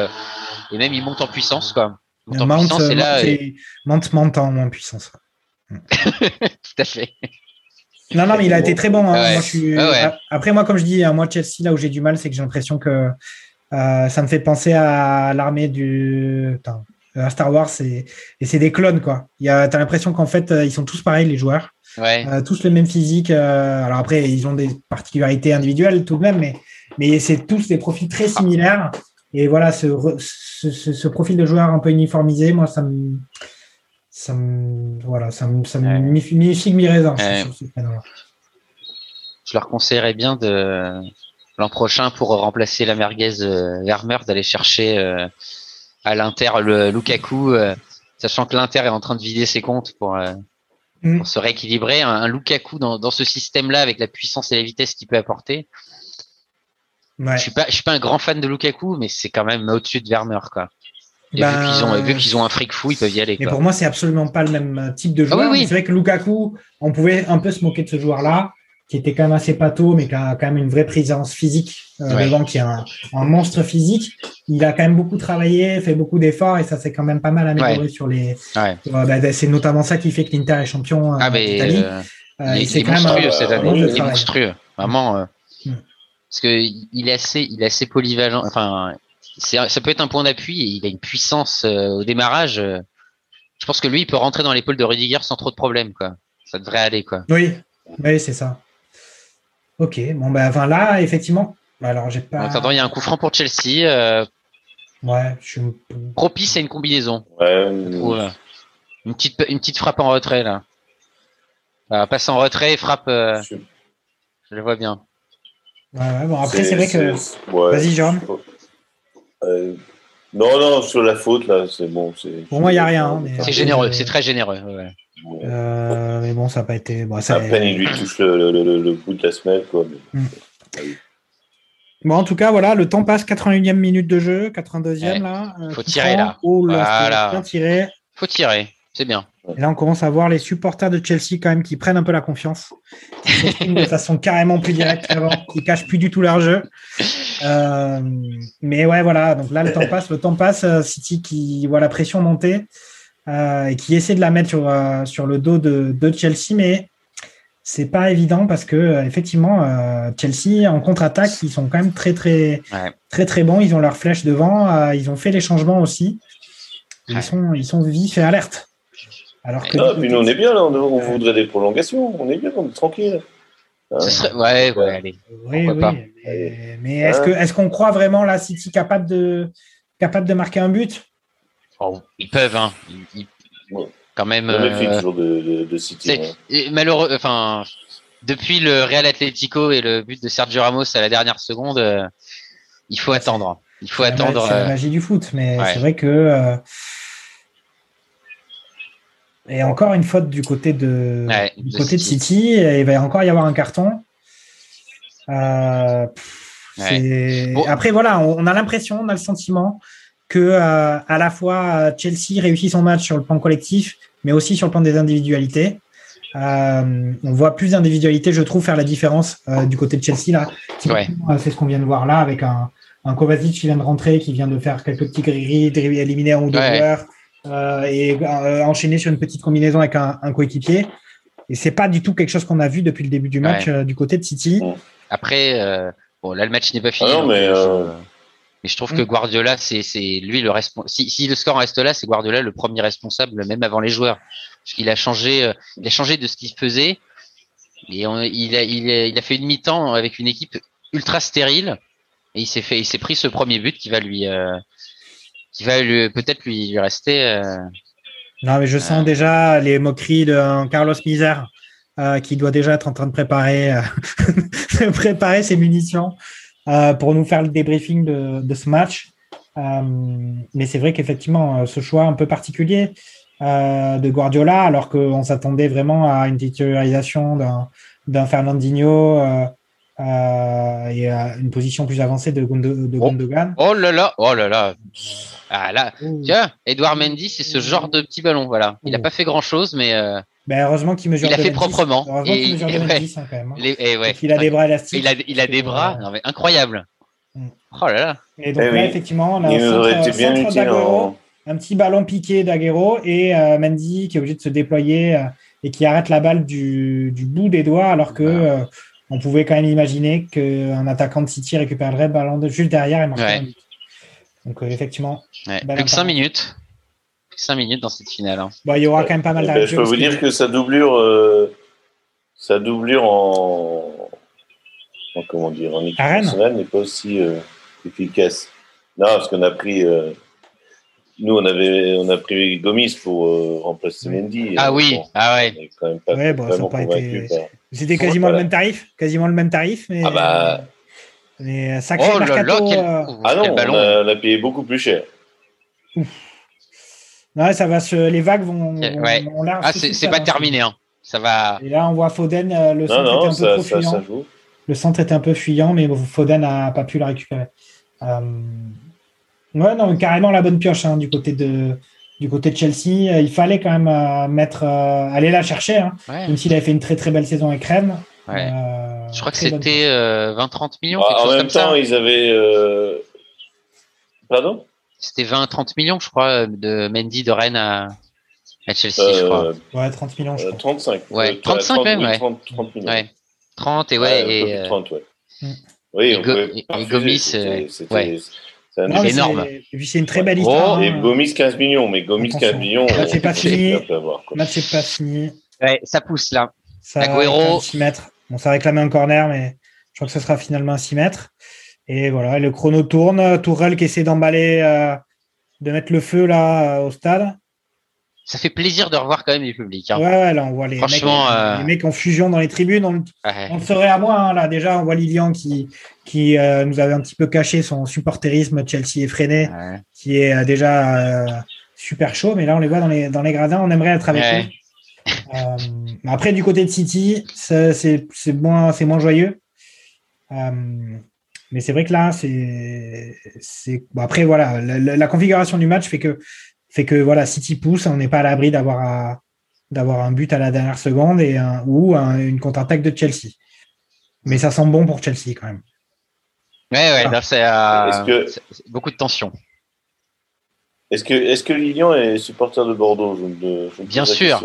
même il monte en puissance, quoi. Mount en puissance. Tout à fait. Non, mais il a été très bon. Hein. Ouais. Après, moi, comme je dis, moi, Chelsea, là où j'ai du mal, c'est que j'ai l'impression que ça me fait penser à l'armée du. Attends. Star Wars et c'est des clones quoi. T'as l'impression qu'en fait ils sont tous pareils les joueurs, tous le même physique. Alors après ils ont des particularités individuelles tout de même, mais c'est tous des profils très similaires. Et voilà ce profil de joueur un peu uniformisé, moi ça me mi-figue mi-raisin. Je leur conseillerais bien de l'an prochain pour remplacer la merguez Werner d'aller chercher. À l'Inter, le Lukaku, sachant que l'Inter est en train de vider ses comptes pour se rééquilibrer. Un Lukaku dans ce système-là, avec la puissance et la vitesse qu'il peut apporter. Ouais. Je suis pas un grand fan de Lukaku, mais c'est quand même au-dessus de Werner, quoi. Vu qu'ils ont un fric fou, ils peuvent y aller. Mais quoi. Pour moi, c'est absolument pas le même type de joueur. Ah, oui. C'est vrai que Lukaku, on pouvait un peu se moquer de ce joueur-là, qui était quand même assez pâteau, mais qui a quand même une vraie présence physique devant, qui est un monstre physique. Il a quand même beaucoup travaillé, fait beaucoup d'efforts, et ça s'est quand même pas mal amélioré sur les. Ouais. C'est notamment ça qui fait que l'Inter est champion d'Italie. C'est quand monstrueux même, cette année. Il est monstrueux, vraiment. Parce que il est assez polyvalent. Enfin, ça peut être un point d'appui. Et il a une puissance au démarrage. Je pense que lui, il peut rentrer dans l'épaule de Rudiger sans trop de problème, quoi. Ça devrait aller, quoi. Oui, c'est ça. Ok, bon là, effectivement. Alors j'ai pas. Attends, il y a un coup franc pour Chelsea. Propice à une combinaison. Ouais. Une petite frappe en retrait là. Passe en retrait et frappe. Je le vois bien. Ouais, bon après c'est vrai que. Vas-y Jean. Non, sur la faute là, c'est bon. Pour moi il n'y a rien. C'est généreux, c'est très généreux. Ouais. Mais bon, ça n'a pas été. À peine il lui touche le bout de la semelle, quoi. Mais... Bon, en tout cas, voilà, le temps passe. 81e minute de jeu, 82e là. Faut tirer là. Faut tirer, c'est bien. Et là, on commence à voir les supporters de Chelsea quand même qui prennent un peu la confiance. Ils de façon carrément plus directe qu'avant. Ils cachent plus du tout leur jeu. Mais ouais, voilà. Donc là, le temps passe. City qui voit la pression monter. Et qui essaie de la mettre sur le dos de Chelsea, mais c'est pas évident parce que effectivement Chelsea en contre-attaque ils sont quand même très bons, ils ont leurs flèches devant, ils ont fait les changements aussi, ils sont vifs et alertes. Alors que puis nous on est bien là, on voudrait des prolongations, on est bien, on est tranquille. Allez. Oui, mais est-ce qu'on croit vraiment là City capable de marquer un but? Ils peuvent, hein. Quand même. De City, malheureux. Enfin, depuis le Real Atlético et le but de Sergio Ramos à la dernière seconde, il faut attendre. C'est la magie du foot, mais c'est vrai que. Et encore une faute du côté de City. Et il va encore y avoir un carton. Après, voilà, on a l'impression, on a le sentiment. Que à la fois Chelsea réussit son match sur le plan collectif, mais aussi sur le plan des individualités. On voit plus d'individualités, je trouve, faire la différence du côté de Chelsea là. C'est ce qu'on vient de voir là, avec un Kovacic qui vient de rentrer, qui vient de faire quelques petits gris-gris, d'éliminer un ou deux joueurs. et enchaîner sur une petite combinaison avec un coéquipier. Et c'est pas du tout quelque chose qu'on a vu depuis le début du match du côté de City. Après, bon, là, le match n'est pas fini. Ah non, mais je trouve que Guardiola, c'est lui le responsable. Si le score reste là, c'est Guardiola le premier responsable, même avant les joueurs. Parce qu'il a changé, de ce qu'il faisait. Et il a fait une mi-temps avec une équipe ultra stérile. Et il s'est pris ce premier but qui va lui rester. Non, mais je sens déjà les moqueries de Carlos Mizar qui doit déjà être en train de préparer ses munitions pour nous faire le débriefing de ce match. Mais c'est vrai qu'effectivement, ce choix un peu particulier de Guardiola, alors qu'on s'attendait vraiment à une titularisation d'un Fernandinho et à une position plus avancée de Gundogan. Oh là là. Ah là, tiens, Edouard Mendy, c'est ce genre de petit ballon, voilà. Il n'a pas fait grand-chose, mais heureusement qu'il mesure. Il a fait proprement. Heureusement qu'il mesure 2,10 quand même. Il a des bras élastiques. Il a des bras, non, mais incroyable. Oh là là. Et donc là, effectivement, on a un centre d'Aguero, un petit ballon piqué d'Aguero et Mendy qui est obligé de se déployer et qui arrête la balle du bout des doigts, alors que on pouvait quand même imaginer qu'un attaquant de City récupérerait le ballon juste derrière et marquerait un but. Donc, effectivement. Plus que 5 minutes. 5 minutes dans cette finale. Hein. Bon, il y aura quand même pas mal d'arrêts. Je peux vous dire que sa doublure en équipe nationale n'est pas aussi efficace. Non, parce qu'on a pris. Nous, on a pris Gomis pour remplacer Mendy. Ah oui, bon, ah ouais. Quand même pas, ouais, bon, ça n'a pas été. C'était quasiment le même tarif. Quasiment le même tarif. Mais... Ah bah. Mais sacré mercato. On l'a payé beaucoup plus cher. Ouf. Non, ça va les vagues vont. Ouais. C'est pas terminé. Hein. Ça va. Et là, on voit Foden. Le centre était un peu fuyant, mais Foden n'a pas pu la récupérer. Ouais, non, carrément la bonne pioche hein, du côté de Chelsea. Il fallait quand même aller la chercher, hein, même s'il avait fait une très très belle saison avec Rennes. Ouais. Je crois que c'était 20-30 millions. Bah, en même temps, ils avaient. Pardon ? C'était 20-30 millions, je crois, de Mendy de Rennes à Chelsea, je crois. Ouais, 30 millions. Je crois. 35. Ouais, 35 même, ouais. 30 millions. Ouais. 30 et ouais. Et 30, ouais. Oui, et Gomis, c'était ouais. C'est énorme. Et puis c'est une très belle histoire. Et Gomis 15 millions, mais Gomis 15 millions. Là, c'est pas fini. Là, c'est pas fini. Ouais, ça pousse là. Aguero. 6 mètres. On s'est réclamé un corner, mais je crois que ce sera finalement à 6 mètres. Et voilà, le chrono tourne. Tourelle qui essaie d'emballer, de mettre le feu là au stade. Ça fait plaisir de revoir quand même les publics. Hein. Ouais, là on voit les mecs en fusion dans les tribunes. On le serait à moi. Hein, là déjà, on voit Lilian qui nous avait un petit peu caché son supporterisme Chelsea effréné, qui est déjà super chaud. Mais là, on les voit dans les gradins. On aimerait être avec eux. Après du côté de City c'est moins joyeux mais c'est vrai que là c'est bon, après voilà la configuration du match fait que voilà City pousse, on n'est pas à l'abri d'avoir un but à la dernière seconde et une contre-attaque de Chelsea, mais ça sent bon pour Chelsea quand même. Ouais, là, c'est beaucoup de tension. Est-ce que Lilian est supporter de Bordeaux ? Bien sûr.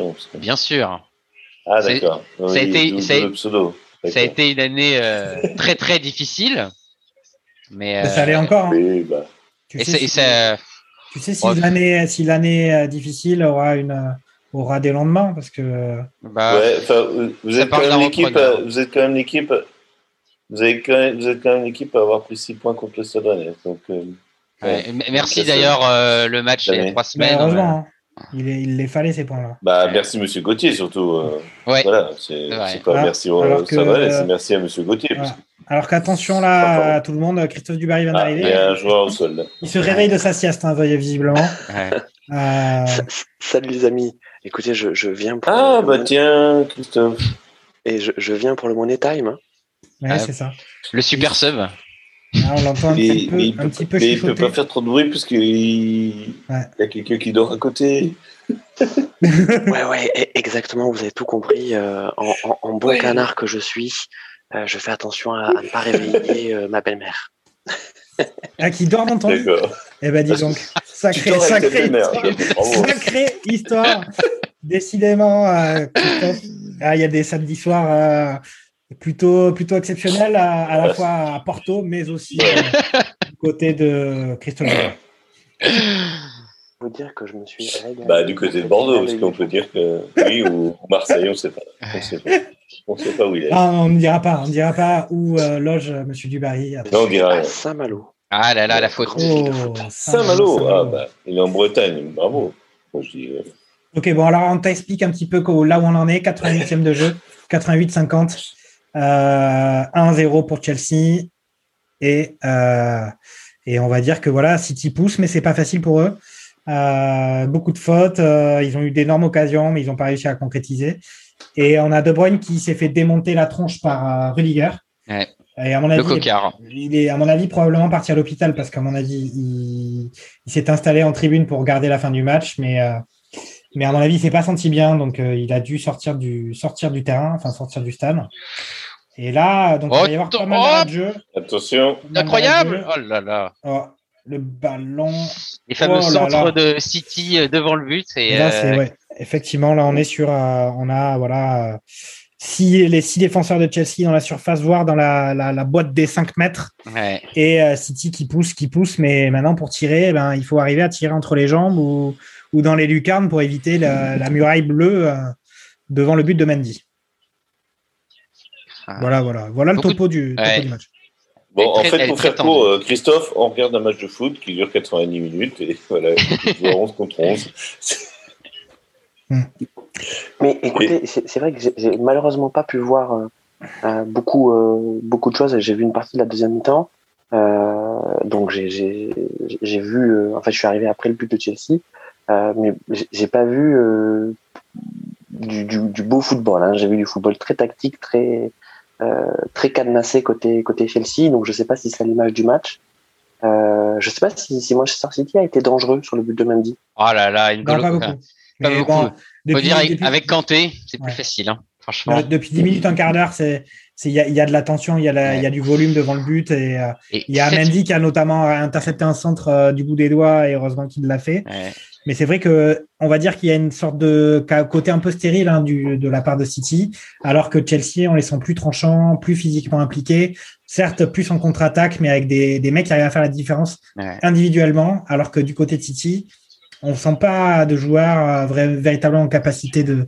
Ah d'accord. Oui, ça a été une année très très difficile. Mais ça allait encore. Hein. Oui, bah. Si l'année difficile aura des lendemains parce que. Bah, vous êtes quand même l'équipe à avoir pris 6 points contre le Stade. Donc. Merci d'ailleurs, le match il y a 3 semaines. Heureusement, il les fallait ces points-là. Bah, merci Monsieur Gauthier surtout. Voilà, c'est pas merci au Samuel, c'est merci à Monsieur Gauthier. Voilà. Alors qu'attention là à tout le monde, Christophe Dugarry vient d'arriver. Il y a un joueur au sol. Il se réveille de sa sieste, hein, visiblement. Salut les amis. Écoutez, je viens pour. Ah bah tiens Christophe. Et je viens pour le Money Time. Hein. Ouais, c'est ça. Le super sub. Ah, on l'entend un petit peu mais il ne peut pas faire trop de bruit parce qu'il y a quelqu'un qui dort à côté. ouais, exactement, vous avez tout compris. En bon canard que je suis, je fais attention à ne pas réveiller ma belle-mère. Ah, qui dort dans ton lit. Eh ben, dis donc, sacrée histoire. Décidément, Christophe. Ah, il y a des samedis soirs plutôt exceptionnels, à la fois à Porto, mais aussi du côté de Christophe. On peut dire que je me suis régalé. Bah, du côté de Bordeaux, parce qu'on peut dire que oui, ou Marseille, on ne sait pas. On ne sait pas où il est. Ah, on ne dira pas. On ne dira pas où loge M. Dubarry. Non, on dira rien. Saint-Malo. Ah là là, la faute. Oh, Saint-Malo. Ah, bah, il est en Bretagne. Bravo. Moi, je dis... Ok, bon, alors on t'explique un petit peu là où on en est. 88e de jeu. 88-50. 1-0 pour Chelsea. Et on va dire que voilà, City pousse, mais c'est pas facile pour eux. Beaucoup de fautes, ils ont eu d'énormes occasions, mais ils n'ont pas réussi à concrétiser. Et on a De Bruyne qui s'est fait démonter la tronche par Rudiger. Ouais. Et à mon avis, le cocard. Il est, à mon avis, probablement parti à l'hôpital parce qu'à mon avis, il s'est installé en tribune pour regarder la fin du match, mais à mon avis, il s'est pas senti bien, donc il a dû sortir du terrain, enfin sortir du stade. Et là, donc il va y avoir pas mal de jeux. Attention. Incroyable. Oh là là. Oh. Le ballon. Les fameux centres de City devant le but. Et là, c'est, ouais. Effectivement, là, on est sur. On a, voilà, les 6 défenseurs de Chelsea dans la surface, voire dans la boîte des 5 mètres. Ouais. Et City qui pousse. Mais maintenant, pour tirer, il faut arriver à tirer entre les jambes ou dans les lucarnes pour éviter la muraille bleue devant le but de Mendy. Ah. Voilà le topo du match. Bon, en fait, pour faire court, Christophe, on regarde un match de foot qui dure 90 minutes et voilà, il joue 11 contre 11. Mais écoutez, c'est vrai que j'ai malheureusement pas pu voir beaucoup de choses. J'ai vu une partie de la deuxième mi-temps. Donc, j'ai vu... enfin, je suis arrivé après le but de Chelsea. Mais j'ai pas vu du beau football. Hein. J'ai vu du football très tactique, très cadenassé côté Chelsea, donc je sais pas si c'est à l'image du match. Je sais pas si Manchester City a été dangereux sur le but de Mendy. Oh là là, pas beaucoup. Bon, avec Kanté, c'est plus facile, hein, franchement. Depuis 10 minutes, un quart d'heure, il y a de la tension, il y a du volume devant le but et il y a Mendy qui a notamment intercepté un centre du bout des doigts et heureusement qu'il l'a fait. Ouais. Mais c'est vrai que on va dire qu'il y a une sorte de côté un peu stérile de la part de City, alors que Chelsea, on les sent plus tranchants, plus physiquement impliqués, certes plus en contre-attaque, mais avec des mecs qui arrivent à faire la différence individuellement, alors que du côté de City, on ne sent pas de joueurs véritablement en capacité de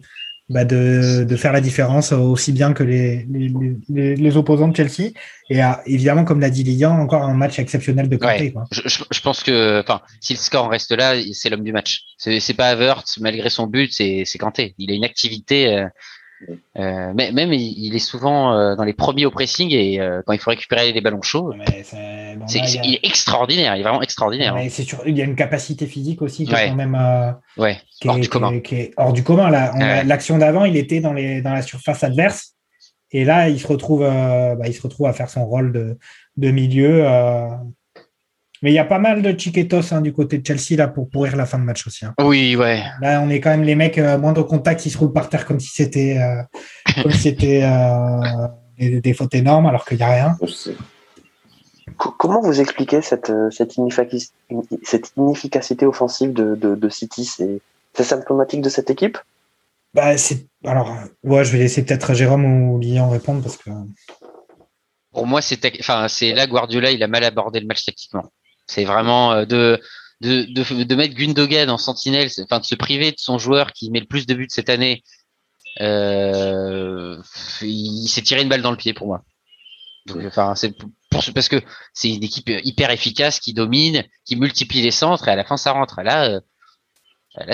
faire la différence aussi bien que les opposants de Chelsea. Et évidemment, comme l'a dit Lilian, encore un match exceptionnel de Kanté. Ouais. Quoi. Je pense que si le score reste là, c'est l'homme du match. C'est pas Havertz, malgré son but, c'est Kanté. Il a une activité... mais même il est souvent dans les premiers au pressing et quand il faut récupérer les ballons chauds, il est extraordinaire, il est vraiment extraordinaire. Mais il y a une capacité physique aussi qui est quand même hors du commun. Là, l'action d'avant, il était dans la surface adverse et là, il se retrouve à faire son rôle de milieu. Mais il y a pas mal de chiquetos du côté de Chelsea là pour pourrir la fin de match aussi. Hein. Oui, ouais. Là, on est quand même les mecs moindre contact, ils se roulent par terre comme si c'était des fautes énormes alors qu'il n'y a rien. Comment vous expliquez cette inefficacité offensive de City ? C'est symptomatique de cette équipe ? Je vais laisser peut-être Jérôme ou Lilian répondre parce que. Pour moi, c'est là Guardiola, il a mal abordé le match tactiquement. C'est vraiment de mettre Gundogan en sentinelle, de se priver de son joueur qui met le plus de buts cette année. Il s'est tiré une balle dans le pied pour moi. Donc, parce que c'est une équipe hyper efficace qui domine, qui multiplie les centres et à la fin ça rentre. Là,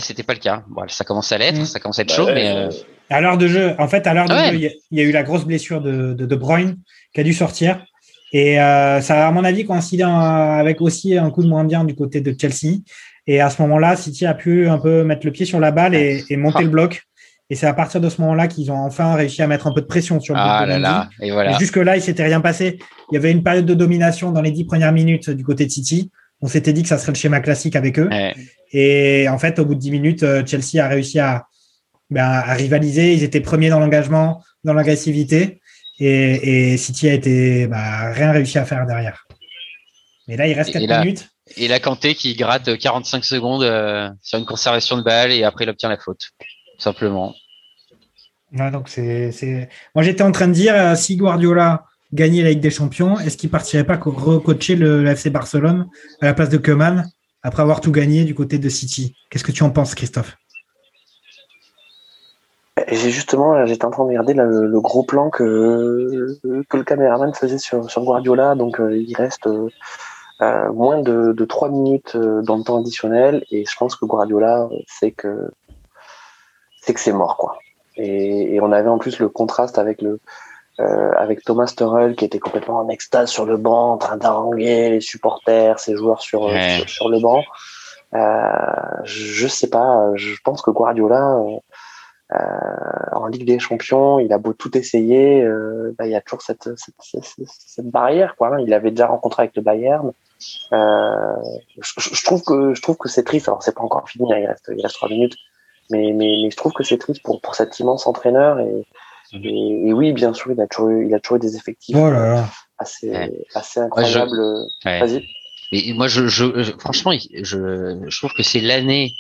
c'était pas le cas. Bon, ça commence à l'être, ça commence à être chaud, mais. À l'heure de jeu, en fait, il y a eu la grosse blessure de Bruyne qui a dû sortir. Et ça, à mon avis, coïncidait avec aussi un coup de moins bien du côté de Chelsea. Et à ce moment-là, City a pu un peu mettre le pied sur la balle et monter le bloc. Et c'est à partir de ce moment-là qu'ils ont enfin réussi à mettre un peu de pression sur le but de Mendy. Et voilà. Jusque-là, il s'était rien passé. Il y avait une période de domination dans les 10 premières minutes du côté de City. On s'était dit que ça serait le schéma classique avec eux. Ouais. Et en fait, au bout de 10 minutes, Chelsea a réussi à rivaliser. Ils étaient premiers dans l'engagement, dans l'agressivité. Et City a été rien réussi à faire derrière. Mais là, il reste 4 minutes. Et la Kanté qui gratte 45 secondes sur une conservation de balle et après, il obtient la faute, tout simplement. Ah, donc c'est... Moi, j'étais en train de dire, si Guardiola gagnait la Ligue des Champions, est-ce qu'il ne partirait pas recoacher le FC Barcelone à la place de Koeman après avoir tout gagné du côté de City? Qu'est-ce que tu en penses, Christophe? J'étais en train de regarder le gros plan que le caméraman faisait sur Guardiola. Donc, il reste moins de 3 minutes dans le temps additionnel. Et je pense que Guardiola sait que c'est mort, quoi. Et on avait en plus le contraste avec Thomas Tuchel qui était complètement en extase sur le banc, en train d'haranguer les supporters, ses joueurs sur le banc. Je sais pas, je pense que Guardiola... en Ligue des Champions, il a beau tout essayer, il y a toujours cette barrière, quoi. Il l'avait déjà rencontré avec le Bayern. Je trouve que c'est triste. Alors c'est pas encore fini, hein, il reste 3 minutes, mais je trouve que c'est triste pour cet immense entraîneur. Et oui, bien sûr, il a toujours eu des effectifs assez incroyables. Vas-y. Et moi, franchement, je trouve que c'est l'année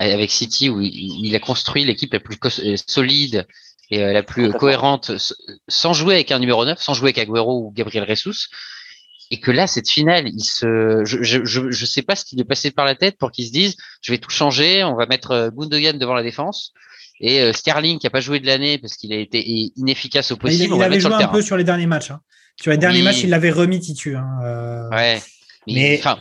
avec City où il a construit l'équipe la plus solide et la plus cohérente, sans jouer avec un numéro 9, sans jouer avec Aguero ou Gabriel Jesus, et que là, cette finale, je sais pas ce qui lui est passé par la tête pour qu'il se dise je vais tout changer, on va mettre Gundogan devant la défense et Sterling qui a pas joué de l'année parce qu'il a été inefficace au possible. Il avait joué un peu sur les derniers matchs, hein. Sur les derniers matchs, il l'avait remis titu, hein. Ouais. Mais enfin.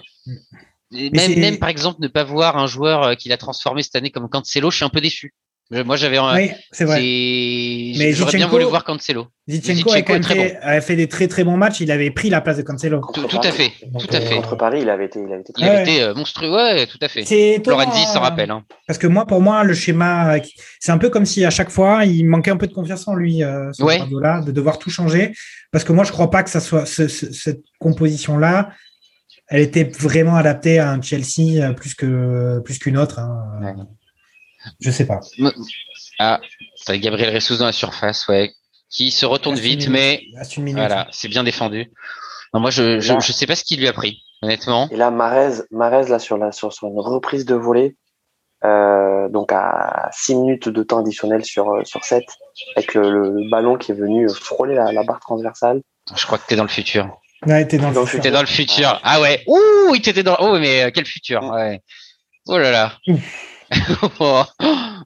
Même par exemple ne pas voir un joueur qu'il a transformé cette année comme Cancelo, je suis un peu déçu. Moi j'avais oui, c'est vrai. Mais j'aurais bien voulu voir Cancelo. Zinchenko a fait des très très bons matchs, il avait pris la place de Cancelo. Tout à fait. Contre Paris, il avait été monstrueux, ouais, tout à fait. C'est Florenzi s'en rappelle, hein. Parce que pour moi le schéma, c'est un peu comme si à chaque fois il manquait un peu de confiance en lui, ce Guardiola, de devoir tout changer, parce que moi je crois pas que ça soit cette composition là. Elle était vraiment adaptée à un Chelsea plus qu'une autre. Hein. Ouais. Je sais pas. Ah, c'est Gabriel Ressus dans la surface, ouais, qui se retourne vite, mais voilà, c'est bien défendu. Non, moi, je sais pas ce qui lui a pris, honnêtement. Et là, Mahrez là sur une reprise de volée, donc à 6 minutes de temps additionnel sur 7, avec le ballon qui est venu frôler la barre transversale. Je crois que t'es dans le futur. Ouais, t'es dans le futur. Ah ouais. Ouh, il t'était dans. Oh, mais quel futur. Ouais. Oh là là.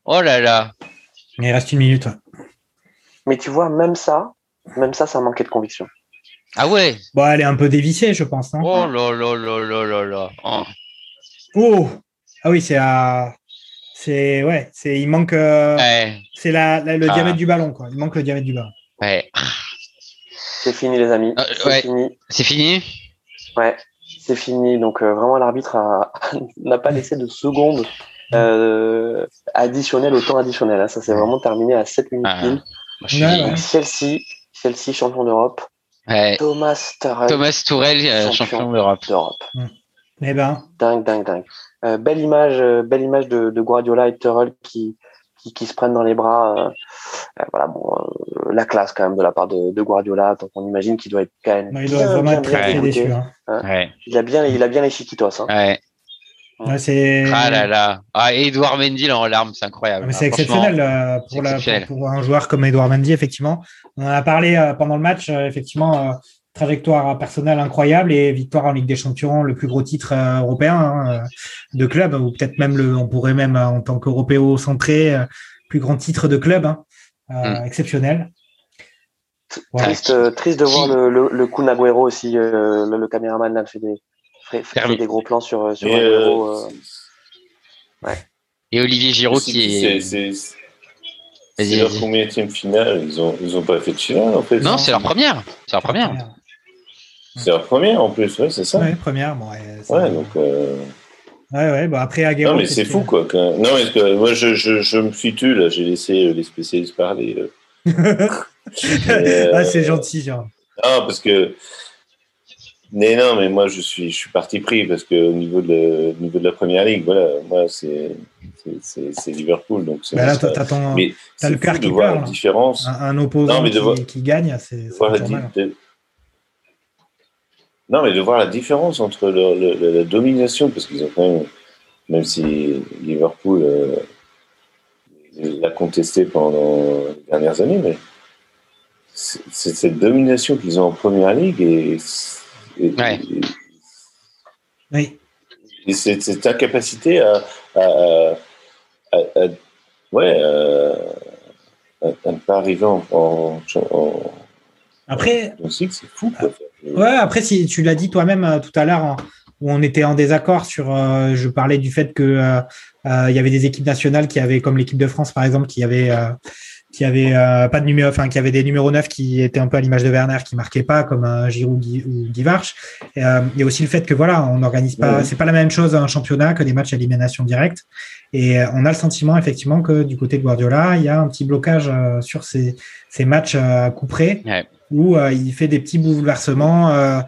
Oh là là. Mais il reste 1 minute. Mais tu vois, même ça manquait de conviction. Ah ouais. Bon, elle est un peu dévissée, je pense. Hein. Oh là là là là là. Oh. Oh. Ah oui, il manque. Ouais. C'est le diamètre du ballon, quoi. Il manque le diamètre du ballon. Ouais. C'est fini, les amis. Fini. C'est fini. Ouais, c'est fini. Donc vraiment, l'arbitre n'a pas laissé de seconde additionnelle au temps additionnel. Hein. Ça s'est vraiment terminé à 7 minutes. Chelsea champion d'Europe. Ouais. Thomas Tuchel champion d'Europe. Eh ben. Dingue. Belle image de Guardiola et Tuchel qui se prennent dans les bras. La classe quand même de la part de Guardiola. Donc on imagine qu'il doit être quand même. Non, il doit vraiment être très déçu. Hein. Ouais. Il a bien les chiquitos. Hein. Ouais. Ouais, c'est... Ah là là. Ah, Edouard Mendy là, en larmes, c'est incroyable. Mais c'est exceptionnel pour un joueur comme Edouard Mendy, effectivement. On en a parlé pendant le match, effectivement, trajectoire personnelle incroyable et victoire en Ligue des Champions, le plus gros titre européen de club, ou peut-être même on pourrait même en tant qu'européo centré, plus grand titre de club, hein, exceptionnel. Ouais. Triste de voir le coup d'Aguero aussi. Le caméraman là fait des gros plans sur Aguero. Ouais. Et Olivier Giroud c'est leur combienième finale. Ils ont pas fait de finale en fait. Non, c'est leur première. C'est leur première en plus, ouais, c'est ça. Ouais, première. Bon, donc. Ouais, bon, après Aguero. Non, mais c'est fou quoi. Quand... Non, parce que moi je me suis tué là. J'ai laissé les spécialistes parler. C'est gentil, genre. Non, parce que. Mais non, mais moi je suis parti pris parce que au niveau de la Première Ligue, voilà, moi c'est Liverpool, donc c'est. Bah là, t'as le cœur qui voit la différence. Un opposant qui gagne, c'est. Voilà, Non, mais de voir la différence entre la domination, parce qu'ils ont quand même, même si Liverpool l'a contesté pendant les dernières années, mais c'est cette domination qu'ils ont en Première Ligue et cette incapacité à ne pas arriver en après, c'est fou. Après, si tu l'as dit toi-même tout à l'heure, hein, où on était en désaccord sur, je parlais du fait que il y avait des équipes nationales qui avaient, comme l'équipe de France par exemple, qui avait pas de numéro, enfin qui avait des numéros 9 qui étaient un peu à l'image de Werner, qui marquaient pas comme Giroud ou Guivarch. Il y a aussi le fait que voilà, on n'organise pas, c'est pas la même chose un championnat que des matchs à élimination directe. Et on a le sentiment effectivement que du côté de Guardiola, il y a un petit blocage sur ces matchs couperés, où il fait des petits bouleversements.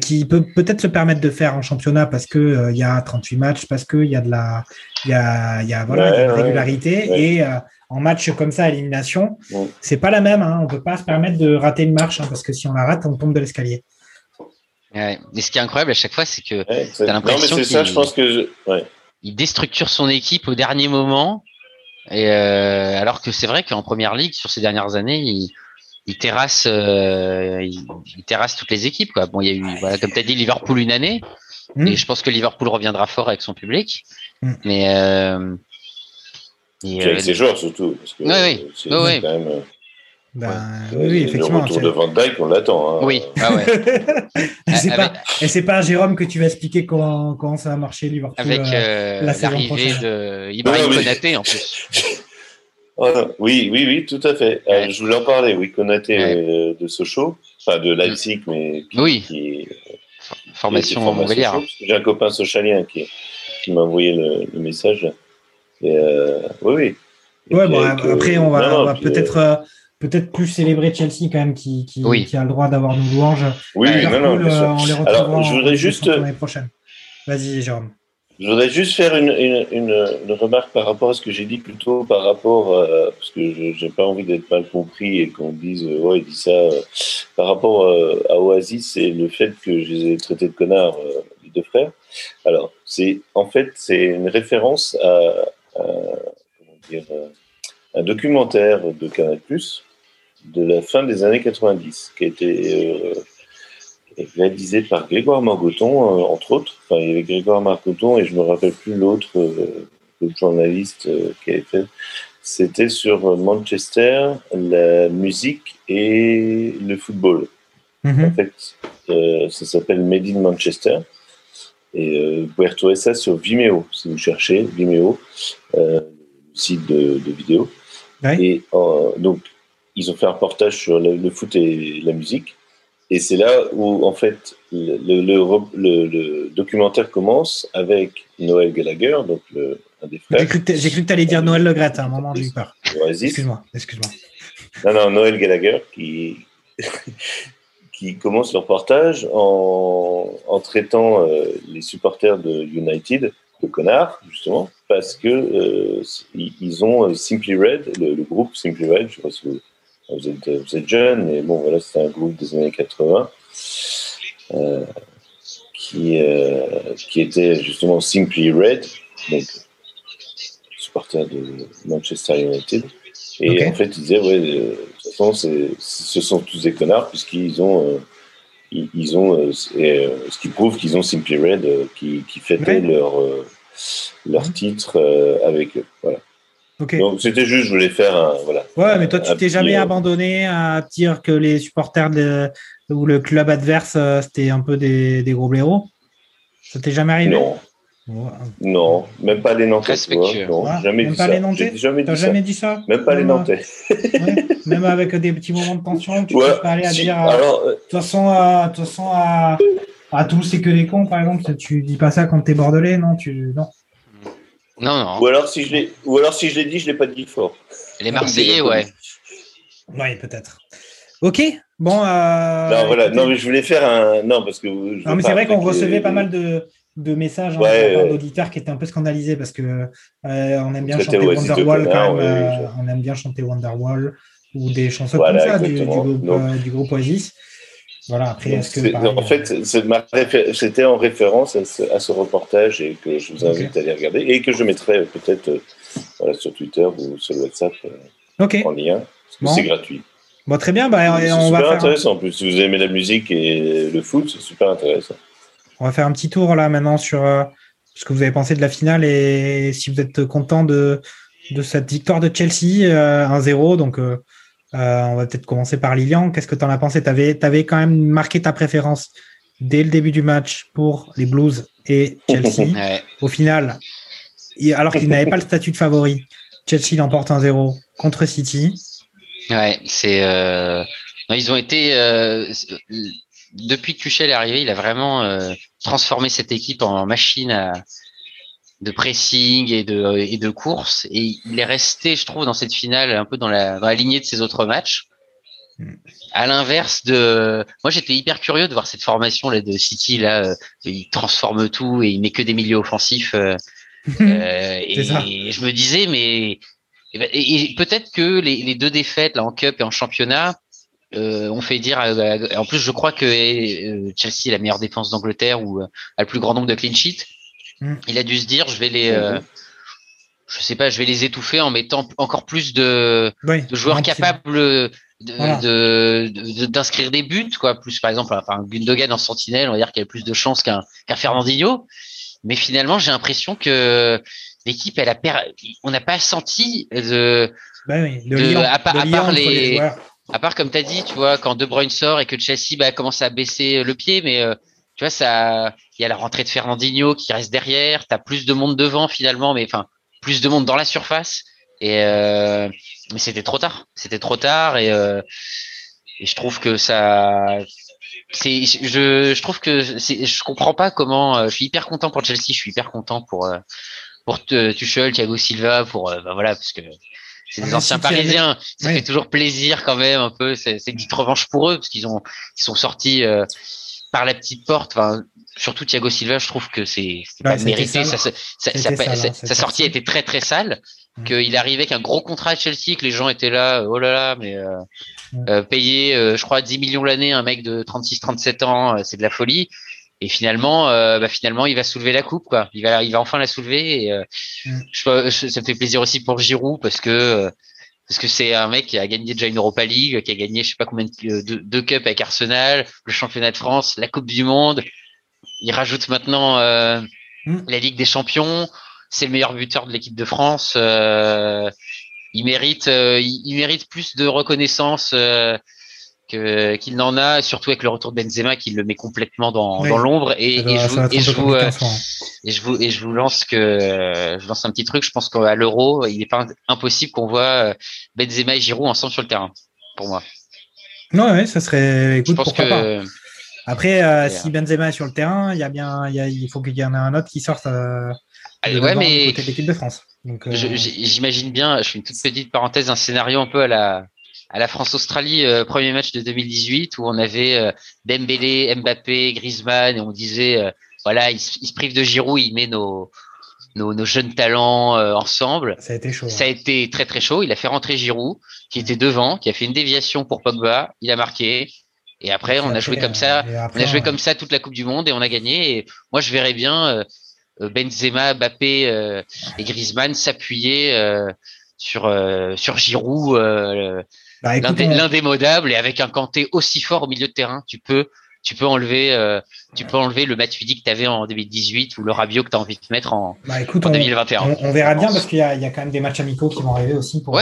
Qui peut peut-être se permettre de faire en championnat parce que il y a 38 matchs, parce que il y a une régularité et en match comme ça à élimination, c'est pas la même, hein, on peut pas se permettre de rater une marche, hein, parce que si on la rate, on tombe de l'escalier. Ouais. Et ce qui est incroyable à chaque fois, c'est que tu as l'impression qu'il déstructure son équipe au dernier moment et alors que c'est vrai qu'en Première Ligue sur ces dernières années, il terrasse toutes les équipes, quoi. Bon, il y a eu, comme tu as dit, Liverpool une année, et je pense que Liverpool reviendra fort avec son public, mais et avec ses joueurs surtout, parce que c'est quand même. Oui, effectivement. Le retour de Van Dijk, on l'attend. Hein. Oui. Ah ouais. Et c'est pas Jérôme que tu vas expliquer comment ça va marcher Liverpool avec la saison prochaine. De Ibrahim Konaté en plus. Oh oui, tout à fait. Je voulais en parler. Oui, Konaté de Sochaux, enfin de Leipzig, mais qui formation Montbéliard. J'ai un copain sochalien qui m'a envoyé le message. Et après, on va peut-être plus célébrer Chelsea quand même, qui a le droit d'avoir nos louanges. Oui, on les retrouvera. Alors, je voudrais juste l'année prochaine. Vas-y, Jérôme. Je voudrais juste faire une remarque par rapport à ce que j'ai dit plus tôt, par rapport, parce que j'ai pas envie d'être mal compris et qu'on dise il dit ça, par rapport à Oasis et le fait que je les ai traités de connards, les deux frères. Alors, c'est une référence à un documentaire de Canal+ de la fin des années 90 qui a été réalisé par Grégoire Margoton, entre autres. Enfin, il y avait Grégoire Margoton et je me rappelle plus l'autre journaliste qui avait fait. C'était sur Manchester, la musique et le football. En fait, ça s'appelle Made in Manchester. Et vous pouvez retrouver ça sur Vimeo, si vous cherchez Vimeo, site de vidéo. Ouais. Et donc, ils ont fait un reportage sur le foot et la musique. Et c'est là où, en fait, le documentaire commence avec Noël Gallagher, donc un des frères. J'ai cru que tu allais dire Noël Le Graët à un moment, j'ai eu peur. Excuse-moi. Non, Noël Gallagher qui commence le reportage en traitant les supporters de United de connards, justement, parce que ils ont Simply Red, le groupe Simply Red, je ne sais pas si vous êtes jeune, et bon, voilà, c'est un groupe des années 80 qui était justement Simply Red, donc supporter de Manchester United. Et en fait, ils disaient, de toute façon, ce sont tous des connards, puisqu'ils ont, ce qui prouve qu'ils ont Simply Red qui fêtait leur titre avec eux. Voilà. Okay. Donc c'était juste, je voulais faire mais toi tu t'es jamais abandonné à dire que les supporters ou le club adverse c'était un peu des gros blaireaux. Ça t'est jamais arrivé? Non, même pas les Nantais. Respectueux. Non, jamais même dit pas ça. Les Nantais. J'ai jamais dit ça. Même pas les Nantais. Même avec des petits moments de tension, tu peux pas aller dire. Alors, de toute façon, à tous c'est que les cons par exemple. Tu dis pas ça quand t'es bordelais, non? Non. Ou alors si je l'ai dit, je l'ai pas dit fort. Les Marseillais, Oui, peut-être. Ok. Bon. Non, voilà. Écoutez. Non, mais je voulais faire un. Non, parce que. Non, mais c'est vrai qu'on recevait pas mal de messages d'auditeurs qui étaient un peu scandalisés parce que on aime bien chanter Wonderwall quand même. On aime bien chanter Wonderwall ou des chansons comme ça du groupe Oasis. Voilà, après, c'était en référence à ce reportage et que je vous invite à aller regarder et que je mettrai peut-être sur Twitter ou sur le WhatsApp en lien. C'est gratuit. Bon, très bien. C'est super intéressant. En plus, si vous aimez la musique et le foot, c'est super intéressant. On va faire un petit tour là maintenant sur ce que vous avez pensé de la finale et si vous êtes content de cette victoire de Chelsea 1-0. Donc, on va peut-être commencer par Lilian. Qu'est-ce que tu en as pensé ? Tu avais quand même marqué ta préférence dès le début du match pour les Blues et Chelsea. Ouais. Au final, alors qu'ils n'avaient pas le statut de favori, Chelsea l'emporte 1-0 contre City. Ouais, ils ont été depuis que Tuchel est arrivé, il a vraiment transformé cette équipe en machine de pressing et de course, et il est resté, je trouve, dans cette finale un peu dans la lignée de ses autres matchs. À l'inverse moi j'étais hyper curieux de voir cette formation là de City là, il transforme tout et il met que des milieux offensifs et je me disais mais et peut-être que les deux défaites là en Cup et en championnat on fait dire en plus je crois que Chelsea est la meilleure défense d'Angleterre ou a le plus grand nombre de clean sheets. Il a dû se dire je vais les étouffer en mettant encore plus de joueurs capables d'inscrire des buts quoi, plus par exemple Gundogan en sentinelle, on va dire qu'il y a plus de chance qu'un Fernandinho, mais finalement j'ai l'impression que l'équipe, on n'a pas senti à part comme t'as dit, tu vois, quand De Bruyne sort et que Chelsea commence à baisser le pied, mais tu vois ça, il y a la rentrée de Fernandinho qui reste derrière, t'as plus de monde devant finalement, mais enfin plus de monde dans la surface et mais c'était trop tard et je trouve que ça. Je comprends pas comment. Je suis hyper content pour Chelsea, je suis hyper content pour Tuchel, Thiago Silva, parce que c'est des anciens Parisiens. Ça fait toujours plaisir quand même un peu. C'est une petite revanche pour eux parce qu'ils sont sortis par la petite porte. Enfin, surtout Thiago Silva, je trouve que c'est pas mérité. Sa sortie était très très sale. Qu'il arrivait avec un gros contrat à Chelsea, que les gens étaient là, oh là là, mais payé, je crois 10 millions l'année, un mec de 36-37 ans, c'est de la folie. Et finalement, il va soulever la coupe, quoi. Il va enfin la soulever. Et, ça me fait plaisir aussi pour Giroud parce que c'est un mec qui a gagné déjà une Europa League, qui a gagné, je sais pas combien deux cups avec Arsenal, le championnat de France, la Coupe du Monde. Il rajoute maintenant la Ligue des Champions. C'est le meilleur buteur de l'équipe de France. Il mérite plus de reconnaissance. Qu'il n'en a, surtout avec le retour de Benzema qui le met complètement dans l'ombre et je vous lance un petit truc, je pense qu'à l'Euro il n'est pas impossible qu'on voit Benzema et Giroud ensemble sur le terrain pour moi. Non, ouais, ça serait écoute, je pense pourquoi que... pas. Après si Benzema est sur le terrain, il faut qu'il y en ait un autre qui sorte du côté de l'équipe de France. Donc, j'imagine bien, je fais une toute petite parenthèse, un scénario un peu à la France-Australie, premier match de 2018 où on avait Dembélé, Mbappé, Griezmann et on disait ils se privent de Giroud, il met nos jeunes talents ensemble. Ça a été chaud. Ça a été très très chaud. Il a fait rentrer Giroud qui était devant, qui a fait une déviation pour Pogba, il a marqué et après on a joué comme ça. On a joué comme ça toute la Coupe du Monde et on a gagné. Et moi je verrais bien Benzema, Mbappé et Griezmann s'appuyer sur Giroud. L'indémodable, et avec un Kanté aussi fort au milieu de terrain, tu peux enlever le Matuidi que tu avais en 2018 ou le Rabiot que tu as envie de mettre en 2021. On verra bien parce qu'il y a quand même des matchs amicaux qui vont arriver aussi pour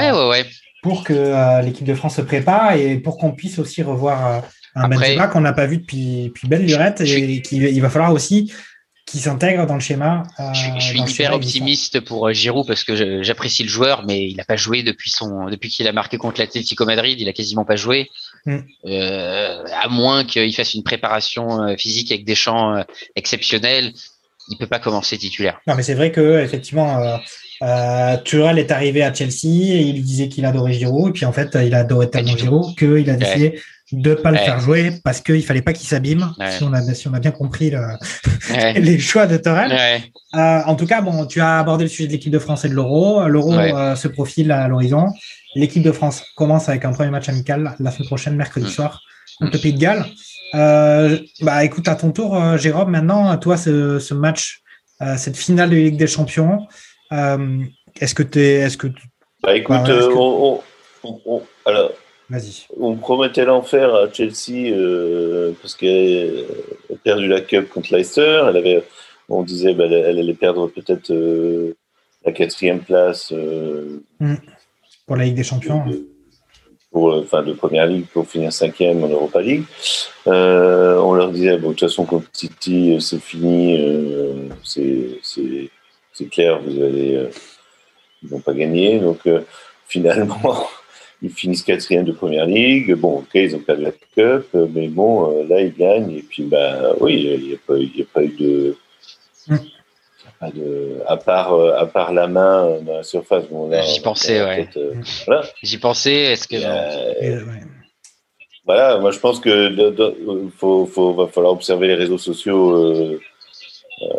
que l'équipe de France se prépare et pour qu'on puisse aussi revoir un Benzema qu'on n'a pas vu depuis belle lurette et qu'il va falloir aussi qu'il s'intègre dans le schéma. Je suis hyper optimiste pour Giroud parce que j'apprécie le joueur, mais il n'a pas joué depuis qu'il a marqué contre l'Atlético Madrid, il n'a quasiment pas joué. À moins qu'il fasse une préparation physique avec des champs exceptionnels, il ne peut pas commencer titulaire. Non, mais c'est vrai que effectivement, Tuchel est arrivé à Chelsea et il disait qu'il adorait Giroud, et puis en fait, il adorait tellement Giroud qu'il a décidé de ne pas le faire jouer parce qu'il fallait pas qu'il s'abîme, si on a bien compris les choix de Torel. En tout cas, bon, tu as abordé le sujet de l'équipe de France et de l'Euro. L'Euro se profile à l'horizon. L'équipe de France commence avec un premier match amical la semaine prochaine, mercredi soir, contre le Pays de Galles. Bah, écoute, à ton tour, Jérôme, maintenant, toi, ce match, cette finale de Ligue des Champions, alors, vas-y. On promettait l'enfer à Chelsea parce qu'elle a perdu la Cup contre Leicester. On disait qu'elle allait perdre peut-être la 4e place pour la Ligue des Champions. De Première Ligue pour finir 5e en Europa League. On leur disait de toute façon contre City, c'est fini, c'est clair, ils vont pas gagner. Donc finalement. Ils finissent 4e de Première Ligue. Bon, ok, ils ont perdu la Cup, mais bon, là, ils gagnent. Et puis, il n'y a pas eu de... À part la main dans la surface. Bon, là, j'y pensais. Voilà. J'y pensais, est-ce que... Voilà, moi, je pense qu'il va falloir observer les réseaux sociaux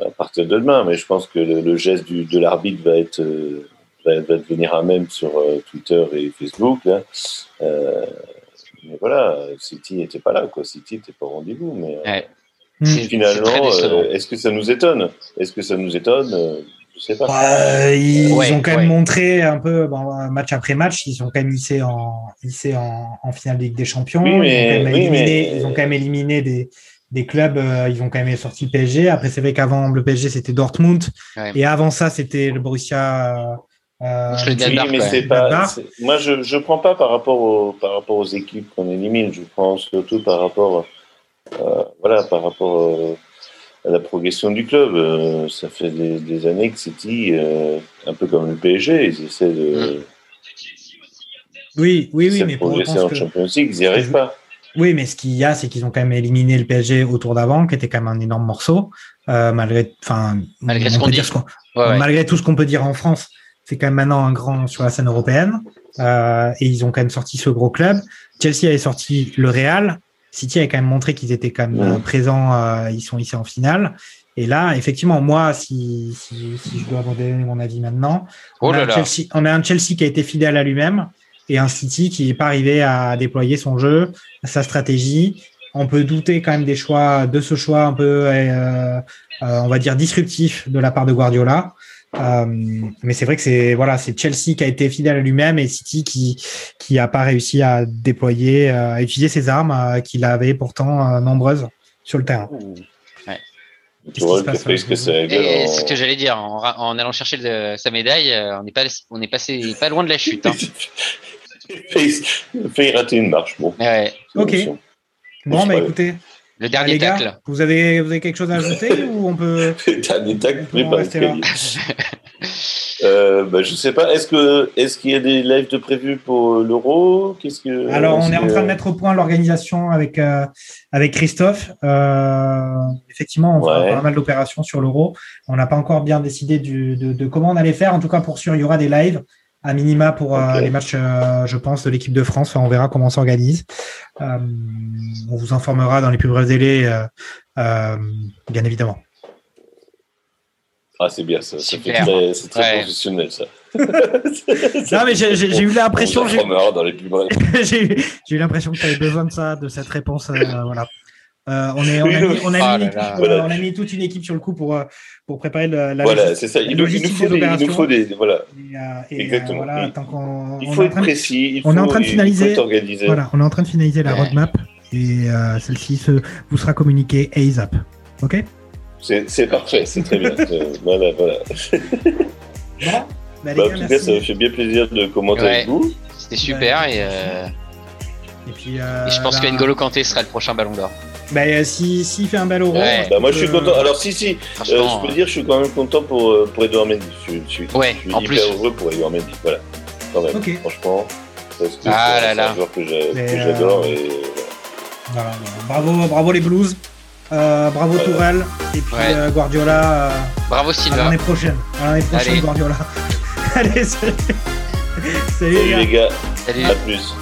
à partir de demain. Mais je pense que le geste de l'arbitre va être... va devenir un mème sur Twitter et Facebook. Là. Mais voilà, City n'était pas là. City n'était pas au rendez-vous. Mais finalement, est-ce que ça nous étonne ? Je ne sais pas. Ils ont quand même montré un peu, match après match, ils ont quand même hissé en finale de Ligue des Champions. Ils ont quand même éliminé des clubs, ils ont quand même sorti le PSG. Après, c'est vrai qu'avant le PSG, c'était Dortmund. Ouais. Et avant ça, c'était le Borussia... Moi, je prends pas par rapport aux équipes qu'on élimine. Je prends surtout par rapport à la progression du club. Ça fait des années que City, un peu comme le PSG, ils essaient de. Oui, mais progresser en Champions League, ils n'y arrivent pas. Oui, mais ce qu'il y a, c'est qu'ils ont quand même éliminé le PSG au tour d'avant, qui était quand même un énorme morceau, malgré tout ce qu'on peut dire en France. C'est quand même maintenant un grand sur la scène européenne. Et ils ont quand même sorti ce gros club. Chelsea avait sorti le Real. City avait quand même montré qu'ils étaient quand même présents. Ils sont hissés en finale. Et là, effectivement, moi, si je dois donner mon avis maintenant, on a un Chelsea qui a été fidèle à lui-même et un City qui n'est pas arrivé à déployer son jeu, sa stratégie. On peut douter quand même de ce choix un peu, on va dire, disruptif de la part de Guardiola. Mais c'est vrai que c'est Chelsea qui a été fidèle à lui-même et City qui a pas réussi à déployer, à utiliser ses armes qu'il avait pourtant nombreuses sur le terrain. C'est ce que j'allais dire en allant chercher sa médaille, on est passé pas loin de la chute. Il a failli rater une marche. Bon. Ouais. Ok. Bon, écoutez. Le dernier tacle. Gars, vous avez quelque chose à ajouter ou on peut. Le dernier tacle, je sais pas. Est-ce qu'il y a des lives de prévus pour l'Euro ? Alors, on est en train de mettre au point l'organisation avec Christophe. Effectivement, on fera pas mal d'opérations sur l'Euro. On n'a pas encore bien décidé de comment on allait faire. En tout cas, pour sûr, il y aura des lives. À minima pour les matchs, je pense, de l'équipe de France. Enfin, on verra comment on s'organise. On vous informera dans les plus brefs délais, bien évidemment. Ah, c'est bien ça. C'est très professionnel ça. Non, mais j'ai eu l'impression. On vous informera dans les plus brefs. j'ai eu l'impression que tu avais besoin de ça, de cette réponse. Voilà. On a mis toute une équipe sur le coup pour préparer la logistique. Voilà, c'est ça. On est en train de finaliser la roadmap et celle-ci vous sera communiquée ASAP. Ok ? C'est parfait, c'est très bien. Voilà. En tout cas, ça me fait bien plaisir de commenter avec vous. C'était super et je pense que N'Golo Kanté sera le prochain Ballon d'Or. S'il fait un bel euro. Moi je suis content. Alors je peux dire, je suis quand même content pour Edouard Mendy. Je suis hyper heureux pour Edouard Mendy. Voilà. Quand même. Okay. Franchement, parce que c'est un joueur que j'adore. Et... Voilà. Bravo les Blues. Bravo Tourelle. Et puis Guardiola. Bravo Silva. À l'année prochaine Guardiola. Allez, salut les gars. Salut. À plus.